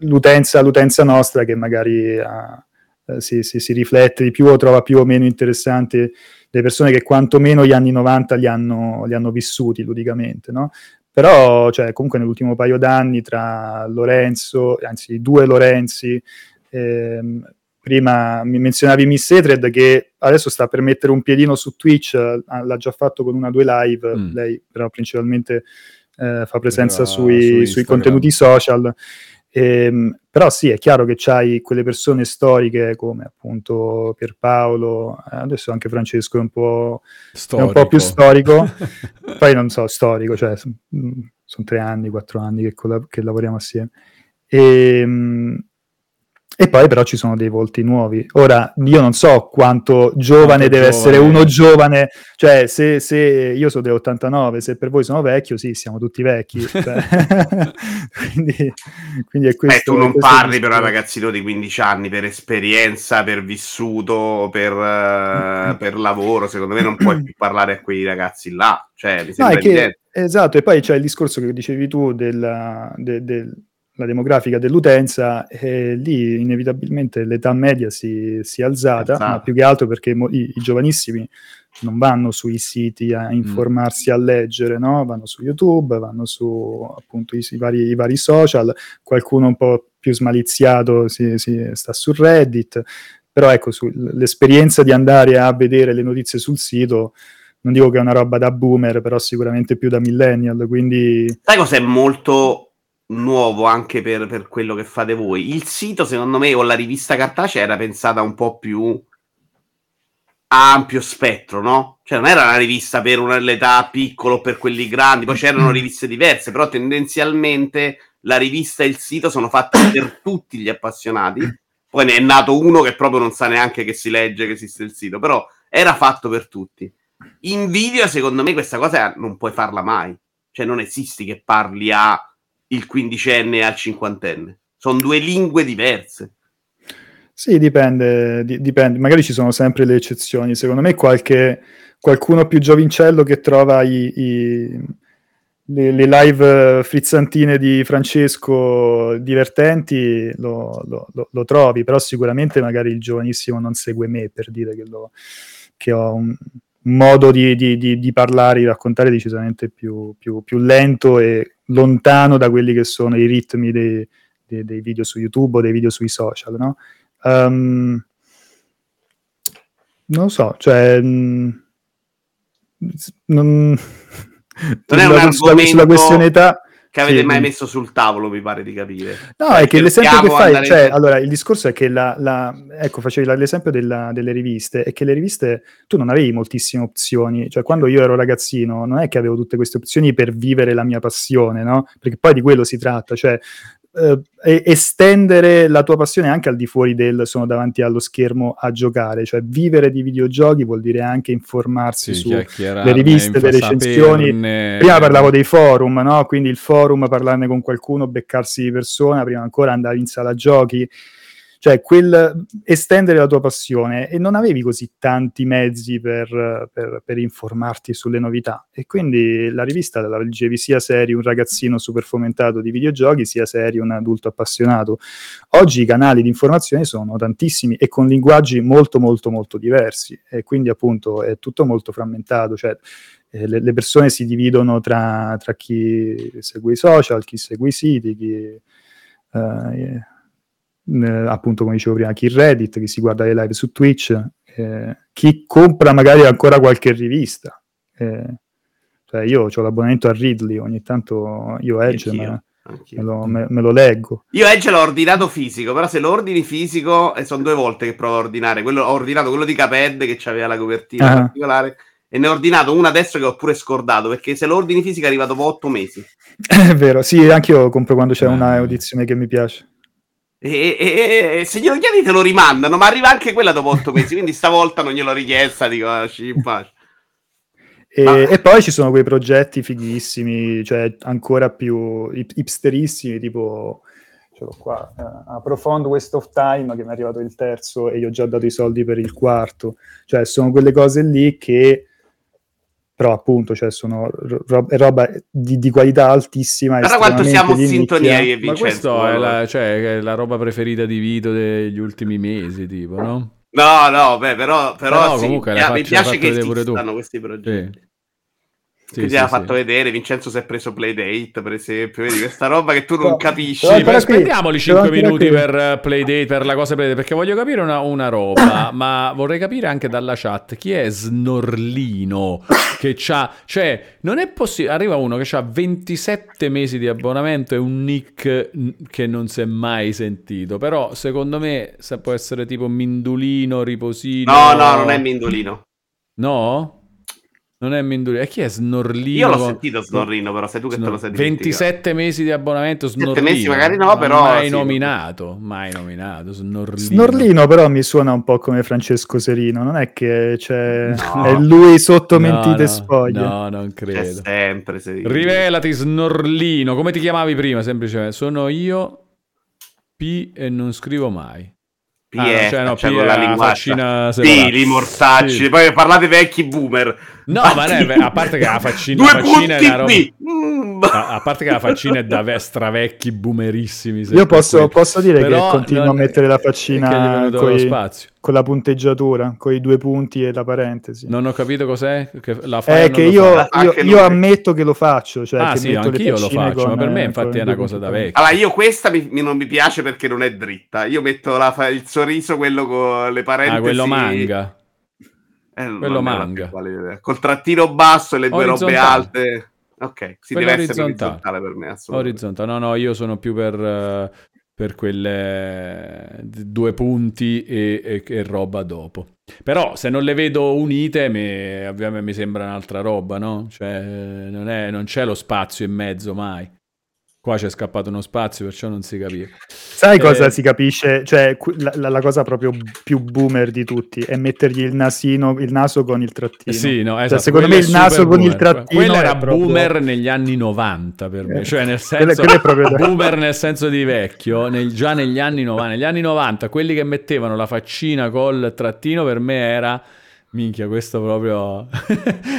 l'utenza, l'utenza nostra che magari ha... Si, si, si riflette di più o trova più o meno interessanti le persone che quantomeno gli anni novanta li hanno, li hanno vissuti ludicamente, no? Però cioè, comunque nell'ultimo paio d'anni tra Lorenzo, anzi due Lorenzi, ehm, prima mi menzionavi Miss Threads che adesso sta per mettere un piedino su Twitch, l'ha già fatto con una o due live, mm. lei però principalmente eh, fa presenza però, sui, su sui contenuti social. Ehm, però sì, è chiaro che c'hai quelle persone storiche come appunto Pierpaolo, adesso anche Francesco è un po', è un po più storico, poi non so, storico, cioè sono tre anni, quattro anni che, collab- che lavoriamo assieme. Ehm, e poi però ci sono dei volti nuovi. Ora io non so quanto giovane quanto deve giovane. essere uno giovane, cioè se, se io sono del ottantanove, se per voi sono vecchio, sì, siamo tutti vecchi. Cioè. quindi, quindi è questo. Eh, tu non questo parli però un ragazzino di quindici anni per esperienza, per vissuto, per, uh, per lavoro, secondo me non puoi più parlare a quei ragazzi là, cioè mi sembra no, evidente. Che, esatto, e poi c'è il discorso che dicevi tu del... del, del la demografica dell'utenza, eh, lì inevitabilmente l'età media si, si è alzata, esatto. Ma più che altro perché mo- i, i giovanissimi non vanno sui siti a informarsi, mm. a leggere, no? Vanno su YouTube, vanno su appunto i, i, vari, i vari social, qualcuno un po' più smaliziato si, si sta su Reddit, però ecco, su, l'esperienza di andare a vedere le notizie sul sito non dico che è una roba da boomer, però sicuramente più da millennial, quindi... Sai cos'è molto... nuovo anche per, per quello che fate voi? Il sito, secondo me, o la rivista cartacea era pensata un po' più ampio spettro, no? Cioè non era una rivista per una, l'età piccola o per quelli grandi, poi c'erano riviste diverse, però tendenzialmente la rivista e il sito sono fatti per tutti gli appassionati. Poi ne è nato uno che proprio non sa neanche che si legge, che esiste il sito, però era fatto per tutti. In video, secondo me, questa cosa non puoi farla mai. Cioè non esisti che parli a il quindicenne al cinquantenne, sono due lingue diverse. Sì, dipende, di, dipende, magari ci sono sempre le eccezioni. Secondo me qualche qualcuno più giovincello che trova i, i, le, le live frizzantine di Francesco divertenti lo, lo, lo, lo trovi, però sicuramente magari il giovanissimo non segue me, per dire che, lo, che ho un, modo di, di, di, di parlare, di raccontare decisamente più, più, più lento e lontano da quelli che sono i ritmi dei, dei, dei video su YouTube o dei video sui social, no? Um, non so, cioè... Mh, non... non è un argomento sulla, sulla questione età che avete sì, mai messo sul tavolo, mi pare di capire. No, cioè, è che l'esempio che fai andare... cioè, allora, il discorso è che la, la ecco, facevi l'esempio della, delle riviste, è che le riviste, tu non avevi moltissime opzioni, cioè quando io ero ragazzino non è che avevo tutte queste opzioni per vivere la mia passione, no? Perché poi di quello si tratta, cioè eh, estendere la tua passione anche al di fuori del sono davanti allo schermo a giocare, cioè vivere di videogiochi vuol dire anche informarsi sì, su le riviste, le recensioni, saperne... prima parlavo dei forum, no? Quindi il forum, parlarne con qualcuno, beccarsi di persona, prima ancora andare in sala giochi, cioè quel estendere la tua passione, e non avevi così tanti mezzi per, per, per informarti sulle novità, e quindi la rivista la leggevi sia se eri un ragazzino super fomentato di videogiochi, sia se eri un adulto appassionato. Oggi i canali di informazione sono tantissimi e con linguaggi molto molto molto diversi, e quindi appunto è tutto molto frammentato, cioè le persone si dividono tra, tra chi segue i social, chi segue i siti, chi eh, eh, appunto come dicevo prima, chi Reddit, chi si guarda le live su Twitch, eh, chi compra magari ancora qualche rivista. Eh, cioè io ho l'abbonamento a Ridley, ogni tanto io Edge ma me lo, me, me lo leggo. Io Edge l'ho ordinato fisico, però se lo ordini fisico, e sono due volte che provo a ordinare, quello, ho ordinato quello di Caped che aveva la copertina ah. particolare, e ne ho ordinato una adesso che ho pure scordato, perché se lo ordini fisica arriva dopo otto mesi. È vero, sì, anche io compro quando c'è eh. una audizione che mi piace. E, e, e se glielo chiedi te lo rimandano, ma arriva anche quella dopo otto mesi, quindi stavolta non gliel'ho richiesta, dico, ah, e, ah. e poi ci sono quei progetti fighissimi, cioè ancora più hipsterissimi, tipo... ce l'ho qua, uh, A Profound Waste of Time, che mi è arrivato il terzo e io ho già dato i soldi per il quarto. Cioè sono quelle cose lì che... però appunto cioè sono ro- roba di, di qualità altissima. Allora quanto siamo in sintonia io e Vincenzo, ma questo è la, cioè, è la roba preferita di Vito degli ultimi mesi, tipo, no? No, no, beh, però, però no, sì, comunque mi, mi piace che esistano questi progetti. Sì. Sì, quindi sì, l'ha sì. fatto vedere, Vincenzo si è preso Playdate per esempio, vedi questa roba che tu non no, capisci. Però spendiamoli cinque minuti per Playdate, per la cosa Playdate, perché voglio capire una, una roba, ma vorrei capire anche dalla chat chi è Snorlino che c'ha, cioè non è possibile, arriva uno che c'ha ventisette mesi di abbonamento e un nick che non si è mai sentito, però secondo me se può essere tipo Mindulino, Riposino. No, no, non è Mindulino. No? Non è Mindurino, e chi è Snorlino? Io l'ho sentito Snorlino, però sei tu che Snor- te lo sei dimenticato. ventisette mesi di abbonamento Snorlino, mesi magari no, ma però mai sì. nominato, mai nominato Snorlino. Snorlino però mi suona un po' come Francesco Serino, non è che c'è no. è lui sotto no, mentite no, spoglie. No, non credo. C'è sempre Serino. Rivelati Snorlino, come ti chiamavi prima? Semplicemente sono io P e non scrivo mai. Ah, yeah, cioè, no, c'è cioè la linguaccia sì, i mortacci sì. Poi parlate vecchi boomer no ma ne, a parte che la faccina, la faccina è roba, mm. a, a parte che la faccina è da ve- stravecchi boomerissimi io posso, posso dire però, che continuo no, a mettere la faccina coi, con la punteggiatura con i due punti e la parentesi non ho capito cos'è che la è che io, io, io ammetto che lo faccio cioè ah che sì metto anch'io lo faccio con, ma per me eh, infatti è una cosa da vecchio. Allora io questa mi, non mi piace perché non è dritta, io metto la fa- il sorriso quello con le parentesi ah quello manga eh, quello manga col trattino basso e le due robe alte ok si quello deve essere orizzontale per me orizzontale no no io sono più per per quelle due punti e, e, e roba dopo però se non le vedo unite mi, ovviamente mi sembra un'altra roba no cioè non, è, non c'è lo spazio in mezzo mai. Qua c'è scappato uno spazio, perciò non si capisce. Sai eh, cosa si capisce? Cioè, la, la, la cosa proprio più boomer di tutti è mettergli il nasino, il naso con il trattino. Sì, no, esatto. Cioè, secondo quello me il naso con boomer. Il trattino quello era proprio... boomer negli anni novanta per me. Eh. Cioè, nel senso quello, quello proprio... boomer nel senso di vecchio, nel, già negli anni novanta. Negli anni novanta quelli che mettevano la faccina col trattino per me era... minchia, questo proprio...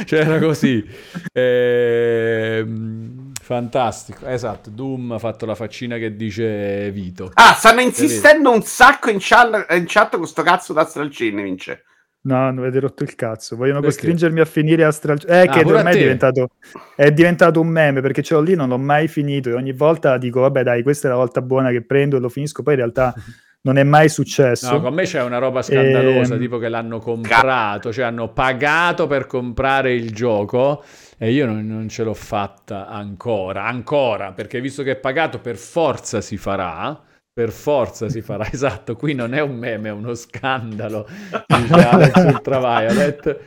cioè, era così. Ehm... Fantastico, esatto. Doom ha fatto la faccina che dice Vito. Ah, stanno insistendo un sacco in chat, in chat con sto cazzo da stralcine, Vince. No, non avete rotto il cazzo. Vogliono perché? Costringermi a finire a stral... Eh, ah, che ormai è diventato, è diventato un meme, perché ce l'ho lì, non l'ho mai finito. E ogni volta dico, vabbè dai, questa è la volta buona che prendo e lo finisco. Poi in realtà non è mai successo. No, con me c'è una roba scandalosa, e... tipo che l'hanno comprato, cioè hanno pagato per comprare il gioco e io non, non ce l'ho fatta ancora, ancora, perché visto che è pagato per forza si farà... Per forza si farà, esatto, qui non è un meme, è uno scandalo. Sul Travaiolet.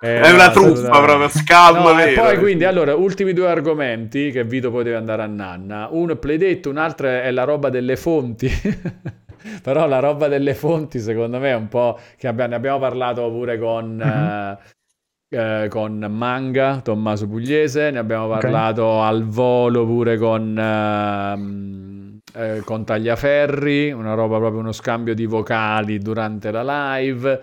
Eh, è una truffa proprio, scalma no, vera. E poi quindi, allora, ultimi due argomenti che Vito poi deve andare a nanna. Uno è Playdate, un'altra è la roba delle fonti. Però la roba delle fonti secondo me è un po'... che abbiamo, ne abbiamo parlato pure con... Mm-hmm. Uh, Eh, con Manga, Tommaso Pugliese, ne abbiamo parlato okay. al volo pure con, eh, con Tagliaferri, una roba proprio uno scambio di vocali durante la live.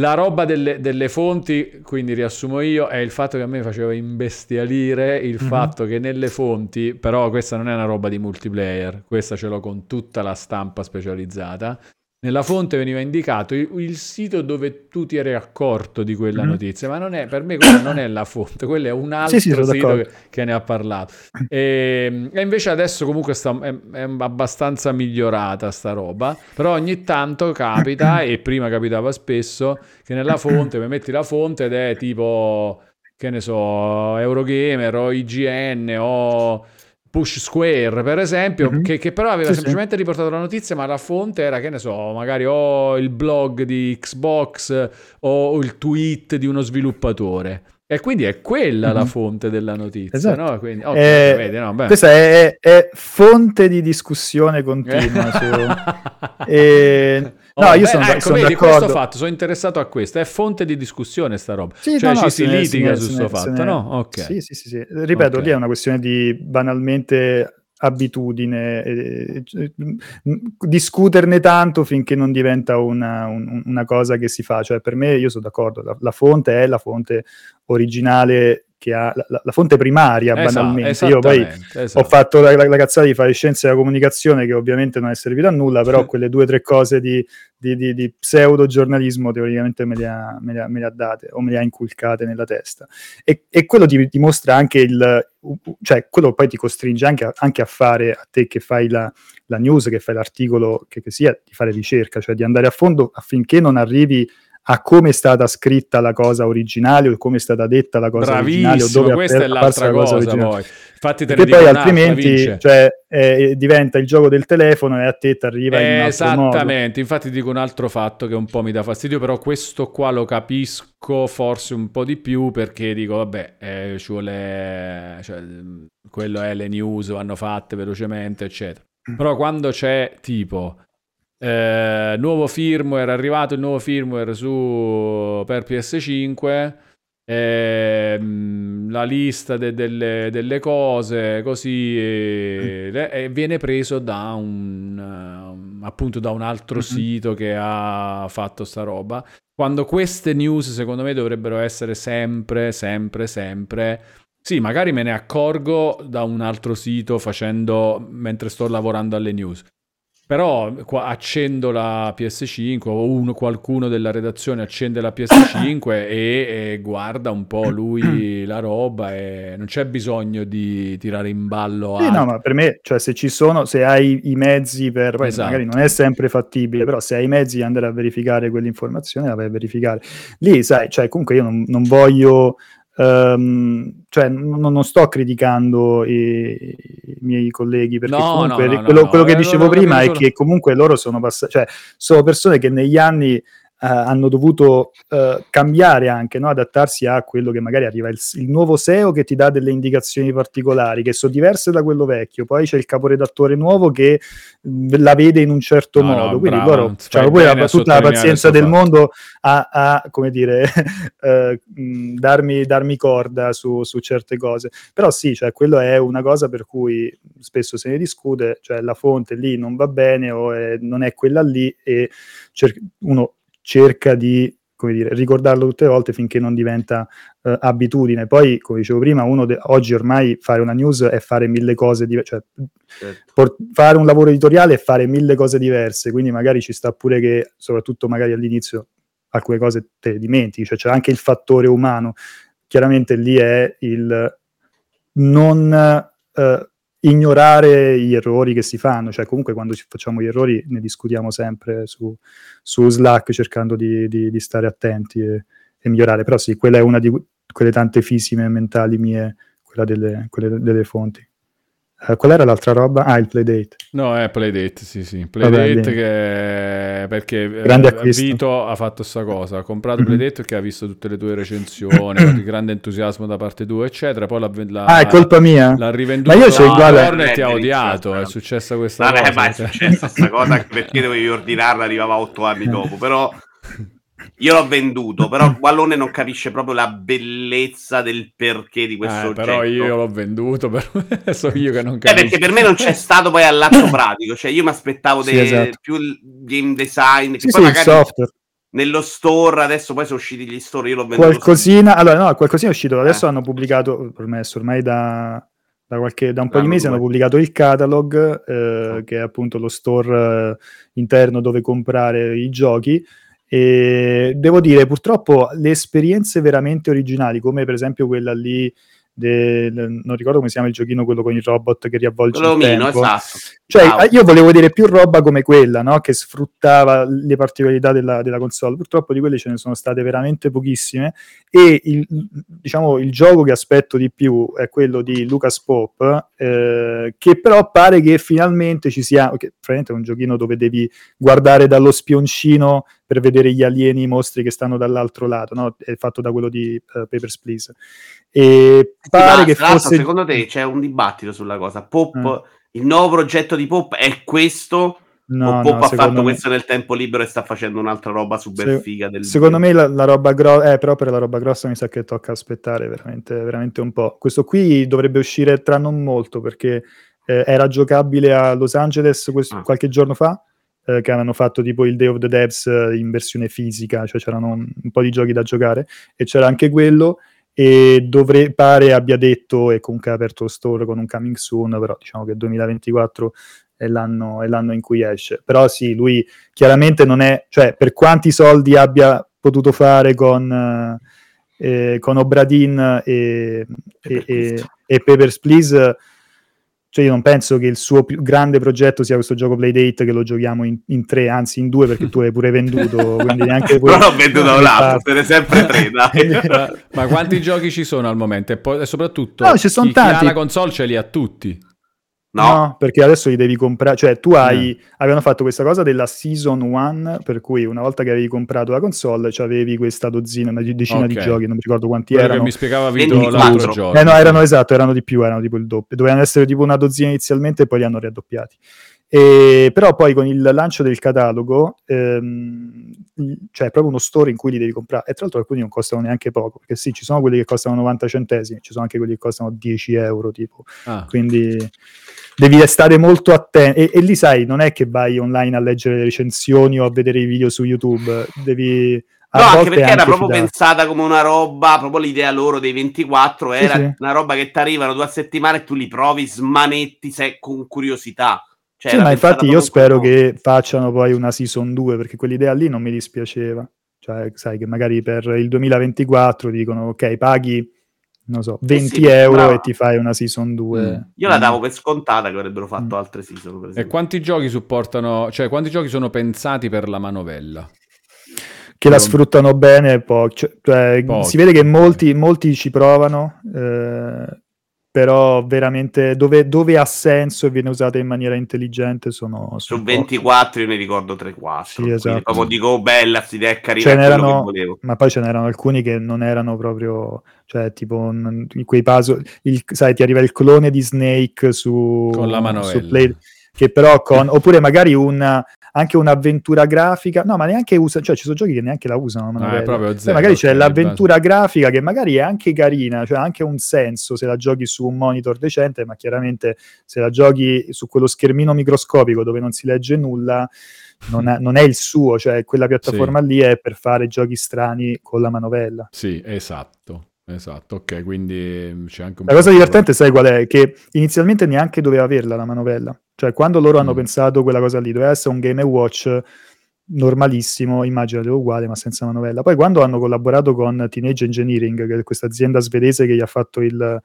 La roba delle, delle fonti, quindi riassumo io, è il fatto che a me faceva imbestialire il mm-hmm. fatto che nelle fonti, però questa non è una roba di multiplayer, questa ce l'ho con tutta la stampa specializzata. Nella fonte veniva indicato il, il sito dove tu ti eri accorto di quella mm-hmm. notizia, ma non è, per me quella non è la fonte, quella è un altro sì, sì, sito che, che ne ha parlato. E, e invece adesso comunque sta, è, è abbastanza migliorata sta roba, però ogni tanto capita, e prima capitava spesso, che nella fonte, mi metti la fonte ed è tipo, che ne so, Eurogamer o I G N o... Push Square, per esempio, mm-hmm. che, che però aveva sì, semplicemente sì. riportato la notizia, ma la fonte era, che ne so, magari o il blog di Xbox o il tweet di uno sviluppatore. E quindi è quella mm-hmm. la fonte della notizia, esatto. no? Quindi, oh, eh, vedi, no? Beh. Questa è, è fonte di discussione continua. su... e... No, oh, io beh, sono, ecco, sono vedi, d'accordo. Questo fatto, sono interessato a questo, è fonte di discussione sta roba, sì, cioè no, ci no, si ne, litiga su questo fatto, ne... no? Ok. Sì, sì, sì, sì. Ripeto, okay. lì è una questione di banalmente abitudine, eh, eh, discuterne tanto finché non diventa una, un, una cosa che si fa, cioè per me, io sono d'accordo, la, la fonte è la fonte originale che ha la, la, la fonte primaria esatto, banalmente. Io poi esatto. ho fatto la, la, la cazzata di fare scienze della comunicazione, che ovviamente non è servita a nulla, però quelle due o tre cose di, di, di, di pseudo giornalismo teoricamente me le, ha, me, le ha, me le ha date o me le ha inculcate nella testa, e, e quello ti dimostra anche il, cioè quello poi ti costringe anche a, anche a fare, a te che fai la, la news, che fai l'articolo, che, che sia, di fare ricerca, cioè di andare a fondo affinché non arrivi a come è stata scritta la cosa originale o come è stata detta la cosa Bravissimo, originale o dove questa è l'altra la cosa, cosa poi. Infatti te ne dico poi un'altra, altrimenti cioè, eh, diventa il gioco del telefono e a te ti arriva eh, in un altro esattamente modo. Infatti dico un altro fatto che un po' mi dà fastidio, però questo qua lo capisco forse un po' di più, perché dico vabbè eh, ci vuole, cioè, quello è le news vanno fatte velocemente eccetera, però quando c'è tipo Eh, nuovo firmware, è arrivato il nuovo firmware su per P S cinque, ehm, la lista de, delle, delle cose così e, e viene preso da un appunto da un altro mm-hmm. sito che ha fatto sta roba, quando queste news secondo me dovrebbero essere sempre sempre sempre sì, magari me ne accorgo da un altro sito facendo, mentre sto lavorando alle news, però qua accendo la P S cinque o uno, qualcuno della redazione accende la P S cinque e, e guarda un po' lui la roba, e non c'è bisogno di tirare in ballo sì, no, ma per me, cioè se ci sono, se hai i mezzi per, poi esatto. magari non è sempre fattibile, però se hai i mezzi di andare a verificare quell'informazione la vai a verificare lì, sai, cioè comunque io non, non voglio Um, cioè non, non sto criticando i, i miei colleghi, perché no, comunque no, no, quello, no, quello no, che dicevo no, prima è che comunque loro sono passati, cioè sono persone che negli anni uh, hanno dovuto uh, cambiare anche, no? Adattarsi a quello che magari arriva il, il nuovo S E O che ti dà delle indicazioni particolari che sono diverse da quello vecchio, poi c'è il caporedattore nuovo che la vede in un certo no, modo, no, quindi bravo, loro hanno pure tutta la pazienza del fatto. mondo a, a, come dire, uh, mh, darmi, darmi corda su, su certe cose, però sì, cioè quello è una cosa per cui spesso se ne discute, cioè la fonte lì non va bene o è, non è quella lì, e cer- uno cerca di, come dire, ricordarlo tutte le volte finché non diventa eh, abitudine. Poi, come dicevo prima, uno de- oggi ormai fare una news è fare mille cose diverse, cioè certo. por- fare un lavoro editoriale è fare mille cose diverse, quindi magari ci sta pure che, soprattutto magari all'inizio, alcune cose te le dimentichi, cioè c'è anche il fattore umano. Chiaramente lì è il non eh, ignorare gli errori che si fanno, cioè comunque quando ci facciamo gli errori ne discutiamo sempre su, su Slack, cercando di, di, di stare attenti e, e migliorare, però sì, quella è una di quelle tante fisime mentali mie, quella delle, quelle delle fonti. Uh, qual era l'altra roba? Ah, il Playdate. No, è Playdate, sì, sì. Playdate Vabbè, che... perché eh, Vito ha fatto sta cosa, ha comprato Playdate perché ha visto tutte le tue recensioni, il grande entusiasmo da parte tua, eccetera, poi l'ha, l'ha, ah, è colpa mia. L'ha rivenduto. Ma io c'ho uguale, ti ha odiato, è successa questa Vabbè, cosa. Vabbè, ma è successa sta cosa perché dovevi ordinarla, arrivava otto anni dopo, però... Io l'ho venduto, però Ualone non capisce proprio la bellezza del perché di questo eh, oggetto. Però io l'ho venduto, però so io che non capisco. Eh, perché per me non c'è stato poi all'atto pratico, cioè io mi aspettavo sì, dei, esatto. più game design, che sì, poi sì, magari software. Nello store, adesso poi sono usciti gli store, io l'ho venduto. Qualcosina, sempre. allora no, qualcosina è uscito, adesso eh. hanno pubblicato, permesso, ormai da... Da, qualche, da un po' di mesi hanno pubblicato il catalog, eh, che è appunto lo store eh, interno dove comprare i giochi. E devo dire, purtroppo le esperienze veramente originali, come per esempio quella lì del, non ricordo come si chiama il giochino, quello con il robot che riavvolge quello il meno, tempo esatto. cioè wow. Io volevo vedere più roba come quella, no? Che sfruttava le particolarità della, della console. Purtroppo di quelle ce ne sono state veramente pochissime, e il, diciamo il gioco che aspetto di più è quello di Lucas Pope, eh, che però pare che finalmente ci sia, okay, praticamente è un giochino dove devi guardare dallo spioncino per vedere gli alieni, i mostri che stanno dall'altro lato, no? È fatto da quello di uh, Papers, Please. E pare che fosse... Secondo te c'è un dibattito sulla cosa? Pop, eh. Il nuovo progetto di Pop è questo? No, o Pop no, ha fatto me... questo nel tempo libero e sta facendo un'altra roba super Se... figa? Del secondo video. me la, la roba grossa... Eh, però per la roba grossa mi sa che tocca aspettare veramente, veramente un po'. Questo qui dovrebbe uscire tra non molto, perché eh, era giocabile a Los Angeles questo, ah. qualche giorno fa. Che avevano fatto tipo il Day of the Devs in versione fisica, cioè c'erano un po' di giochi da giocare e c'era anche quello, e dovre- pare abbia detto, e comunque ha aperto lo store con un coming soon, però diciamo che duemilaventiquattro è l'anno, è l'anno in cui esce. Però sì, lui chiaramente non è, cioè per quanti soldi abbia potuto fare con, eh, con Obradin e, e, e, e Papers, Please, cioè io non penso che il suo più grande progetto sia questo gioco Playdate, che lo giochiamo in, in tre, anzi in due, perché tu l'hai pure venduto, quindi neanche quello. Però l'ho venduto là, se ne sempre tre, dai. Ma quanti giochi ci sono al momento? E poi, soprattutto, no, ci sono chi, tanti. Chi ha la console ce li ha tutti. No. no, perché adesso li devi comprare, cioè tu hai, mm. avevano fatto questa cosa della Season uno, per cui una volta che avevi comprato la console c'avevi questa dozzina, una decina okay. di giochi, non mi ricordo quanti Quello erano. Che mi spiegava Vito l'altro gioco. Eh no, erano esatto, erano di più, erano tipo il doppio, dovevano essere tipo una dozzina inizialmente e poi li hanno raddoppiati. E, però poi con il lancio del catalogo ehm, cioè è proprio uno store in cui li devi comprare, e tra l'altro alcuni non costano neanche poco, perché sì, ci sono quelli che costano novanta centesimi, ci sono anche quelli che costano dieci euro tipo, ah. quindi devi stare molto attento, e, e lì sai, non è che vai online a leggere le recensioni o a vedere i video su YouTube, devi... No, anche perché anche era proprio fidati. pensata come una roba, proprio l'idea loro dei ventiquattro era sì, sì. una roba che ti arrivano due a settimana e tu li provi, smanetti se, con curiosità. Cioè, sì, ma infatti io spero come... che facciano poi una season due, perché quell'idea lì non mi dispiaceva, cioè sai che magari per il duemilaventiquattro dicono ok, paghi non so venti eh sì, euro brava. e ti fai una season due. mm. Io mm. la davo per scontata che avrebbero fatto mm. altre season, per esempio. E quanti giochi supportano, cioè quanti giochi sono pensati per la manovella che la sfruttano bene? Pochi, cioè, cioè, pochi. Si vede che molti, molti ci provano, eh, però veramente dove, dove ha senso e viene usata in maniera intelligente sono... Su ventiquattro io ne ricordo tre quattro, sì, esatto. Proprio dico bella, si idea è carina, ce n'erano, che volevo. Ma poi ce n'erano alcuni che non erano proprio, cioè tipo in quei puzzle, il, sai ti arriva il clone di Snake su... Con la manovella. Su Play, che però con... oppure magari una... anche un'avventura grafica, no ma neanche usa, cioè ci sono giochi che neanche la usano, no, è proprio zero, magari c'è l'avventura grafica che magari è anche carina, cioè ha anche un senso se la giochi su un monitor decente, ma chiaramente se la giochi su quello schermino microscopico dove non si legge nulla non, ha, non è il suo, cioè quella piattaforma sì. lì è per fare giochi strani con la manovella. Sì, esatto. Esatto, ok, quindi c'è anche un... La cosa divertente, di... sai qual è? Che inizialmente neanche doveva averla la manovella, cioè quando loro mm. hanno pensato quella cosa lì, doveva essere un Game and Watch normalissimo, immagino uguale ma senza una novella. Poi quando hanno collaborato con Teenage Engineering, che è questa azienda svedese che gli ha fatto il,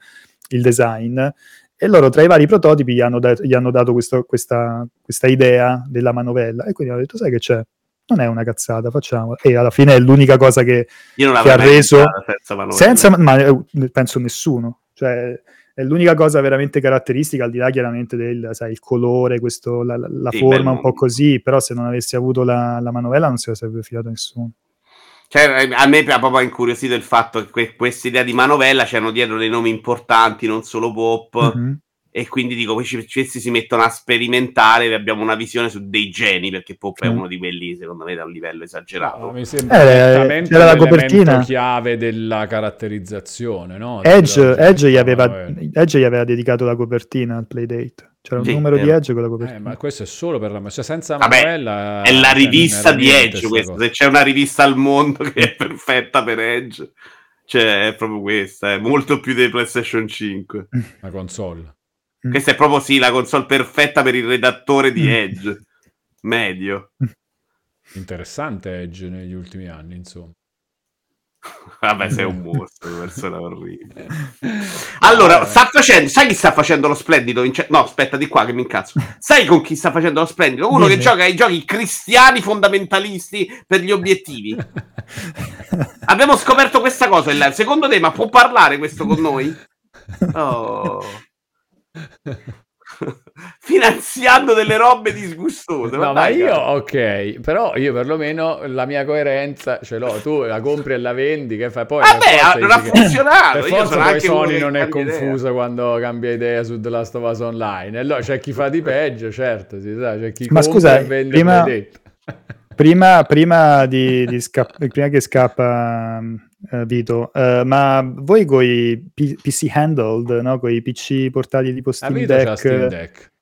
il design, e loro tra i vari prototipi gli hanno, dat- gli hanno dato questo, questa, questa idea della manovella, e quindi hanno detto sai che c'è? Non è una cazzata, facciamola. E alla fine è l'unica cosa che, Io non che ha reso senza, senza ma penso nessuno, cioè è l'unica cosa veramente caratteristica, al di là chiaramente del sai, il colore, questo, la, la sì, forma un po' così, però se non avessi avuto la, la manovella non se la sarebbe filato nessuno. Cioè, a me ha proprio incuriosito il fatto che que- questa idea di manovella c'erano dietro dei nomi importanti, non solo pop, mm-hmm. E quindi dico, questi, questi si mettono a sperimentare, abbiamo una visione su dei geni, perché Pop è uno di quelli, secondo me, da un livello esagerato. No, mi sembra eh, c'era la copertina chiave della caratterizzazione, no? Edge, della... Edge, gli aveva, Edge gli aveva dedicato la copertina al Playdate, c'era un sì, numero eh. di Edge con la copertina. Eh, ma questo è solo per la cioè senza Manuela è la rivista di Edge questa, se c'è una rivista al mondo che è perfetta per Edge, cioè è proprio questa, è molto più dei PlayStation cinque. La console. Mm. Questa è proprio sì la console perfetta per il redattore di Edge medio. Interessante Edge negli ultimi anni, insomma. Vabbè, sei un mostro, una persona orribile. Allora, sta facendo, sai chi sta facendo lo splendido? Ince- no, aspetta di qua che mi incazzo. Sai con chi sta facendo lo splendido? Uno Dì. che gioca ai giochi cristiani fondamentalisti per gli obiettivi. Abbiamo scoperto questa cosa. Il, secondo te, ma può parlare questo con noi? Oh. Finanziando delle robe disgustose. No, ma io cara. ok, però io perlomeno la mia coerenza ce l'ho. Tu la compri e la vendi, che fai poi? Vabbè, non ha funzionato. Per forza poi Sony non è confusa quando cambia idea su The Last of Us Online. E allora c'è chi fa di peggio, certo, si sa, c'è chi ma compra scusa, e vende prima... Prima, prima, di, di sca- prima che scappa uh, Vito, uh, ma voi con i P- PC handled, no? Con i P C portati tipo Steam Deck, Steam Deck,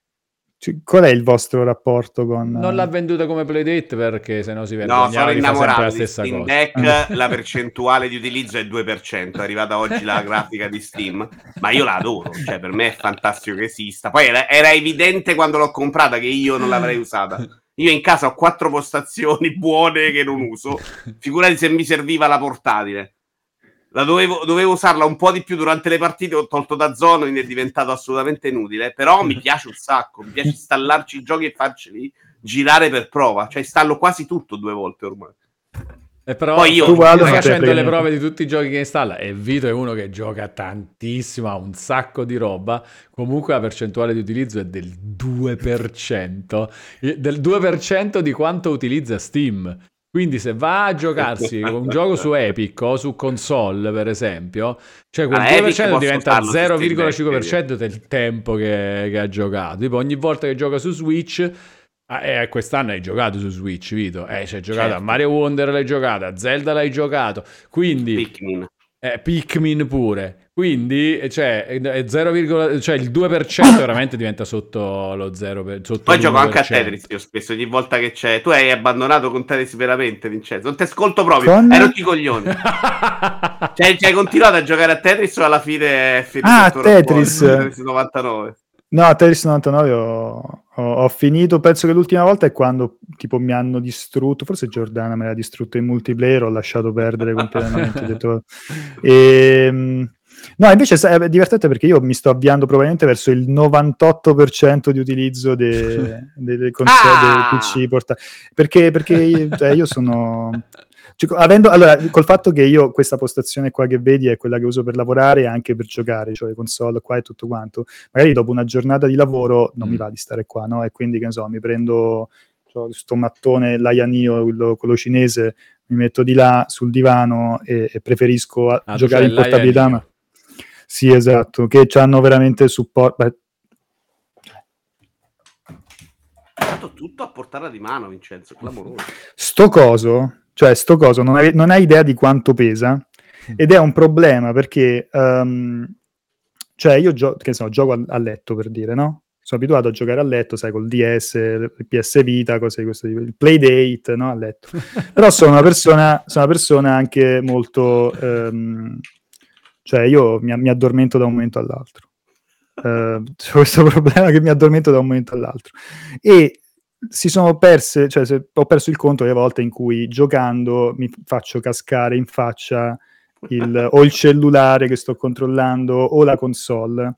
cioè, qual è il vostro rapporto con... Non l'ha venduta come Playdate perché sennò si vergognava. No, sono innamorato la stessa di Steam cosa. Deck, la percentuale di utilizzo è il due per cento, è arrivata oggi la grafica di Steam, ma io la adoro, cioè per me è fantastico che esista. Poi era, era evidente quando l'ho comprata che io non l'avrei usata. Io in casa ho quattro postazioni buone che non uso, figurati se mi serviva la portatile. La dovevo, dovevo usarla un po' di più durante le partite, ho tolto da zona, quindi è diventato assolutamente inutile, però mi piace un sacco, mi piace installarci i giochi e farceli girare per prova, cioè installo quasi tutto due volte ormai. E però poi io, tu guarda, io facendo le prove di tutti i giochi che installa, e Vito è uno che gioca tantissimo, ha un sacco di roba, comunque la percentuale di utilizzo è del due per cento, del due per cento di quanto utilizza Steam. Quindi se va a giocarsi un gioco su Epic o su console, per esempio, cioè quel ah, due per cento diventa zero virgola cinque per cento del tempo che, che ha giocato. Tipo ogni volta che gioca su Switch... Ah, eh, quest'anno hai giocato su Switch, Vito. Eh, c'hai giocato certo. A Mario Wonder l'hai giocato, a Zelda l'hai giocato. Quindi Pikmin, eh, Pikmin pure. Quindi cioè, zero, cioè il due per cento veramente diventa sotto lo zero. Sotto Poi gioco anche a Tetris, io spesso ogni volta che c'è. Tu hai abbandonato con Tetris veramente, Vincenzo. Non ti ascolto proprio, con... ero i coglioni. cioè, cioè, hai continuato a giocare a Tetris o alla fine è finito? Ah, Tetris. Tetris novantanove. No, Tetris novantanove ho... Ho finito, penso che l'ultima volta è quando tipo mi hanno distrutto, forse Giordana me l'ha distrutto in multiplayer, ho lasciato perdere completamente. detto. E, no, invece è divertente perché io mi sto avviando probabilmente verso il novantotto per cento di utilizzo delle de, de console, ah! dei P C portati, perché, perché io, cioè, io sono... Cioè, avendo, allora, col fatto che io questa postazione qua che vedi è quella che uso per lavorare e anche per giocare, cioè le console qua e tutto quanto, magari dopo una giornata di lavoro non mm. mi va di stare qua, no? E quindi, che ne so, mi prendo cioè, sto mattone, l'Ayanio, quello, quello cinese, mi metto di là sul divano e, e preferisco a ah, giocare in portabilità. Ma... Sì, esatto, che hanno veramente supporto. Tutto a portata di mano, Vincenzo, clamoroso. Sto coso... Cioè, sto coso, non hai, non hai idea di quanto pesa, ed è un problema, perché um, cioè io gio- che so, gioco a-, a letto, per dire, no? Sono abituato a giocare a letto, sai, col D S, il P S Vita, cose di questo tipo, il Playdate, no? A letto. Però sono una persona, sono una persona anche molto... Um, cioè, io mi, mi addormento da un momento all'altro. Uh, c'è questo problema che mi addormento da un momento all'altro. E si sono perse, cioè se, ho perso il conto delle volte in cui giocando mi faccio cascare in faccia il, o il cellulare che sto controllando o la console.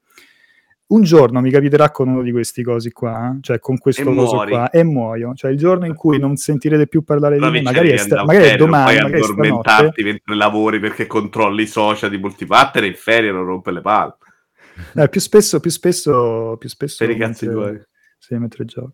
Un giorno mi capiterà con uno di questi cosi qua, cioè con questo coso qua, e muoio. Cioè il giorno in cui non sentirete più parlare di me, magari è, sta, magari è domani, magari è stanotte. Poi addormentarti mentre lavori perché controlli i social di multiplayer in ferie, non rompe le palle. Eh, più spesso, più spesso, più spesso. Per i cazzi tuoi. Sì, mentre gioco.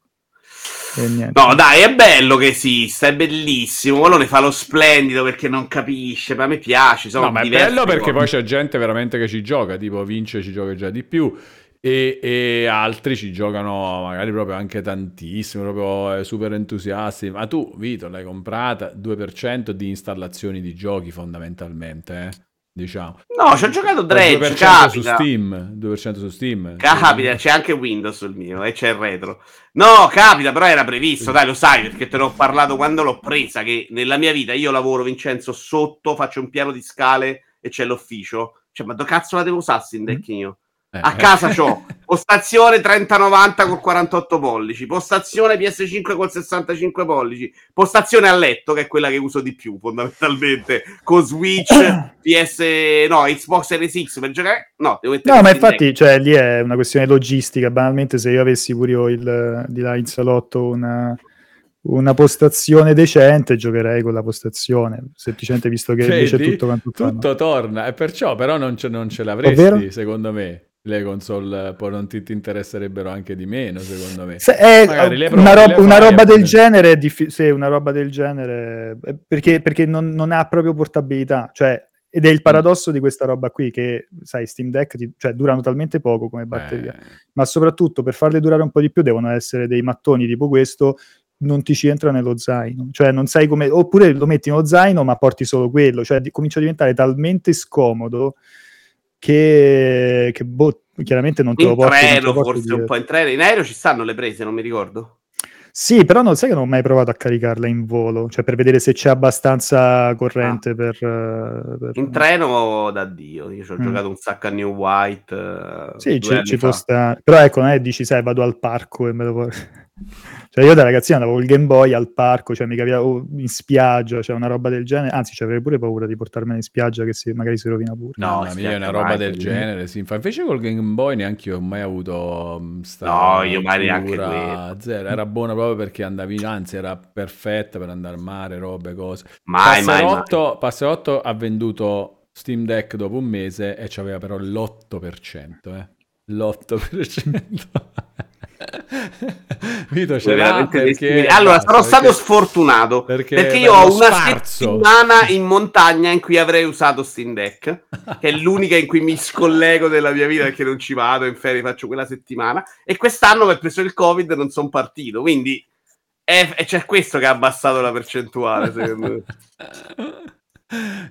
No, dai, è bello che esista, è bellissimo. Uno ne fa lo splendido perché non capisce, ma a me piace. No, ma è bello perché poi c'è gente veramente che ci gioca, tipo Vince ci gioca già di più. E, e altri ci giocano magari proprio anche tantissimo, proprio super entusiasti. Ma tu, Vito, l'hai comprata? due per cento di installazioni di giochi fondamentalmente, eh? Diciamo. No, ci ho giocato Dredge, due per cento capita. Su Steam, due per cento su Steam. Capita, c'è anche Windows sul mio e c'è il retro. No, capita, però era previsto, dai, lo sai, perché te ne ho parlato quando l'ho presa, che nella mia vita io lavoro, Vincenzo, sotto, faccio un piano di scale e c'è l'ufficio. Cioè, ma dove cazzo la devo usare, Sindecchino? Mm-hmm. A casa c'ho postazione trenta novanta col quarantotto pollici, postazione P S cinque col sessantacinque pollici, postazione a letto, che è quella che uso di più fondamentalmente, con Switch, P S, no, Xbox Series X per giocare, no, devo mettere. No, ma infatti, cioè, lì è una questione logistica, banalmente se io avessi pure io il, di là in salotto una... una postazione decente, giocherei con la postazione, semplicemente visto che cioè, invece di, tutto quanto tutto torna, e perciò però non ce, non ce l'avresti, ovvero? Secondo me le console poi non ti, ti interesserebbero anche di meno, secondo me. Se è, provi, una, roba, una roba del genere è diffi- sì, una roba del genere perché, perché non, non ha proprio portabilità, cioè, ed è il paradosso mm. di questa roba qui, che sai, Steam Deck ti, cioè, durano talmente poco come batteria, eh. ma soprattutto per farle durare un po' di più devono essere dei mattoni tipo questo, non ti ci entra nello zaino, cioè non sai come, oppure lo metti nello zaino ma porti solo quello, cioè di, comincia a diventare talmente scomodo che, che boh, chiaramente non te lo porti in treno, forse dietro. Un po' in treno, in aereo ci stanno le prese, non mi ricordo. Sì, però non sai che non ho mai provato a caricarla in volo, cioè per vedere se c'è abbastanza corrente ah. per, per... In treno da Dio, io ci ho mm. giocato un sacco a New White. Uh, sì, ci, ci può stare, però ecco, non è dici sai vado al parco e me lo porto. Cioè io da ragazzino andavo il Game Boy al parco, cioè mi capivo in spiaggia, cioè una roba del genere, anzi ci avrei pure paura di portarmela in spiaggia che si, magari si rovina pure. No, no mia, è una roba del genere, sì. Invece col Game Boy neanche io ho mai avuto sta no, io mai neanche quello. Zero, era buona proprio perché andavi, anzi era perfetta per andare al mare, robe, cose. Mai, Passerotto, mai, mai. Passerotto ha venduto Steam Deck dopo un mese e c'aveva però l'otto per cento, eh. l'otto per cento. Vito, c'era perché... Allora sarò perché... stato sfortunato perché, perché io ho una sparso. settimana in montagna in cui avrei usato Steam Deck, che è l'unica in cui mi scollego della mia vita perché non ci vado in ferie, faccio quella settimana, e quest'anno mi è preso il Covid e non sono partito, quindi è, è c'è questo che ha abbassato la percentuale secondo me.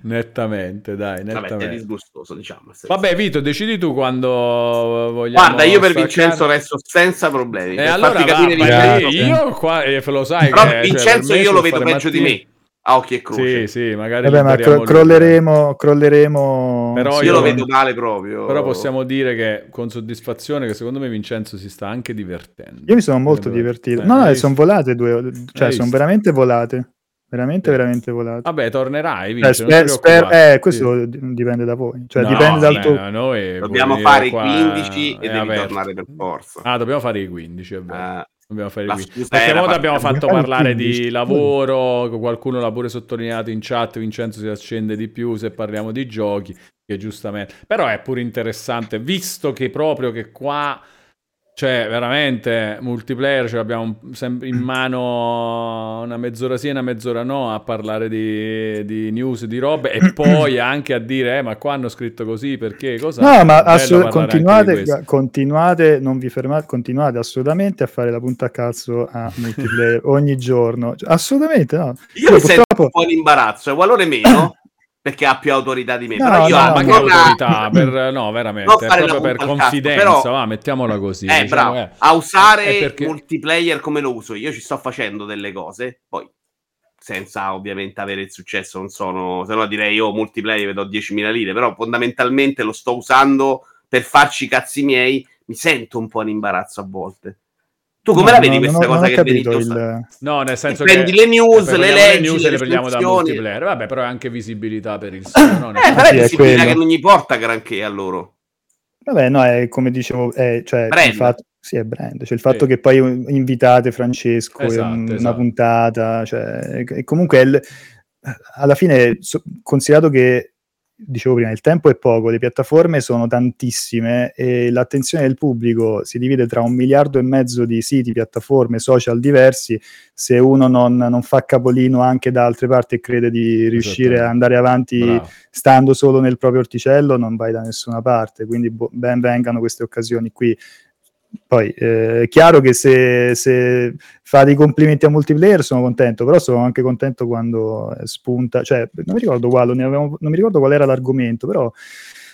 Nettamente, dai, nettamente. Vabbè, è disgustoso, diciamo. Vabbè, Vito, decidi tu quando vogliamo. Guarda, io per staccare. Vincenzo resto senza problemi. E eh, allora va, capire io, io qua eh, lo sai però che, Vincenzo cioè, io lo vedo peggio mattina. Di me. A occhi e croce. Sì, sì, magari vabbè, ma cro- crolleremo, crolleremo. Però sì, io lo vedo male proprio. Però possiamo dire che con soddisfazione che secondo me Vincenzo si sta anche divertendo. Io mi sono molto divertito. No, no, sono volate due, cioè sono veramente volate. veramente veramente volato. Vabbè, tornerai Vince, eh, sper, sper, eh, questo sì. dipende da voi, cioè no, dipende dal tuo no, noi dobbiamo fare qua... i quindici e devi tornare per forza. Ah, dobbiamo fare i quindici, è vero. Ah. Dobbiamo fare qui. Perché volta abbiamo fatto parlare quindici di lavoro, qualcuno l'ha pure sottolineato in chat, Vincenzo si accende di più se parliamo di giochi, che giustamente. Però è pure interessante, visto che proprio che qua cioè, veramente, multiplayer, ce l'abbiamo in mano una mezz'ora sì e una mezz'ora no a parlare di, di news, di robe, e poi anche a dire, eh, ma qua hanno scritto così, perché, cosa? No, ma assolut- continuate, continuate, non vi fermate, continuate assolutamente a fare la punta a cazzo a multiplayer ogni giorno. Assolutamente, no. Io mi sento un po' l'imbarazzo, e valore meno. Perché ha più autorità di me. No, però io no, ma che autorità, per, no, veramente, è proprio per confidenza, cazzo, però... va, mettiamola così. Eh, diciamo, bravo, eh. A usare perché... multiplayer come lo uso io, ci sto facendo delle cose, poi senza ovviamente avere il successo, non sono, se no direi io oh, multiplayer vedo diecimila lire, però fondamentalmente lo sto usando per farci i cazzi miei, mi sento un po' in imbarazzo a volte. Tu come no, la vedi no, questa no, cosa che vedi? Il... No, nel senso che prendi le news, le leggi, le news le, le prendiamo da multiplayer. Vabbè, però è anche visibilità per il sito. Eh, però è visibilità che non gli porta granché a loro. Vabbè, no, è come dicevo, è, cioè il fatto, sì, è brand, cioè il fatto sì. che poi invitate Francesco esatto, in una esatto. puntata, cioè e comunque il, alla fine so, considerato che dicevo prima, il tempo è poco, le piattaforme sono tantissime e l'attenzione del pubblico si divide tra un miliardo e mezzo di siti, piattaforme, social diversi. Se uno non, non fa capolino anche da altre parti e crede di riuscire ad andare avanti Bravo. stando solo nel proprio orticello, non vai da nessuna parte, quindi bo- ben vengano queste occasioni qui. Poi eh, è chiaro che se, se fa dei complimenti a multiplayer sono contento, però sono anche contento quando spunta, cioè non mi ricordo quale, ne avevamo, non mi ricordo qual era l'argomento, però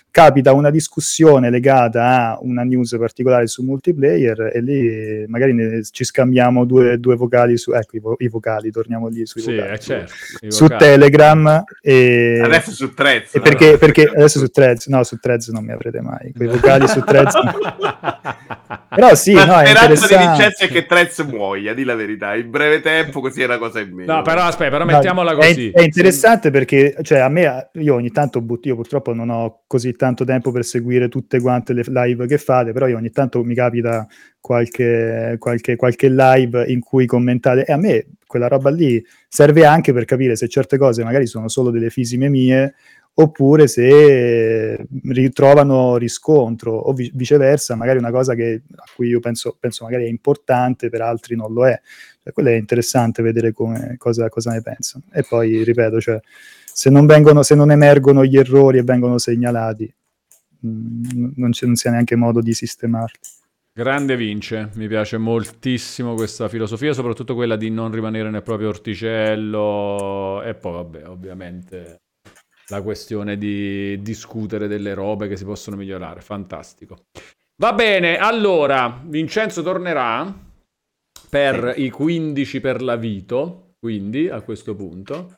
capita una discussione legata a una news particolare su multiplayer e lì magari ne, ci scambiamo due, due vocali su, ecco i, vo- i vocali, torniamo lì sui sì, vocali, certo, su, su vocali. Telegram e adesso su Threads, perché, no? perché adesso su Threads, no su Threads non mi avrete mai, quei vocali su Threads però sì, la no, è interessante. La speranza di è che Threads muoia, di la verità, in breve tempo così è una cosa in meno. No, però aspetta, però no, mettiamola così. È, è interessante sì. perché cioè a me, io ogni tanto butto, io purtroppo non ho così tanto tempo per seguire tutte quante le live che fate, però io ogni tanto mi capita qualche qualche qualche live in cui commentate e a me quella roba lì serve anche per capire se certe cose magari sono solo delle fisime mie oppure se ritrovano riscontro o vi- viceversa, magari una cosa che a cui io penso, penso magari è importante per altri non lo è, cioè, quello è interessante vedere come, cosa, cosa ne pensano e poi ripeto cioè, se, non vengono, se non emergono gli errori e vengono segnalati mh, non, c- non c'è neanche modo di sistemarli. Grande Vince, mi piace moltissimo questa filosofia, soprattutto quella di non rimanere nel proprio orticello e poi vabbè ovviamente la questione di discutere delle robe che si possono migliorare, fantastico. Va bene, allora Vincenzo tornerà per sì. i quindici per la Vito, quindi a questo punto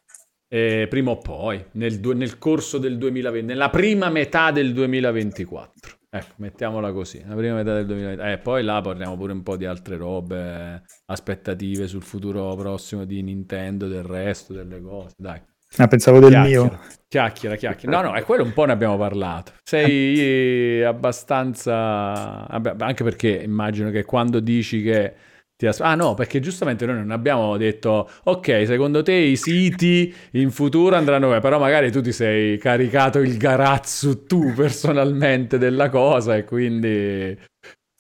eh, prima o poi nel, du- nel corso del duemilaventi, nella prima metà del duemilaventiquattro, ecco mettiamola così, la prima metà del duemilaventi, eh, poi là parliamo pure un po' di altre robe, aspettative sul futuro prossimo di Nintendo, del resto delle cose, dai. Ah, pensavo del chiacchiera, mio. Chiacchiera, chiacchiera. No, no, è quello un po' ne abbiamo parlato. Sei abbastanza... Anche perché immagino che quando dici che... Ti as... Ah no, perché giustamente noi non abbiamo detto ok, secondo te i siti in futuro andranno bene, però magari tu ti sei caricato il garazzo tu personalmente della cosa e quindi...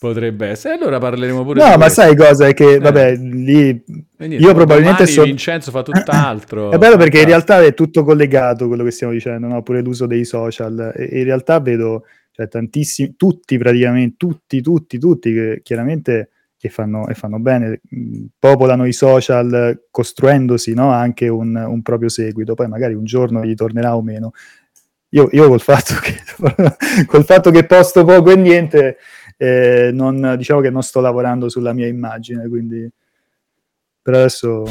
Potrebbe essere, allora parleremo pure no, di no ma questo. Sai cosa è che, vabbè, eh. lì Quindi, io probabilmente so... Vincenzo fa tutt'altro. È bello perché in realtà è tutto collegato quello che stiamo dicendo, no? Pure l'uso dei social, e in realtà vedo cioè, tantissimi, tutti praticamente, tutti, tutti, tutti che chiaramente e fanno, e fanno bene, popolano i social costruendosi no? anche un, un proprio seguito, poi magari un giorno gli tornerà o meno. Io, io col fatto che col fatto che posto poco e niente... Eh, non, diciamo che non sto lavorando sulla mia immagine, quindi per adesso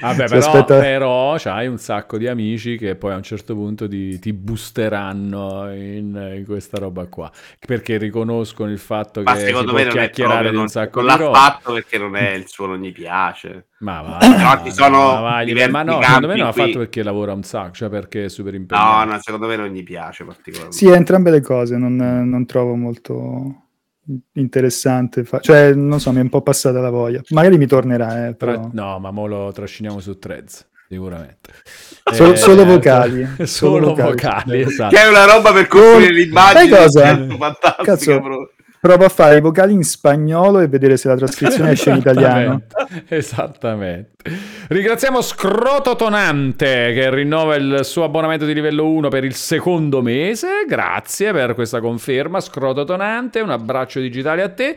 vabbè però, aspetta... però c'hai un sacco di amici che poi a un certo punto ti, ti boosteranno in, in questa roba qua perché riconoscono il fatto ma che secondo si me può chiacchierare di un sacco non di roba. L'ha fatto perché non è il suo non gli piace ma va, però ci sono ma, va, ma no secondo me non l'ha fatto perché lavora un sacco, cioè perché è super impegnato. No no secondo me non gli piace particolarmente. Sì, entrambe le cose non, non trovo molto interessante, fa- cioè non so, mi è un po' passata la voglia, magari mi tornerà eh, però... Tra- no ma mo lo trasciniamo su Threads sicuramente solo, eh, solo vocali solo, solo vocali, vocali esatto. Che è una roba per costruire oh, l'immagine fantastica. Cazzo, però. Provo a fare i vocali in spagnolo e vedere se la trascrizione esce in italiano. Esattamente. Ringraziamo Scrototonante che rinnova il suo abbonamento di livello uno per il secondo mese. Grazie per questa conferma, Scrototonante. Un abbraccio digitale a te.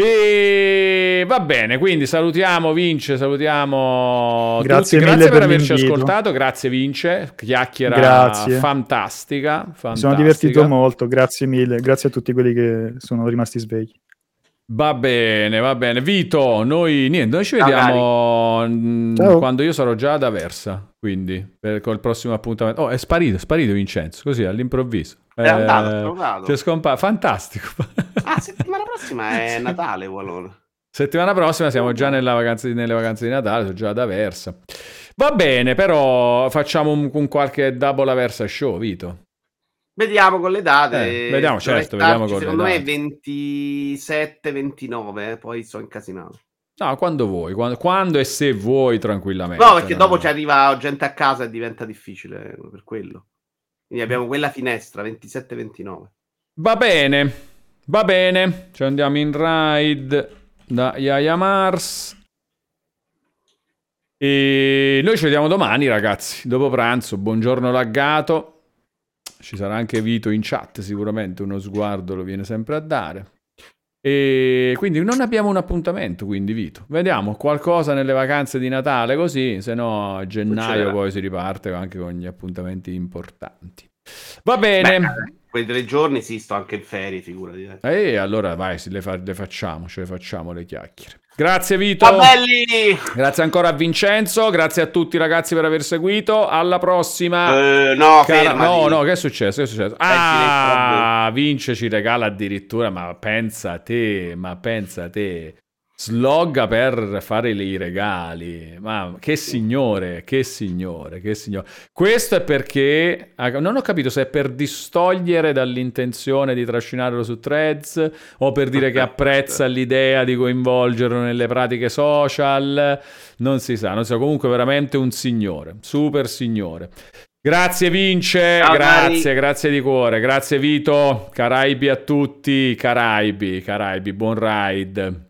E va bene, quindi salutiamo Vince, salutiamo grazie tutti, grazie mille per, per averci l'invito. Ascoltato, grazie Vince, chiacchiera grazie. Fantastica, fantastica. Mi sono divertito molto, grazie mille, grazie a tutti quelli che sono rimasti svegli. Va bene, va bene, Vito, noi niente, noi ci vediamo Ciao, mh, quando io sarò già ad Aversa. Quindi, per, col prossimo appuntamento... Oh, è sparito, è sparito Vincenzo, così, all'improvviso. È eh, andato, è scompa- Fantastico. Ah, settimana prossima è Natale, Ualone. Settimana prossima siamo già nella vacanza di, nelle vacanze di Natale, sono già ad Aversa. Va bene, però facciamo un, un qualche double Aversa show, Vito. Vediamo con le date. Eh, vediamo, certo, vediamo con secondo le date. Secondo me è ventisette ventinove, poi sono incasinato. No, quando vuoi, quando, quando e se vuoi tranquillamente. No, perché no, dopo no. ci arriva gente a casa e diventa difficile per quello. Quindi abbiamo quella finestra, ventisette ventinove. Va bene, va bene. Ci andiamo in ride da Yaya Mars. E noi ci vediamo domani, ragazzi, dopo pranzo. Buongiorno laggato. Ci sarà anche Vito in chat, sicuramente uno sguardo lo viene sempre a dare. E quindi non abbiamo un appuntamento, quindi Vito, vediamo qualcosa nelle vacanze di Natale, così, se no a gennaio poi si riparte anche con gli appuntamenti importanti. Va bene. Beh, quei tre giorni sì, sto anche in ferie, figurati. Eh. E allora vai, le, fa- le facciamo, ce le facciamo le chiacchiere. Grazie Vito. Belli. Grazie ancora a Vincenzo, grazie a tutti ragazzi per aver seguito. Alla prossima. Uh, no, Cara- no, no, che è successo? Che è successo? Ah, Vince ci regala addirittura, ma pensa te, ma pensa te. Slogga per fare i regali, ma che signore, che signore, che signore. Questo è perché, non ho capito se è per distogliere dall'intenzione di trascinarlo su Threads o per dire che apprezza l'idea di coinvolgerlo nelle pratiche social, non si sa, non si sa, comunque veramente un signore, super signore. Grazie Vince, ciao, grazie, Mari. Grazie di cuore, grazie Vito, Caraibi a tutti, Caraibi, Caraibi, buon ride.